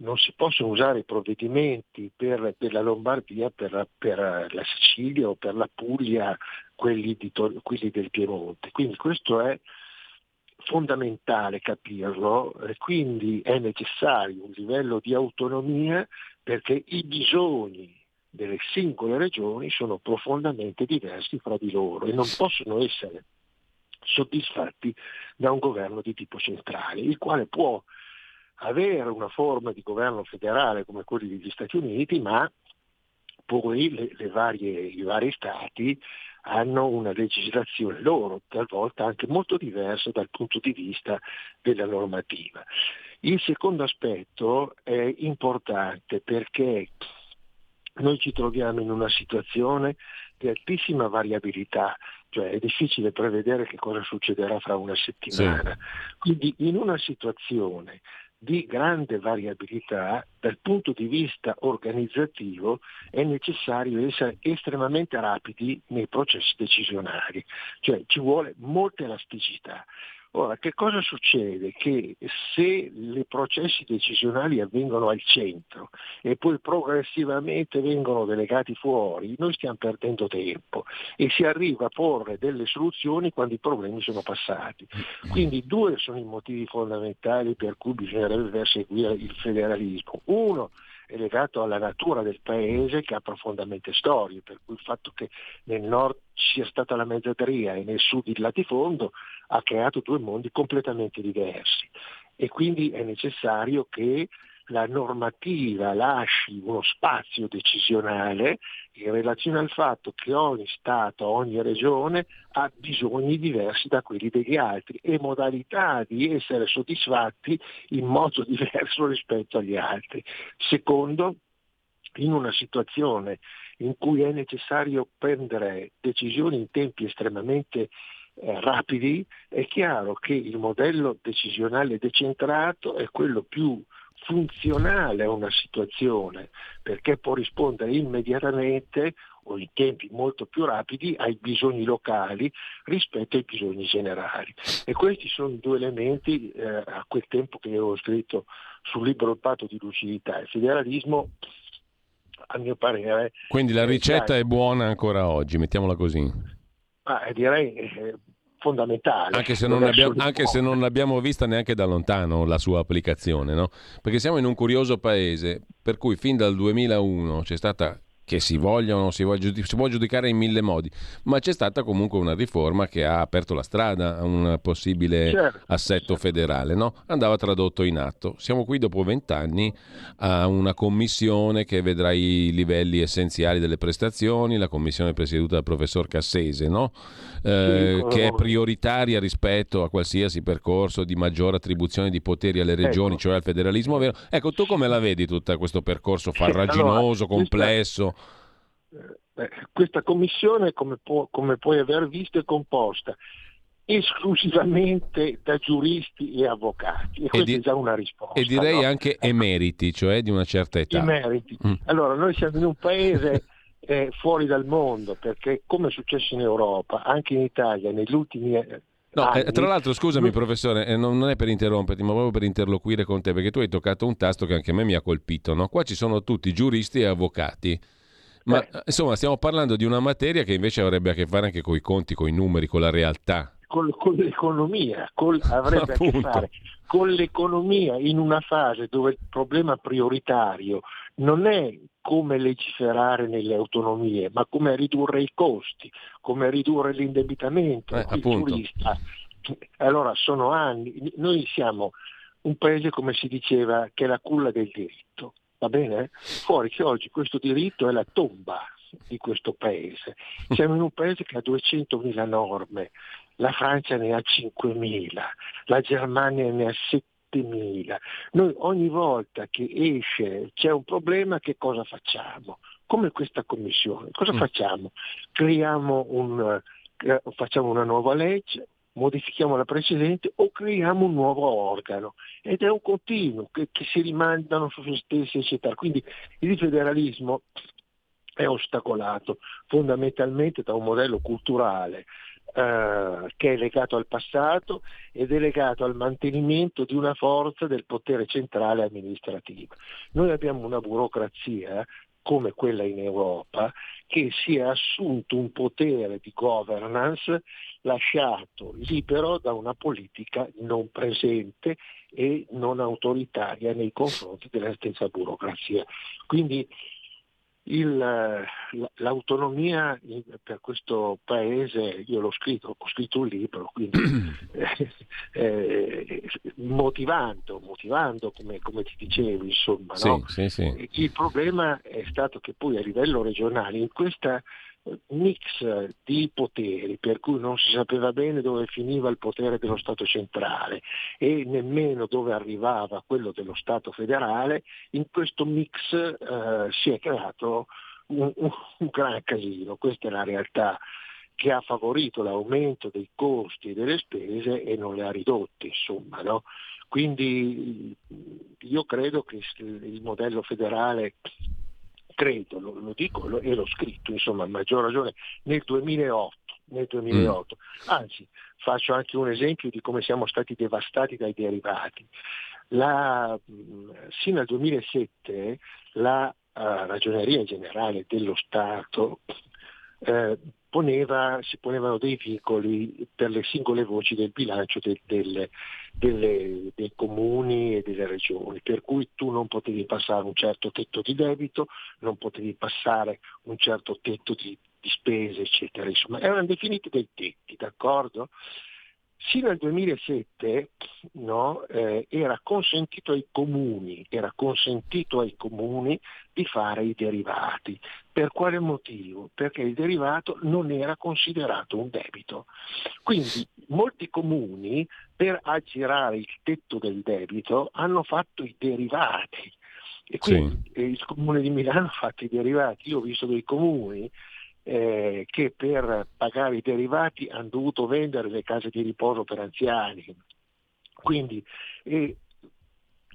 non si possono usare i provvedimenti per, per la Lombardia, per, per la Sicilia o per la Puglia, quelli, di, quelli del Piemonte. Quindi questo è fondamentale capirlo, e quindi è necessario un livello di autonomia, perché i bisogni delle singole regioni sono profondamente diversi fra di loro e non possono essere soddisfatti da un governo di tipo centrale, il quale può avere una forma di governo federale come quelli degli Stati Uniti, ma poi le, le varie, i vari stati hanno una legislazione loro, talvolta anche molto diversa dal punto di vista della normativa. Il secondo aspetto è importante, perché noi ci troviamo in una situazione di altissima variabilità, cioè è difficile prevedere che cosa succederà fra una settimana. Sì. Quindi in una situazione di grande variabilità dal punto di vista organizzativo è necessario essere estremamente rapidi nei processi decisionali, cioè ci vuole molta elasticità. Ora, che cosa succede? Che se i processi decisionali avvengono al centro e poi progressivamente vengono delegati fuori, noi stiamo perdendo tempo e si arriva a porre delle soluzioni quando i problemi sono passati. Quindi due sono i motivi fondamentali per cui bisognerebbe perseguire il federalismo. Uno è legato alla natura del paese, che ha profondamente storie, per cui il fatto che nel nord sia stata la mezzadria e nel sud il latifondo ha creato due mondi completamente diversi, e quindi è necessario che la normativa lasci uno spazio decisionale in relazione al fatto che ogni Stato, ogni Regione ha bisogni diversi da quelli degli altri e modalità di essere soddisfatti in modo diverso rispetto agli altri. Secondo, in una situazione in cui è necessario prendere decisioni in tempi estremamente Eh, rapidi, è chiaro che il modello decisionale decentrato è quello più funzionale a una situazione, perché può rispondere immediatamente o in tempi molto più rapidi ai bisogni locali rispetto ai bisogni generali. E questi sono i due elementi eh, a quel tempo che avevo scritto sul libro Il patto di lucidità. Il federalismo, a mio parere... Quindi la ricetta è buona ancora oggi, mettiamola così. Ma direi eh, fondamentale. Anche se non, non abbiamo, anche se non l'abbiamo vista neanche da lontano la sua applicazione, no? Perché siamo in un curioso paese per cui fin dal duemilauno c'è stata, che si voglia o non si voglia, si può giudicare in mille modi, ma c'è stata comunque una riforma che ha aperto la strada a un possibile certo, assetto certo. federale, no? Andava tradotto in atto. Siamo qui dopo vent'anni a una commissione che vedrà i livelli essenziali delle prestazioni, la commissione presieduta dal professor Cassese, no? eh, che è prioritaria rispetto a qualsiasi percorso di maggiore attribuzione di poteri alle regioni, ecco. Cioè al federalismo vero. Ecco, tu come la vedi tutta questo percorso farraginoso, complesso? Beh, questa commissione, come, può, come puoi aver visto, è composta esclusivamente da giuristi e avvocati, e, e questa di, è già una risposta. E direi no? anche emeriti, cioè di una certa età. Emeriti. Mm. Allora, noi siamo in un paese eh, fuori dal mondo, perché come è successo in Europa, anche in Italia, negli ultimi eh, No, eh, tra l'altro scusami professore, eh, non, non è per interromperti, ma proprio per interloquire con te, perché tu hai toccato un tasto che anche a me mi ha colpito, no? Qua ci sono tutti giuristi e avvocati. Ma insomma stiamo parlando di una materia che invece avrebbe a che fare anche con i conti, con i numeri, con la realtà. Con, con l'economia, col, avrebbe a che fare con l'economia in una fase dove il problema prioritario non è come legiferare nelle autonomie, ma come ridurre i costi, come ridurre l'indebitamento. Eh, il giurista. Allora sono anni, noi siamo un paese, come si diceva, che è la culla del diritto. Va bene? Fuori che oggi questo diritto è la tomba di questo paese. Siamo in un paese che ha duecentomila norme, la Francia ne ha cinquemila, la Germania ne ha settemila. Noi ogni volta che esce c'è un problema, che cosa facciamo? Come questa commissione, cosa facciamo? Creiamo un, facciamo una nuova legge, modifichiamo la precedente o creiamo un nuovo organo, ed è un continuo che, che si rimandano su se stessi eccetera. Quindi il federalismo è ostacolato fondamentalmente da un modello culturale eh, che è legato al passato ed è legato al mantenimento di una forza del potere centrale amministrativo. Noi abbiamo una burocrazia come quella in Europa, che si è assunto un potere di governance lasciato libero da una politica non presente e non autoritaria nei confronti della stessa burocrazia. Quindi il, l'autonomia per questo paese, io l'ho scritto, ho scritto un libro, quindi eh, eh, motivando, motivando come, come ti dicevo, insomma, sì, no? Sì, sì. Il problema è stato che poi a livello regionale in questa mix di poteri, per cui non si sapeva bene dove finiva il potere dello Stato centrale e nemmeno dove arrivava quello dello Stato federale, in questo mix eh, si è creato un, un gran casino. Questa è la realtà, che ha favorito l'aumento dei costi e delle spese e non le ha ridotte, insomma, no? Quindi io credo che il modello federale, credo, lo, lo dico e l'ho scritto, insomma, a maggior ragione nel duemilaotto, nel duemilaotto. Mm. Anzi, faccio anche un esempio di come siamo stati devastati dai derivati. La, sino al duemilasette la uh, Ragioneria Generale dello Stato eh, poneva, si ponevano dei vincoli per le singole voci del bilancio de, delle, delle, dei comuni e delle regioni, per cui tu non potevi passare un certo tetto di debito, non potevi passare un certo tetto di, di spese, eccetera. Insomma, erano definiti dei tetti, d'accordo? Sino al duemilasette no, eh, era consentito ai comuni, era consentito ai comuni di fare i derivati. Per quale motivo? Perché il derivato non era considerato un debito. Quindi molti comuni, per aggirare il tetto del debito, hanno fatto i derivati. E quindi sì. Il comune di Milano ha fatto i derivati. Io ho visto dei comuni Eh, che per pagare i derivati hanno dovuto vendere le case di riposo per anziani. Quindi eh,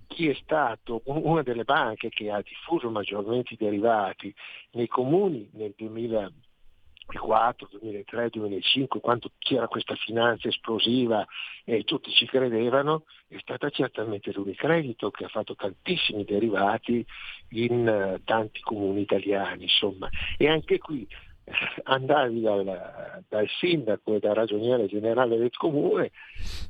chi è stato una delle banche che ha diffuso maggiormente i derivati nei comuni nel duemilaquattro, duemilatré, duemilacinque, quando c'era questa finanza esplosiva e eh, tutti ci credevano, è stata certamente l'Unicredito, che ha fatto tantissimi derivati in eh, tanti comuni italiani, insomma. E anche qui andavi dal, dal sindaco e dal ragioniere generale del comune,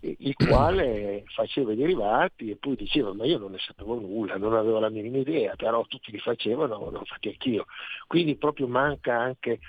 il quale faceva i derivati e poi diceva: ma io non ne sapevo nulla, non avevo la minima idea, però tutti li facevano, l'ho fatti anch'io. Quindi proprio manca anche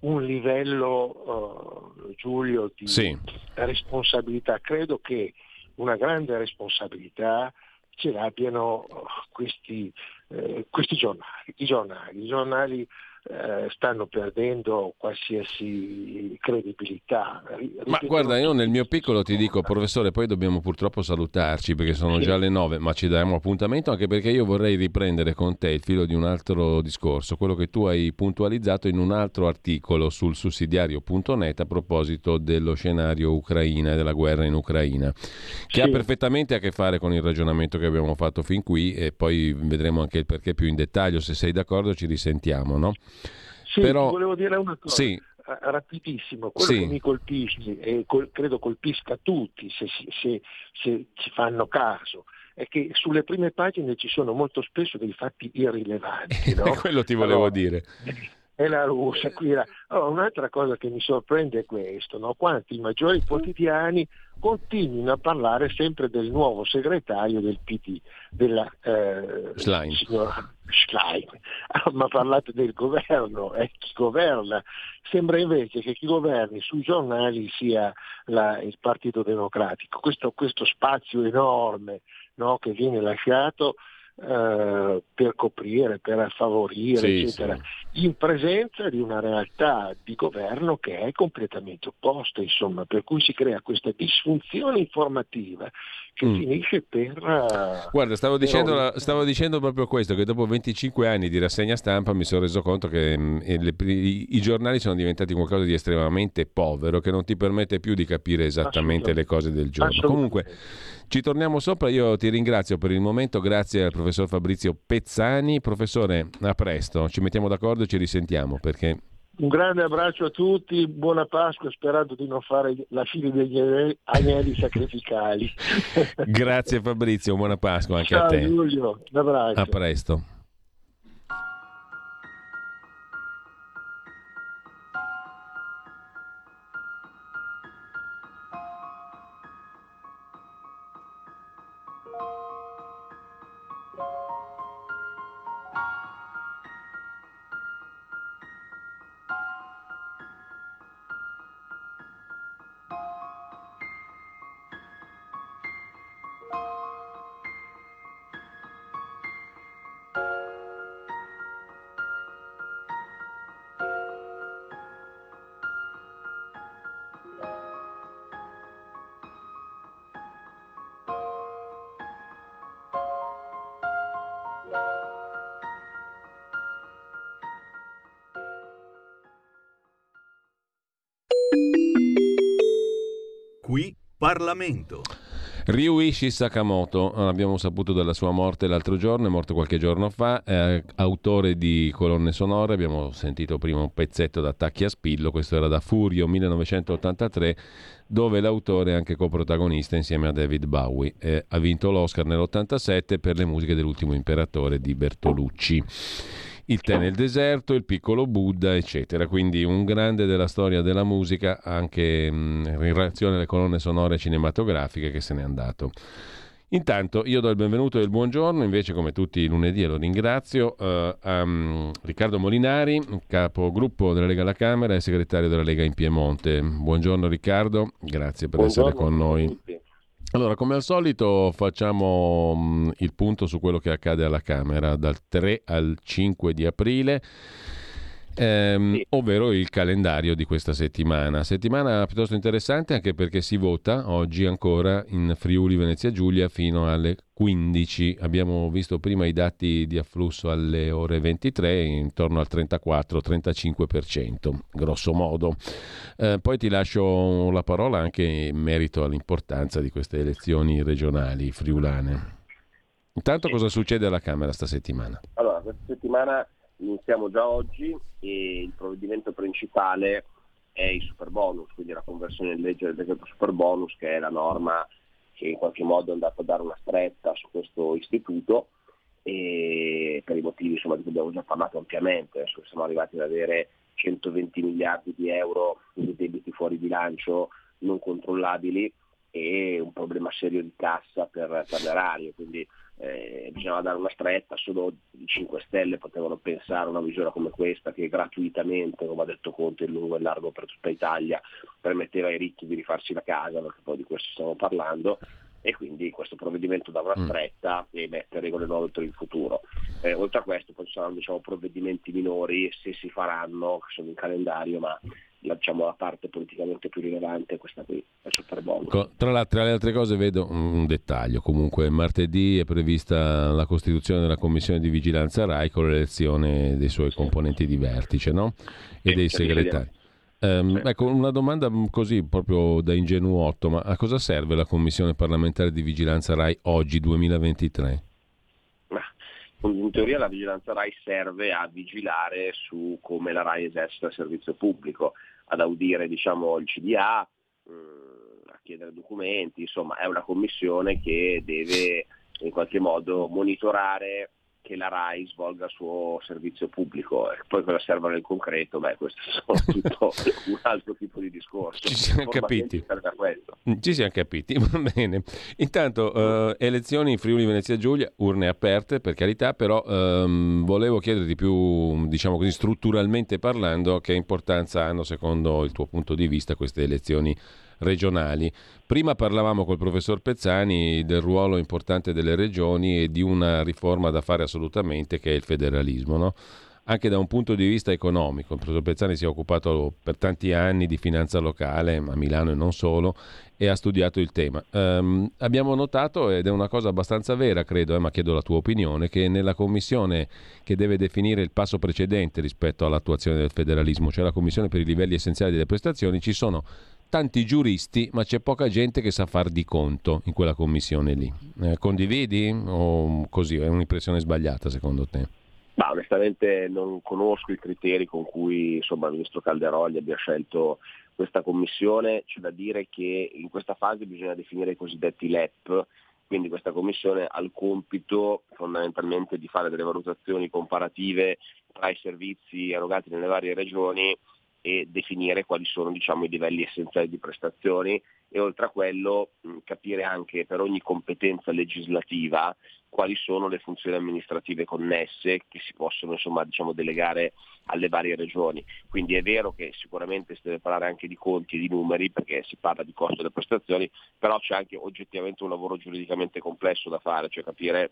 un livello, uh, Giulio, di sì. responsabilità. Credo che una grande responsabilità ce l'abbiano questi, eh, questi giornali. I giornali, i giornali Eh, stanno perdendo qualsiasi credibilità. Ripeto, ma guarda, io nel mio piccolo ti dico, professore, poi dobbiamo purtroppo salutarci perché sono sì. già le nove, ma ci daremo appuntamento, anche perché io vorrei riprendere con te il filo di un altro discorso, quello che tu hai puntualizzato in un altro articolo sul sussidiario punto net a proposito dello scenario Ucraina e della guerra in Ucraina, che sì. ha perfettamente a che fare con il ragionamento che abbiamo fatto fin qui, e poi vedremo anche il perché più in dettaglio. Se sei d'accordo ci risentiamo, no? Sì, però volevo dire una cosa sì. rapidissimo, quello sì. che mi colpisce e col, credo colpisca tutti se, se, se ci fanno caso, è che sulle prime pagine ci sono molto spesso dei fatti irrilevanti, no? Quello ti volevo allora, dire. È la Russia, qui la... Allora, un'altra cosa che mi sorprende è questo, no? Quanti i maggiori quotidiani continuino a parlare sempre del nuovo segretario del P D, della eh, Schlein. signora Schlein, ah, ma parlate del governo, è eh, chi governa. Sembra invece che chi governi sui giornali sia la, il Partito Democratico, questo, questo spazio enorme, no? Che viene lasciato Uh, per coprire, per favorire, sì, eccetera, sì. in presenza di una realtà di governo che è completamente opposta, insomma, per cui si crea questa disfunzione informativa che mm. finisce per... Guarda, stavo, per dicendo, la, stavo dicendo proprio questo, che dopo venticinque anni di rassegna stampa mi sono reso conto che mh, le, i, i giornali sono diventati qualcosa di estremamente povero, che non ti permette più di capire esattamente le cose del giorno. Comunque, ci torniamo sopra, io ti ringrazio per il momento, grazie al professor Fabrizio Pezzani. Professore, a presto, ci mettiamo d'accordo e ci risentiamo, perché... Un grande abbraccio a tutti, buona Pasqua, sperando di non fare la fine degli agnelli sacrificali. Grazie Fabrizio, buona Pasqua anche Ciao, a te. Ciao Giulio, un abbraccio. A presto. qui Parlamento. Ryuichi Sakamoto, abbiamo saputo della sua morte l'altro giorno, è morto qualche giorno fa, eh, autore di colonne sonore, abbiamo sentito prima un pezzetto da Attacchi a spillo, questo era da Furio millenovecentottantatré, dove l'autore è anche coprotagonista insieme a David Bowie, eh, ha vinto l'Oscar nell'ottantasette per le musiche dell'Ultimo Imperatore di Bertolucci. Il tè nel deserto, il piccolo Buddha, eccetera. Quindi un grande della storia della musica, anche mh, in relazione alle colonne sonore cinematografiche, che se n'è andato. Intanto io do il benvenuto e il buongiorno, invece come tutti i lunedì, e lo ringrazio, eh, a Riccardo Molinari, capogruppo della Lega alla Camera e segretario della Lega in Piemonte. Buongiorno Riccardo, grazie per buongiorno essere con noi. Allora, come al solito facciamo mh, il punto su quello che accade alla Camera dal tre al cinque di aprile, ehm, sì. ovvero il calendario di questa settimana. Settimana piuttosto interessante anche perché si vota oggi ancora in Friuli Venezia Giulia fino alle quindici. Abbiamo visto prima i dati di afflusso alle ore ventitré, intorno al trentaquattro trentacinque per cento, grosso modo. Eh, poi ti lascio la parola anche in merito all'importanza di queste elezioni regionali friulane. Intanto cosa succede alla Camera sta settimana? Allora, questa settimana iniziamo già oggi e il provvedimento principale è il superbonus, quindi la conversione in legge del decreto superbonus, che è la norma che in qualche modo è andato a dare una stretta su questo istituto e per i motivi insomma di cui abbiamo già parlato ampiamente. Adesso siamo arrivati ad avere centoventi miliardi di euro di debiti fuori bilancio non controllabili e un problema serio di cassa per, per l'erario, quindi eh, bisognava dare una stretta. Solo i cinque Stelle potevano pensare a una misura come questa, che gratuitamente, come ha detto Conte in lungo e largo per tutta Italia, permetteva ai ricchi di rifarsi la casa, perché poi di questo stiamo parlando, e quindi questo provvedimento dà una stretta e mette regole nuove per il futuro. Eh, oltre a questo poi ci saranno diciamo, provvedimenti minori, se si faranno, che sono in calendario, ma la, diciamo, la parte politicamente più rilevante è questa qui, è superbonus. Tra, tra le altre cose vedo un dettaglio, comunque martedì è prevista la costituzione della commissione di vigilanza RAI con l'elezione dei suoi componenti di vertice, no? E sì, dei segretari. Um, sì. Ecco, una domanda così proprio da ingenuotto, ma a cosa serve la commissione parlamentare di vigilanza RAI oggi duemilaventitré? In teoria la vigilanza RAI serve a vigilare su come la RAI esercita il servizio pubblico, ad audire diciamo, il C D A, a chiedere documenti, insomma è una commissione che deve in qualche modo monitorare che la RAI svolga il suo servizio pubblico. E poi cosa serve nel concreto? Beh, questo è tutto un altro tipo di discorso. Ci siamo capiti. Ci siamo capiti, va bene. Intanto, eh, elezioni in Friuli Venezia Giulia, urne aperte per carità, però ehm, volevo chiederti più, diciamo così, strutturalmente parlando, che importanza hanno secondo il tuo punto di vista queste elezioni regionali. Prima parlavamo col professor Pezzani del ruolo importante delle regioni e di una riforma da fare assolutamente, che è il federalismo, no? Anche da un punto di vista economico. Il professor Pezzani si è occupato per tanti anni di finanza locale a Milano e non solo, e ha studiato il tema. Um, abbiamo notato, ed è una cosa abbastanza vera credo, eh, ma chiedo la tua opinione, che nella commissione che deve definire il passo precedente rispetto all'attuazione del federalismo, cioè la commissione per i livelli essenziali delle prestazioni, ci sono tanti giuristi, ma c'è poca gente che sa far di conto in quella commissione lì. Eh, condividi o così? È un'impressione sbagliata secondo te? Ma onestamente non conosco i criteri con cui insomma il ministro Calderoli abbia scelto questa commissione. C'è da dire che in questa fase bisogna definire i cosiddetti L E P, quindi questa commissione ha il compito fondamentalmente di fare delle valutazioni comparative tra i servizi erogati nelle varie regioni e definire quali sono diciamo, i livelli essenziali di prestazioni, e oltre a quello mh, capire anche per ogni competenza legislativa quali sono le funzioni amministrative connesse che si possono insomma diciamo, delegare alle varie regioni. Quindi è vero che sicuramente si deve parlare anche di conti e di numeri, perché si parla di costo delle prestazioni, però c'è anche oggettivamente un lavoro giuridicamente complesso da fare, cioè capire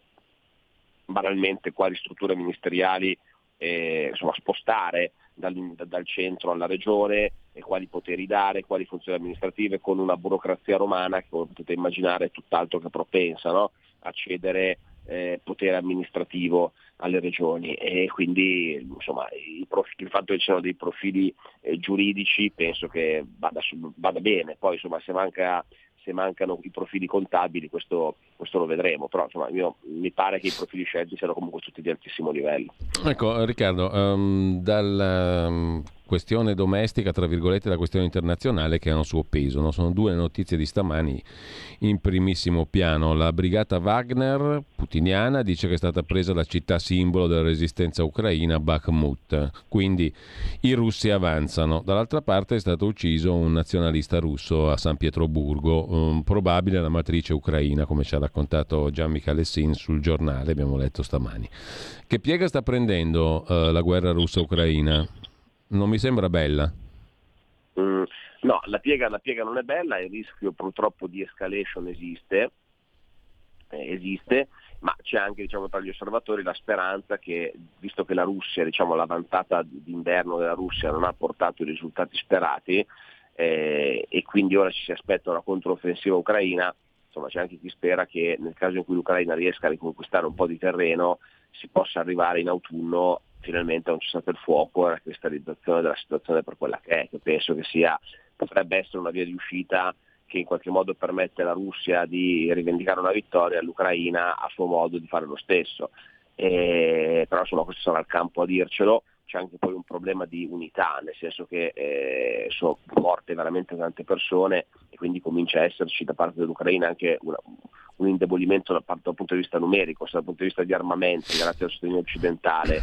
banalmente quali strutture ministeriali eh, insomma, spostare Dal, dal centro alla regione, e quali poteri dare, quali funzioni amministrative, con una burocrazia romana che, come potete immaginare, è tutt'altro che propensa, no? A cedere eh, potere amministrativo alle regioni, e quindi insomma il, profili, il fatto che ci siano dei profili eh, giuridici penso che vada, vada bene. Poi insomma se manca se mancano i profili contabili questo, questo lo vedremo, però insomma io, mi pare che i profili scelti siano comunque tutti di altissimo livello. Ecco Riccardo, um, dalla um, questione domestica tra virgolette la questione internazionale che ha un suo peso, no? Sono due notizie di stamani in primissimo piano. La brigata Wagner putiniana dice che è stata presa la città simbolo della resistenza ucraina, Bakhmut, quindi i russi avanzano. Dall'altra parte è stato ucciso un nazionalista russo a San Pietroburgo, Um, probabile la matrice ucraina, come ci ha raccontato Gian Micalessin sul giornale, abbiamo letto stamani. Che piega sta prendendo uh, la guerra russa-ucraina? Non mi sembra bella. Mm, no, la piega, la piega non è bella, il rischio purtroppo di escalation esiste, eh, esiste, ma c'è anche diciamo tra gli osservatori la speranza che, visto che la Russia, diciamo la vantata d'inverno della Russia non ha portato i risultati sperati, Eh, e quindi ora ci si aspetta una controffensiva ucraina, insomma c'è anche chi spera che nel caso in cui l'Ucraina riesca a riconquistare un po' di terreno si possa arrivare in autunno finalmente a un cessate il fuoco e a una cristallizzazione della situazione per quella che è, che penso che sia, potrebbe essere una via di uscita che in qualche modo permette alla Russia di rivendicare una vittoria e all'Ucraina a suo modo di fare lo stesso. Eh, però insomma questo sarà il campo a dircelo. C'è anche poi un problema di unità, nel senso che eh, sono morte veramente tante persone e quindi comincia a esserci da parte dell'Ucraina anche una, un indebolimento da parte, dal punto di vista numerico, dal punto di vista di armamenti, grazie al sostegno occidentale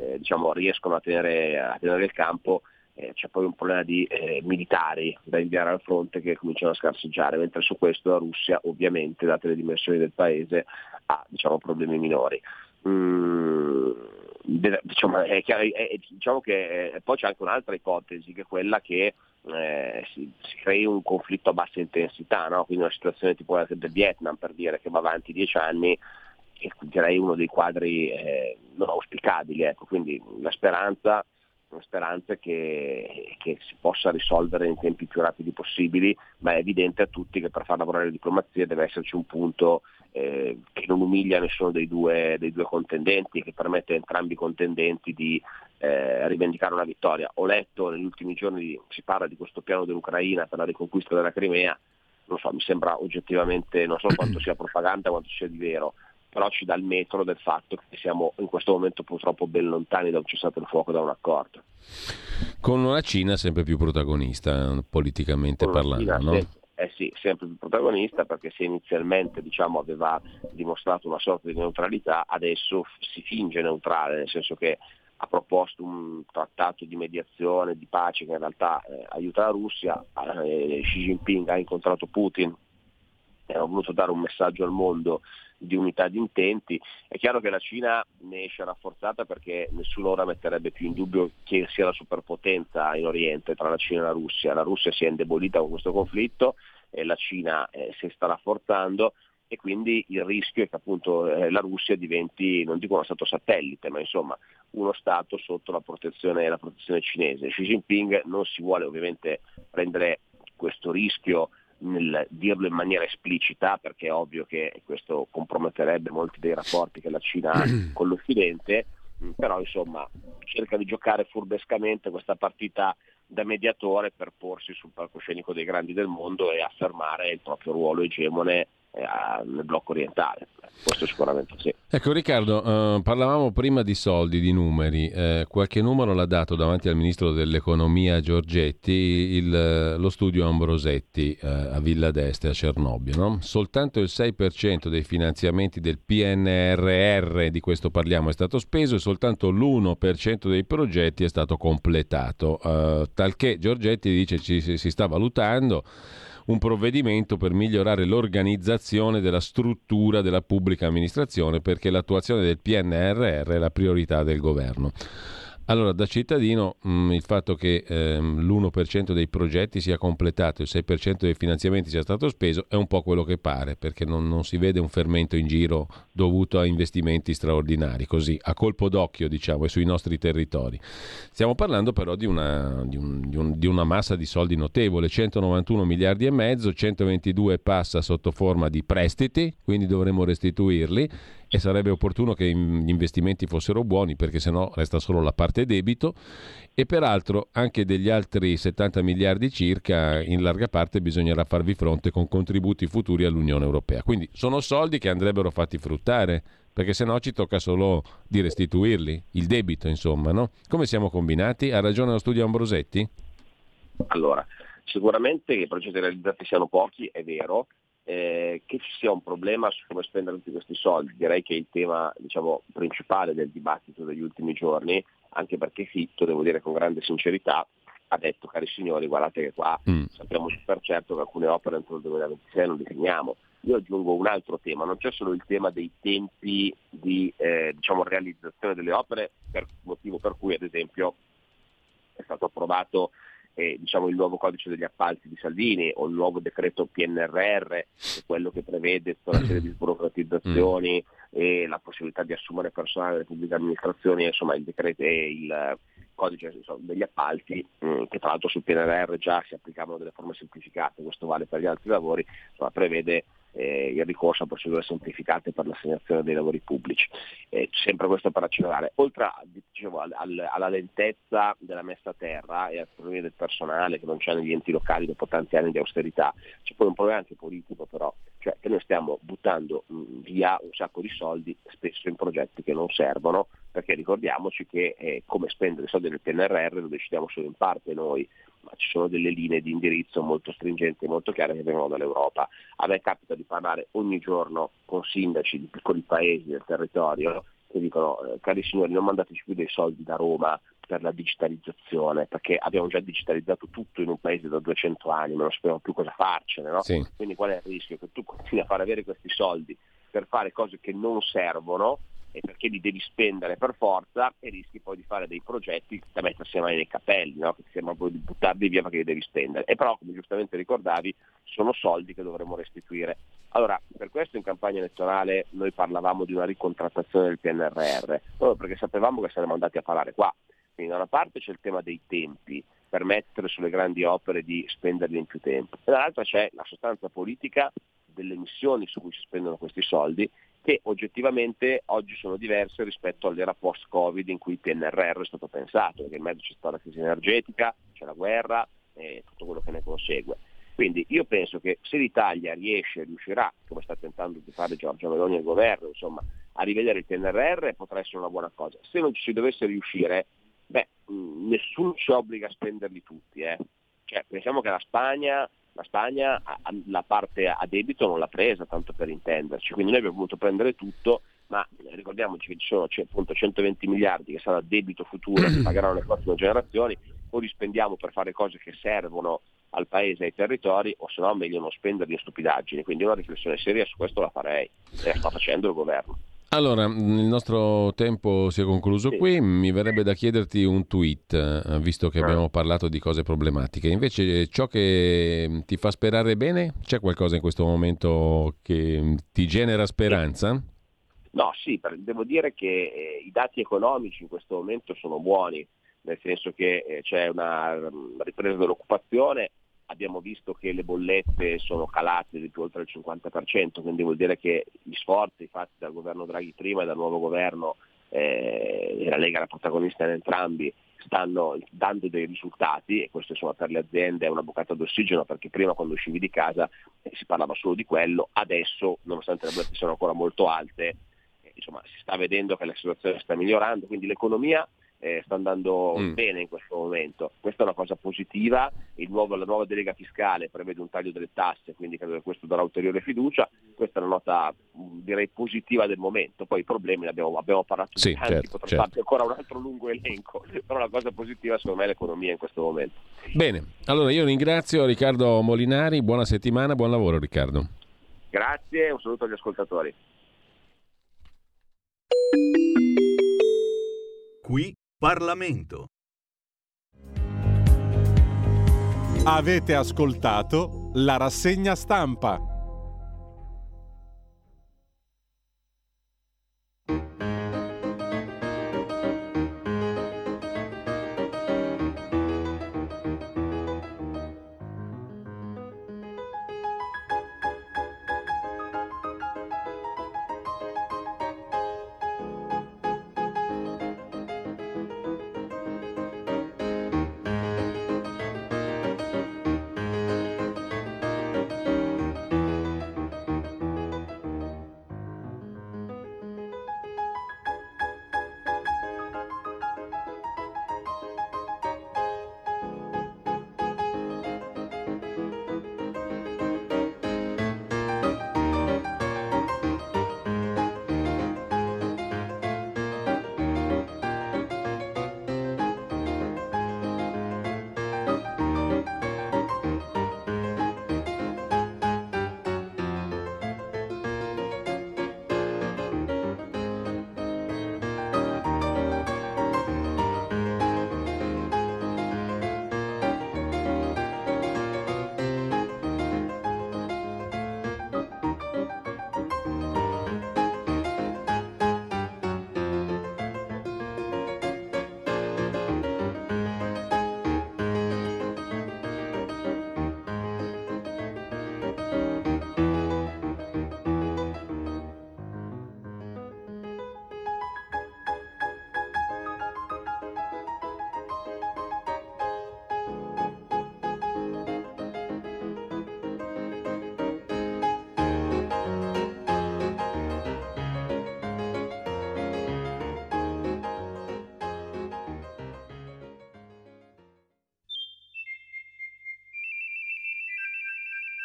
eh, diciamo riescono a tenere, a tenere il campo. Eh, c'è poi un problema di eh, militari da inviare al fronte che cominciano a scarseggiare, mentre su questo la Russia ovviamente, date le dimensioni del paese, ha diciamo problemi minori. Mm. Diciamo, è chiaro, è, diciamo che poi c'è anche un'altra ipotesi, che è quella che eh, si, si crei un conflitto a bassa intensità, no? Quindi una situazione tipo quella del Vietnam, per dire, che va avanti dieci anni, e direi uno dei quadri eh, non auspicabili, ecco. Quindi la speranza, la speranza è che, che si possa risolvere in tempi più rapidi possibili, ma è evidente a tutti che per far lavorare la diplomazia deve esserci un punto Eh, che non umilia nessuno dei due, dei due contendenti, che permette a entrambi i contendenti di eh, rivendicare una vittoria. Ho letto negli ultimi giorni, si parla di questo piano dell'Ucraina per la riconquista della Crimea, non so, mi sembra oggettivamente, non so quanto sia propaganda, quanto sia di vero, però ci dà il metro del fatto che siamo in questo momento purtroppo ben lontani da un cessate il fuoco, da un accordo. Con una Cina sempre più protagonista, politicamente parlando, Cina, no? Sì. Eh sì, sempre più protagonista, perché se inizialmente diciamo aveva dimostrato una sorta di neutralità, adesso si finge neutrale, nel senso che ha proposto un trattato di mediazione, di pace, che in realtà eh, aiuta la Russia. eh, Xi Jinping ha incontrato Putin e ha voluto dare un messaggio al mondo di unità di intenti. È chiaro che la Cina ne esce rafforzata, perché nessuno ora metterebbe più in dubbio che sia la superpotenza in Oriente tra la Cina e la Russia. La Russia si è indebolita con questo conflitto, e la Cina eh, si sta rafforzando, e quindi il rischio è che appunto eh, la Russia diventi, non dico uno stato satellite, ma insomma uno stato sotto la protezione, la protezione cinese. Xi Jinping non si vuole ovviamente prendere questo rischio nel dirlo in maniera esplicita, perché è ovvio che questo comprometterebbe molti dei rapporti che la Cina ha con l'Occidente, però insomma cerca di giocare furbescamente questa partita da mediatore per porsi sul palcoscenico dei grandi del mondo e affermare il proprio ruolo egemone nel blocco orientale. Questo sicuramente sì. Ecco Riccardo, eh, parlavamo prima di soldi, di numeri, eh, qualche numero l'ha dato davanti al ministro dell'economia Giorgetti il, lo studio Ambrosetti eh, a Villa d'Este a Cernobbio, no? Soltanto il sei per cento dei finanziamenti del P N R R, di questo parliamo, è stato speso, e soltanto l'uno per cento dei progetti è stato completato, eh, talché Giorgetti dice ci, si sta valutando un provvedimento per migliorare l'organizzazione della struttura della pubblica amministrazione, perché l'attuazione del P N R R è la priorità del governo. Allora, da cittadino, mh, il fatto che ehm, l'uno per cento dei progetti sia completato e il sei per cento dei finanziamenti sia stato speso è un po' quello che pare, perché non, non si vede un fermento in giro dovuto a investimenti straordinari, così a colpo d'occhio, diciamo, e sui nostri territori. Stiamo parlando però di una, di un, di un, di una massa di soldi notevole, centonovantuno miliardi e mezzo, centoventidue passa sotto forma di prestiti, quindi dovremo restituirli, e sarebbe opportuno che gli investimenti fossero buoni, perché sennò resta solo la parte debito, e peraltro anche degli altri settanta miliardi circa in larga parte bisognerà farvi fronte con contributi futuri all'Unione Europea. Quindi sono soldi che andrebbero fatti fruttare, perché sennò ci tocca solo di restituirli, il debito insomma, no? Come siamo combinati? Ha ragione lo studio Ambrosetti? Allora, sicuramente che i progetti realizzati siano pochi, è vero. Eh, che ci sia un problema su come spendere tutti questi soldi, direi che è il tema, diciamo, principale del dibattito degli ultimi giorni, anche perché Fitto, devo dire con grande sincerità, ha detto: cari signori, guardate che qua mm. sappiamo per certo che alcune opere entro il duemilaventisei non le finiamo. Io aggiungo un altro tema, non c'è solo il tema dei tempi di eh, diciamo realizzazione delle opere, per motivo per cui ad esempio è stato approvato E, diciamo il nuovo codice degli appalti di Salvini o il nuovo decreto P N R R, quello che prevede tutta una serie di sburocratizzazioni mm. e la possibilità di assumere personale delle pubbliche amministrazioni, insomma il decreto e il codice insomma, degli appalti mh, che tra l'altro sul P N R R già si applicavano delle forme semplificate, questo vale per gli altri lavori, insomma prevede eh, il ricorso a procedure semplificate per l'assegnazione dei lavori pubblici, eh, sempre questo per accelerare, oltre a, dicevo, al, al, alla lentezza della messa a terra e al problema del personale che non c'è negli enti locali dopo tanti anni di austerità, c'è poi un problema anche politico però, cioè che noi stiamo buttando via un sacco di soldi spesso in progetti che non servono, perché ricordiamoci che eh, come spendere i soldi del P N R R lo decidiamo solo in parte noi, ma ci sono delle linee di indirizzo molto stringenti e molto chiare che vengono dall'Europa. A me capita di parlare ogni giorno con sindaci di piccoli paesi del territorio che dicono: cari signori, non mandateci più dei soldi da Roma per la digitalizzazione, perché abbiamo già digitalizzato tutto in un paese da duecento anni, ma non sappiamo più cosa farcene, no? Sì. Quindi qual è il rischio? Che tu continui a far avere questi soldi per fare cose che non servono, e perché li devi spendere per forza, e rischi poi di fare dei progetti da mettersi le mani nei capelli, no? Che ti sembra poi di buttarli via perché li devi spendere, e però come giustamente ricordavi sono soldi che dovremmo restituire. Allora per questo in campagna elettorale noi parlavamo di una ricontrattazione del P N R R, proprio perché sapevamo che saremmo andati a parlare qua. Quindi da una parte c'è il tema dei tempi, permettere sulle grandi opere di spenderle in più tempo, e dall'altra c'è la sostanza politica delle missioni su cui si spendono questi soldi, che oggettivamente oggi sono diverse rispetto all'era post-Covid in cui il P N R R è stato pensato, perché in mezzo c'è stata la crisi energetica, c'è la guerra e tutto quello che ne consegue. Quindi io penso che se l'Italia riesce, riuscirà, come sta tentando di fare Giorgia Meloni e il governo, insomma, a rivedere il P N R R, potrà essere una buona cosa. Se non ci dovesse riuscire, beh, nessuno ci obbliga a spenderli tutti. Eh. Cioè, pensiamo che la Spagna... La Spagna la parte a debito non l'ha presa, tanto per intenderci, quindi noi abbiamo voluto prendere tutto, ma ricordiamoci che ci sono appunto centoventi miliardi che sarà debito futuro che pagheranno le prossime generazioni, o li spendiamo per fare cose che servono al paese e ai territori, o se no meglio non spenderli in stupidaggini. Quindi una riflessione seria su questo la farei, e la sta facendo il governo. Allora, il nostro tempo si è concluso sì. qui, mi verrebbe da chiederti un tweet, visto che abbiamo parlato di cose problematiche. Invece ciò che ti fa sperare bene, c'è qualcosa in questo momento che ti genera speranza? No, sì, devo dire che i dati economici in questo momento sono buoni, nel senso che c'è una ripresa dell'occupazione. Abbiamo visto che le bollette sono calate di più oltre il cinquanta per cento, quindi vuol dire che gli sforzi fatti dal governo Draghi prima e dal nuovo governo, eh, e la Lega era protagonista in entrambi, stanno dando dei risultati, e questo insomma per le aziende è una boccata d'ossigeno, perché prima quando uscivi di casa eh, si parlava solo di quello, adesso nonostante le bollette siano ancora molto alte, eh, insomma si sta vedendo che la situazione sta migliorando, quindi l'economia Eh, sta andando mm. bene in questo momento. Questa è una cosa positiva. Il nuovo, la nuova delega fiscale prevede un taglio delle tasse, quindi credo che questo darà ulteriore fiducia. Questa è una nota direi positiva del momento. Poi i problemi abbiamo, abbiamo parlato sì, di tanti, certo, potrà certo. farci ancora un altro lungo elenco, però la cosa positiva secondo me è l'economia in questo momento. Bene, allora io ringrazio Riccardo Molinari, buona settimana, buon lavoro Riccardo. Grazie, un saluto agli ascoltatori. Qui Parlamento. Avete ascoltato la rassegna stampa.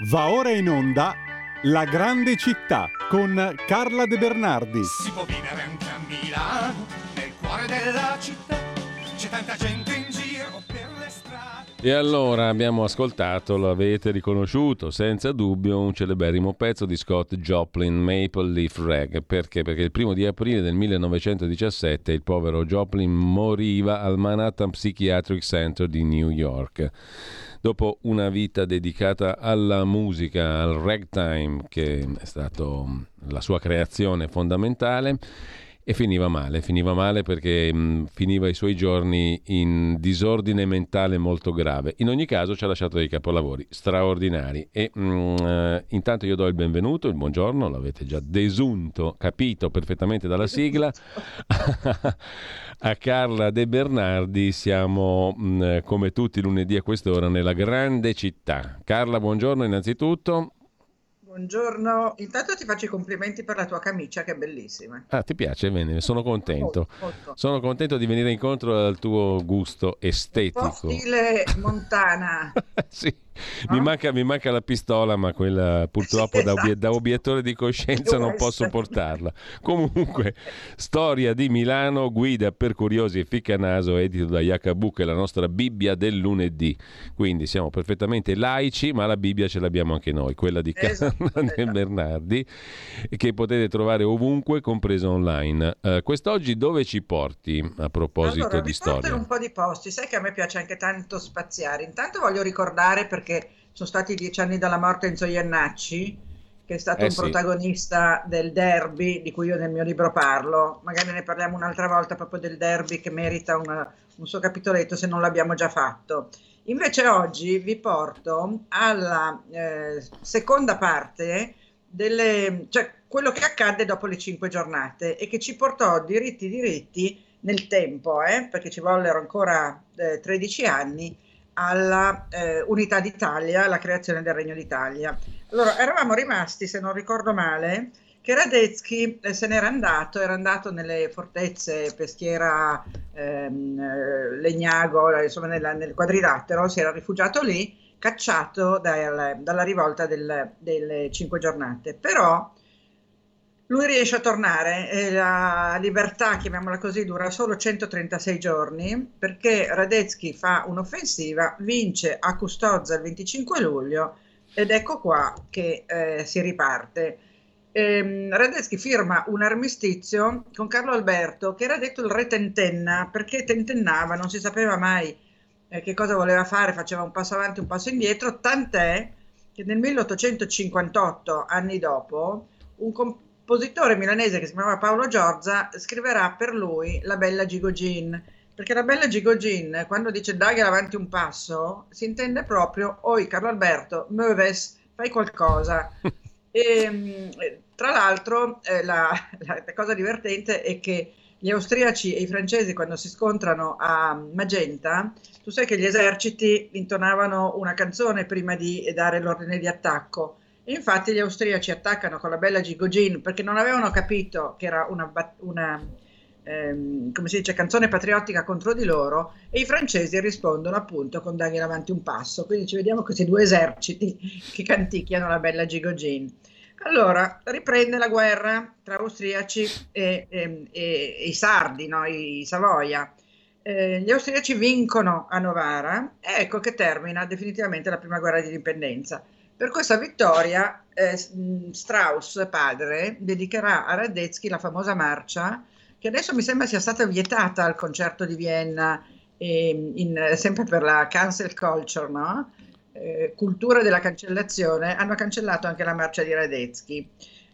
Va ora in onda La Grande Città con Carla De Bernardi. Si può vivere anche a Milano, nel cuore della città, c'è tanta gente in giro per le strade. E allora abbiamo ascoltato, lo avete riconosciuto, senza dubbio un celeberrimo pezzo di Scott Joplin, Maple Leaf Rag. Perché? Perché il primo di aprile del millenovecentodiciassette il povero Joplin moriva al Manhattan Psychiatric Center di New York. Dopo una vita dedicata alla musica, al ragtime, che è stata la sua creazione fondamentale, e finiva male, finiva male perché mh, finiva i suoi giorni in disordine mentale molto grave. In ogni caso ci ha lasciato dei capolavori straordinari e mh, intanto io do il benvenuto, il buongiorno, l'avete già desunto, capito perfettamente dalla sigla, a Carla De Bernardi. Siamo mh, come tutti lunedì a quest'ora nella Grande Città. Carla, buongiorno innanzitutto. Buongiorno, intanto ti faccio i complimenti per la tua camicia che è bellissima. Ah, ti piace? Bene, sono contento. Molto, molto. Sono contento di venire incontro al tuo gusto estetico. Un po' stile Montana. Sì, no? mi, manca, mi manca la pistola, ma quella purtroppo sì, esatto. da, obiet- da obiettore di coscienza non posso portarla. Comunque, Storia di Milano, guida per curiosi e ficcanaso, edito da Iacabu, che è la nostra Bibbia del lunedì. Quindi siamo perfettamente laici, ma la Bibbia ce l'abbiamo anche noi, quella di Carla. Esatto. De Bernardi, che potete trovare ovunque, compreso online. Uh, quest'oggi dove ci porti a proposito allora, di storia? Allora, un po' di posti, sai che a me piace anche tanto spaziare. Intanto voglio ricordare, perché sono stati dieci anni dalla morte di Enzo Iannacci, che è stato eh un sì. protagonista del derby, di cui io nel mio libro parlo. Magari ne parliamo un'altra volta, proprio del derby, che merita una, un suo capitoletto, se non l'abbiamo già fatto. Invece oggi vi porto alla eh, seconda parte, delle, cioè quello che accadde dopo le cinque giornate e che ci portò diritti diritti nel tempo, eh, perché ci vollero ancora eh, tredici anni, alla eh, Unità d'Italia, alla creazione del Regno d'Italia. Allora, eravamo rimasti, se non ricordo male, che Radetzky eh, se n'era andato, era andato nelle fortezze Peschiera, ehm, Legnago, insomma nella, nel quadrilatero, si era rifugiato lì, cacciato dal, dalla rivolta del, delle cinque giornate. Però lui riesce a tornare, e la libertà, chiamiamola così, dura solo centotrentasei giorni, perché Radetzky fa un'offensiva, vince a Custozza il venticinque luglio ed ecco qua che eh, si riparte. Eh, Radetzky firma un armistizio con Carlo Alberto, che era detto il re tentenna, perché tentennava, non si sapeva mai eh, che cosa voleva fare, faceva un passo avanti, un passo indietro, tant'è che nel milleottocentocinquantotto, anni dopo, un compositore milanese che si chiamava Paolo Giorza scriverà per lui La Bella Gigogin, perché La Bella Gigogin, quando dice dai avanti un passo, si intende proprio oi Carlo Alberto, muoves, fai qualcosa. E, tra l'altro eh, la, la cosa divertente è che gli austriaci e i francesi, quando si scontrano a Magenta, tu sai che gli eserciti intonavano una canzone prima di dare l'ordine di attacco, e infatti gli austriaci attaccano con La Bella Gigogin perché non avevano capito che era una, una ehm, come si dice, canzone patriottica contro di loro, e i francesi rispondono appunto con dargli avanti un passo. Quindi ci vediamo questi due eserciti che canticchiano La Bella Gigogin. Allora, riprende la guerra tra austriaci e, e, e, e i sardi, no? I Savoia. Eh, gli austriaci vincono a Novara e ecco che termina definitivamente la prima guerra di indipendenza. Per questa vittoria eh, Strauss, padre, dedicherà a Radetzky la famosa marcia, che adesso mi sembra sia stata vietata al concerto di Vienna, eh, in, sempre per la cancel culture, no? Eh, cultura della cancellazione, hanno cancellato anche la marcia di Radetzky.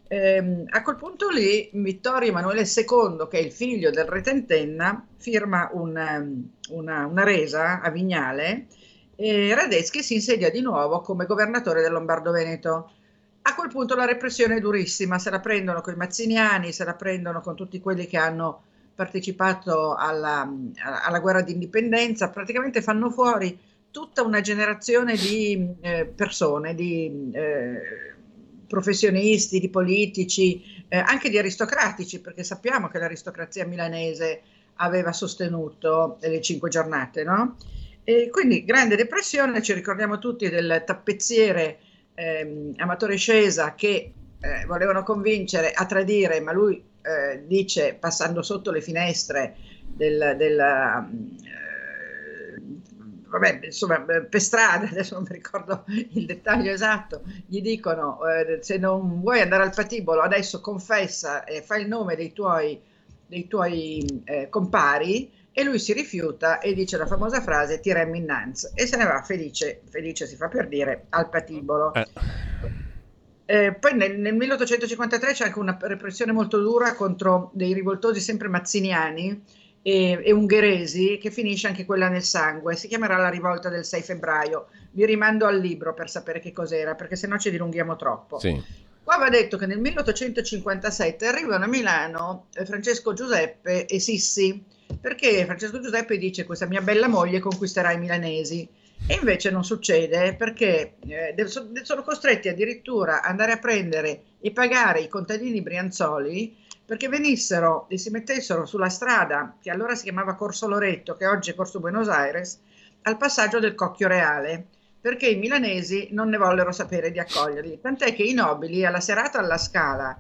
Eh, a quel punto lì Vittorio Emanuele secondo, che è il figlio del re Tentenna, firma un, una, una resa a Vignale e Radetzky si insedia di nuovo come governatore del Lombardo-Veneto. A quel punto la repressione è durissima, se la prendono con i mazziniani, se la prendono con tutti quelli che hanno partecipato alla, alla guerra di indipendenza, praticamente fanno fuori tutta una generazione di eh, persone, di eh, professionisti, di politici, eh, anche di aristocratici, perché sappiamo che l'aristocrazia milanese aveva sostenuto le cinque giornate, no? E quindi grande repressione, ci ricordiamo tutti del tappezziere ehm, Amatore Scesa che eh, volevano convincere a tradire, ma lui eh, dice, passando sotto le finestre del, della, eh, vabbè, insomma, per strada, adesso non mi ricordo il dettaglio esatto, gli dicono eh, se non vuoi andare al patibolo adesso confessa e fai il nome dei tuoi, dei tuoi eh, compari, e lui si rifiuta e dice la famosa frase "tiremmo innanzi" e se ne va felice, felice si fa per dire, al patibolo. Eh. Eh, poi nel, nel milleottocentocinquantatré c'è anche una repressione molto dura contro dei rivoltosi sempre mazziniani e, e ungheresi, che finisce anche quella nel sangue, si chiamerà la rivolta del sei febbraio. Vi rimando al libro per sapere che cos'era, perché sennò ci dilunghiamo troppo. Sì. Qua va detto che nel milleottocentocinquantasette arrivano a Milano Francesco Giuseppe e Sissi, perché Francesco Giuseppe dice questa mia bella moglie conquisterà i milanesi, e invece non succede, perché eh, sono costretti addirittura ad andare a prendere e pagare i contadini brianzoli perché venissero e si mettessero sulla strada, che allora si chiamava Corso Loreto, che oggi è Corso Buenos Aires, al passaggio del Cocchio Reale, perché i milanesi non ne vollero sapere di accoglierli, tant'è che i nobili alla serata alla Scala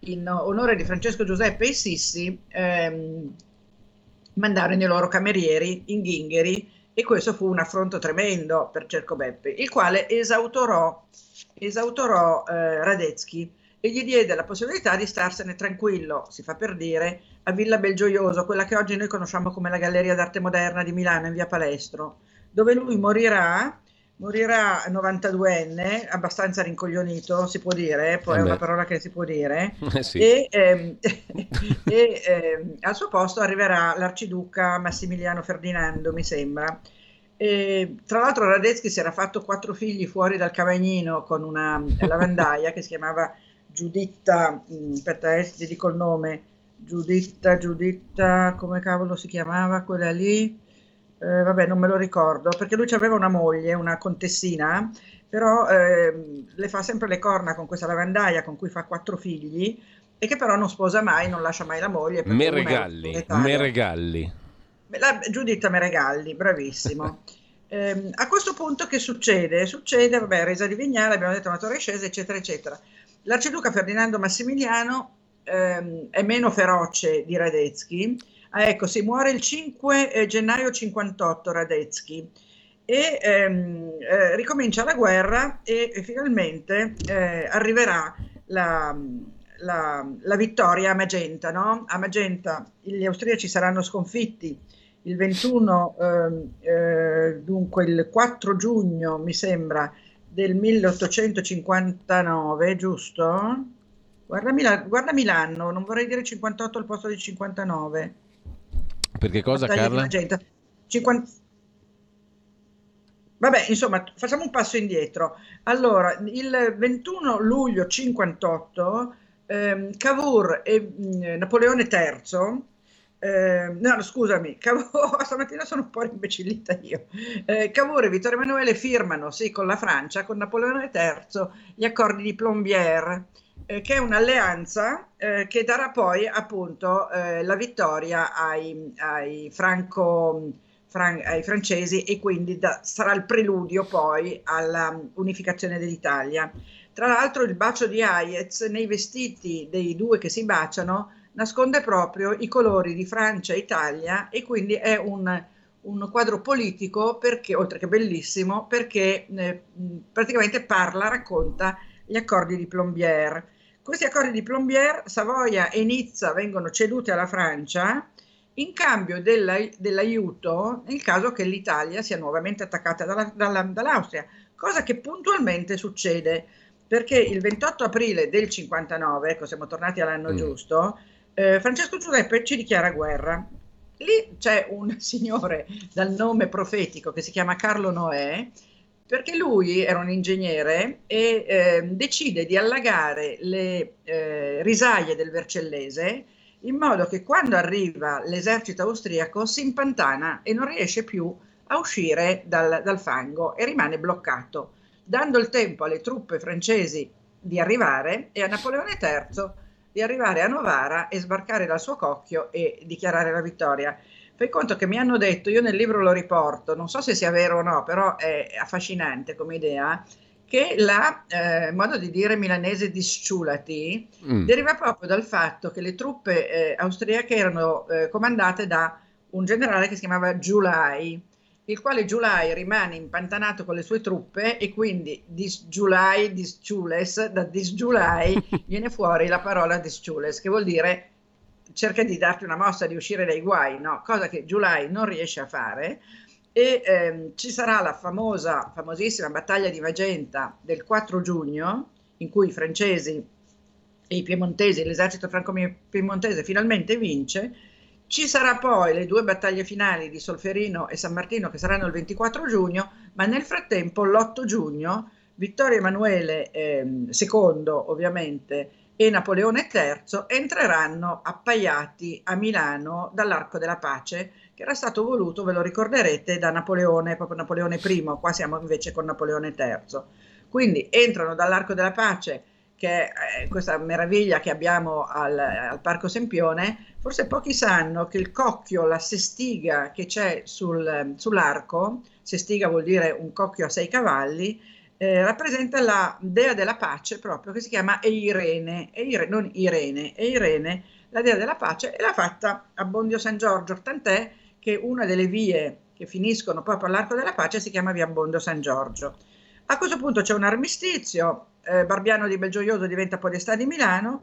in onore di Francesco Giuseppe e Sissi ehm, mandarono i loro camerieri in ghingheri, e questo fu un affronto tremendo per Cerco Beppe, il quale esautorò, esautorò eh, Radetzky e gli diede la possibilità di starsene tranquillo, si fa per dire, a Villa Belgioioso, quella che oggi noi conosciamo come la Galleria d'Arte Moderna di Milano in via Palestro, dove lui morirà, morirà novantaduenne, abbastanza rincoglionito, si può dire, poi eh è una parola che si può dire, eh sì. e, ehm, e ehm, al suo posto arriverà l'arciduca Massimiliano Ferdinando, mi sembra. E, tra l'altro, Radetzky si era fatto quattro figli fuori dal Cavagnino con una lavandaia che si chiamava Giuditta, mh, aspetta, eh, ti dico il nome, Giuditta, Giuditta, come cavolo si chiamava quella lì? Eh, vabbè, non me lo ricordo, perché lui aveva una moglie, una contessina, però eh, le fa sempre le corna con questa lavandaia con cui fa quattro figli e che però non sposa mai, non lascia mai la moglie. Meregalli, Meregalli. La, Giuditta Meregalli, bravissimo. eh, a questo punto che succede? Succede, vabbè, resa di Vignale, abbiamo detto Amatore Scesa, eccetera, eccetera. L'arciduca Ferdinando Massimiliano eh, è meno feroce di Radetzky. Ah, ecco, si muore il cinque gennaio cinquantotto Radetzky e ehm, eh, ricomincia la guerra e, e finalmente eh, arriverà la, la, la vittoria a Magenta, no? A Magenta gli austriaci saranno sconfitti il ventuno, ehm, eh, dunque il quattro giugno mi sembra del milleottocentocinquantanove, giusto? Guardami, la, guardami l'anno, non vorrei dire cinquantotto al posto di cinquantanove. Perché cosa, Carla? cinquanta... Vabbè, insomma, facciamo un passo indietro. Allora, il ventuno luglio cinquantotto ehm, Cavour e mh, Napoleone terzo, ehm, no scusami, Cavour, stamattina sono un po' imbecillita io, eh, Cavour e Vittorio Emanuele firmano, sì, con la Francia, con Napoleone terzo, gli accordi di Plombières, Eh, che è un'alleanza eh, che darà poi appunto eh, la vittoria ai, ai, franco, fran- ai francesi e quindi da- sarà il preludio poi alla unificazione dell'Italia. Tra l'altro il bacio di Hayez nei vestiti dei due che si baciano nasconde proprio i colori di Francia e Italia, e quindi è un, un quadro politico, perché oltre che bellissimo, perché eh, praticamente parla, racconta gli accordi di Plombières. Questi accordi di Plombières, Savoia e Nizza vengono ceduti alla Francia in cambio della, dell'aiuto nel caso che l'Italia sia nuovamente attaccata dalla, dalla, dall'Austria, cosa che puntualmente succede, perché il ventotto aprile del cinquantanove, ecco siamo tornati all'anno mm. giusto, eh, Francesco Giuseppe ci dichiara guerra. Lì c'è un signore dal nome profetico che si chiama Carlo Noè, perché lui era un ingegnere e eh, decide di allagare le eh, risaie del Vercellese in modo che quando arriva l'esercito austriaco si impantana e non riesce più a uscire dal, dal fango e rimane bloccato, dando il tempo alle truppe francesi di arrivare e a Napoleone terzo di arrivare a Novara e sbarcare dal suo cocchio e dichiarare la vittoria. Fai conto che mi hanno detto, io nel libro lo riporto, non so se sia vero o no, però è affascinante come idea, che la eh, modo di dire milanese di sciulati mm. deriva proprio dal fatto che le truppe eh, austriache erano eh, comandate da un generale che si chiamava Giulai, il quale Giulai rimane impantanato con le sue truppe e quindi dis Giulai, dis Giules, da dis Giulai viene fuori la parola dis Giules, che vuol dire cerca di darti una mossa, di uscire dai guai, no? Cosa che Giulai non riesce a fare. E ehm, ci sarà la famosa, famosissima battaglia di Magenta del quattro giugno, in cui i francesi e i piemontesi, l'esercito franco-piemontese finalmente vince. Ci sarà poi le due battaglie finali di Solferino e San Martino, che saranno il ventiquattro giugno, ma nel frattempo l'otto giugno Vittorio Emanuele ehm, secondo, ovviamente, e Napoleone terzo entreranno appaiati a Milano dall'Arco della Pace, che era stato voluto, ve lo ricorderete, da Napoleone, proprio Napoleone primo, qua siamo invece con Napoleone terzo. Quindi entrano dall'Arco della Pace, che è questa meraviglia che abbiamo al, al Parco Sempione. Forse pochi sanno che il cocchio, la sestiga che c'è sul, sull'arco, sestiga vuol dire un cocchio a sei cavalli, Eh, rappresenta la dea della pace proprio, che si chiama Eirene, Eirene non Irene, Eirene, la dea della pace, e l'ha fatta a Bondio San Giorgio, tant'è che una delle vie che finiscono proprio all'Arco della Pace si chiama via Bondio San Giorgio. A questo punto c'è un armistizio, eh, Barbiano di Belgioioso diventa podestà di Milano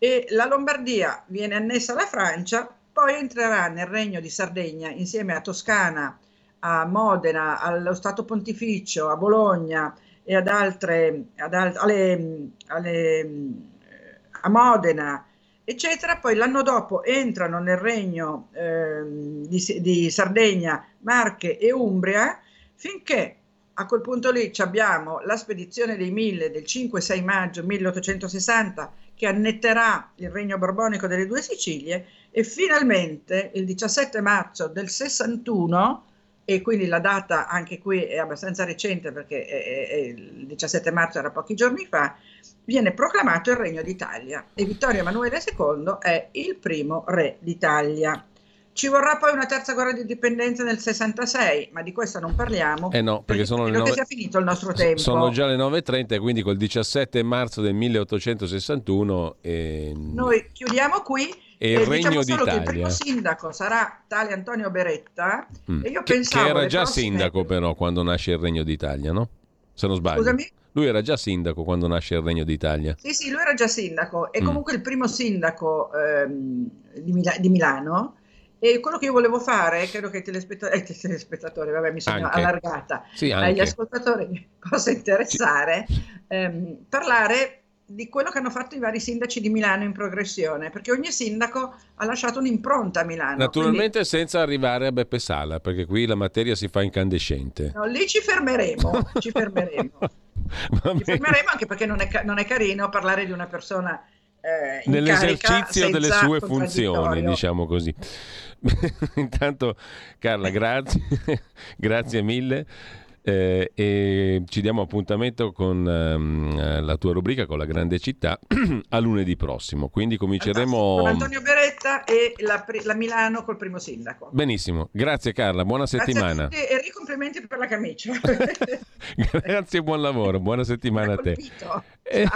e la Lombardia viene annessa alla Francia, poi entrerà nel Regno di Sardegna insieme a Toscana, a Modena, allo Stato Pontificio, a Bologna, e ad altre, ad al, alle, alle, a Modena, eccetera. Poi l'anno dopo entrano nel regno eh, di, di Sardegna, Marche e Umbria, finché a quel punto lì abbiamo la spedizione dei Mille del cinque sei maggio milleottocentosessanta, che annetterà il regno borbonico delle due Sicilie, e finalmente il diciassette marzo del sessantuno, e quindi la data anche qui è abbastanza recente perché è, è, è il diciassette marzo era pochi giorni fa, viene proclamato il Regno d'Italia e Vittorio Emanuele secondo è il primo re d'Italia. Ci vorrà poi una terza guerra di indipendenza nel sessantasei, ma di questo non parliamo. Eh no, perché, perché sono credo le nove... che sia finito il nostro tempo. Sono già le nove e trenta, quindi col diciassette marzo del milleottocentosessantuno... Ehm... Noi chiudiamo qui. E il eh, Regno diciamo solo d'Italia. Che il primo sindaco sarà tale Antonio Beretta. Mm. E io che, pensavo che era già prossime... sindaco però quando nasce il Regno d'Italia, no? Se non sbaglio. Scusami? Lui era già sindaco quando nasce il Regno d'Italia. Sì, sì, lui era già sindaco. È mm. comunque il primo sindaco ehm, di, Mila- di Milano. E quello che io volevo fare, credo che i telespettatori, eh, telespettatori vabbè mi sono anche. allargata, sì, anche. agli ascoltatori possa interessare, sì. ehm, parlare di quello che hanno fatto i vari sindaci di Milano in progressione, perché ogni sindaco ha lasciato un'impronta a Milano. Naturalmente quindi... senza arrivare a Beppe Sala, perché qui la materia si fa incandescente. No, lì ci fermeremo, ci fermeremo. Ci fermeremo anche perché non è, non è carino parlare di una persona... Eh, nell'esercizio delle sue funzioni, diciamo così. Intanto Carla, grazie grazie mille eh, e ci diamo appuntamento con ehm, la tua rubrica con la grande città a lunedì prossimo, quindi cominceremo con Antonio Beretta e la, la Milano col primo sindaco. Benissimo, grazie Carla, buona settimana. Grazie a tutti e ricomplimenti per la camicia. Grazie, buon lavoro, buona settimana a te. Ciao. E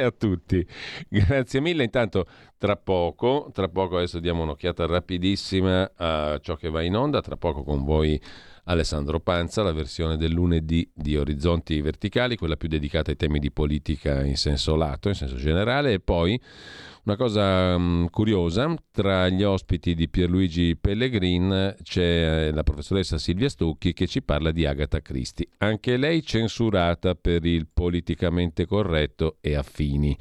a tutti, grazie mille. Intanto tra poco tra poco adesso diamo un'occhiata rapidissima a ciò che va in onda. Tra poco con voi Alessandro Panza, la versione del lunedì di Orizzonti Verticali, quella più dedicata ai temi di politica in senso lato, in senso generale. E poi una cosa um, curiosa, tra gli ospiti di Pierluigi Pellegrin c'è la professoressa Silvia Stucchi che ci parla di Agatha Christie, anche lei censurata per il politicamente corretto e affini.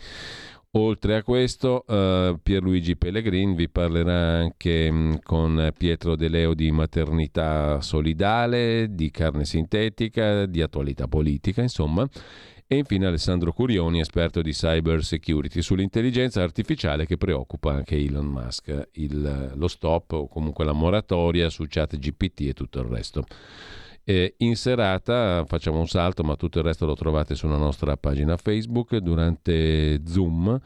Oltre a questo, eh, Pierluigi Pellegrin vi parlerà anche mh, con Pietro De Leo di maternità solidale, di carne sintetica, di attualità politica, insomma. E infine Alessandro Curioni, esperto di cyber security, sull'intelligenza artificiale che preoccupa anche Elon Musk, il, lo stop o comunque la moratoria su ChatGPT e tutto il resto. Eh, in serata facciamo un salto, ma tutto il resto lo trovate sulla nostra pagina Facebook durante Zoom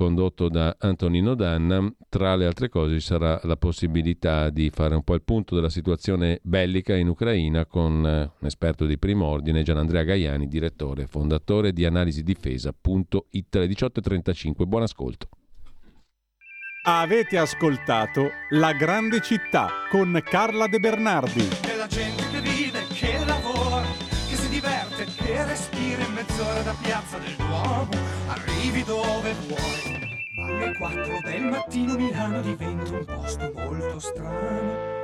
condotto da Antonino Danna. Tra le altre cose ci sarà la possibilità di fare un po' il punto della situazione bellica in Ucraina con un esperto di primo ordine, Gianandrea Gaiani, direttore e fondatore di analisidifesa punto it. Alle diciotto e trentacinque, buon ascolto. Avete ascoltato La Grande Città con Carla De Bernardi. Che la gente che vive, che lavora, che si diverte, che respira in mezz'ora da Piazza del Duomo, arrivi dove vuoi. Ma alle quattro del mattino Milano diventa un posto molto strano.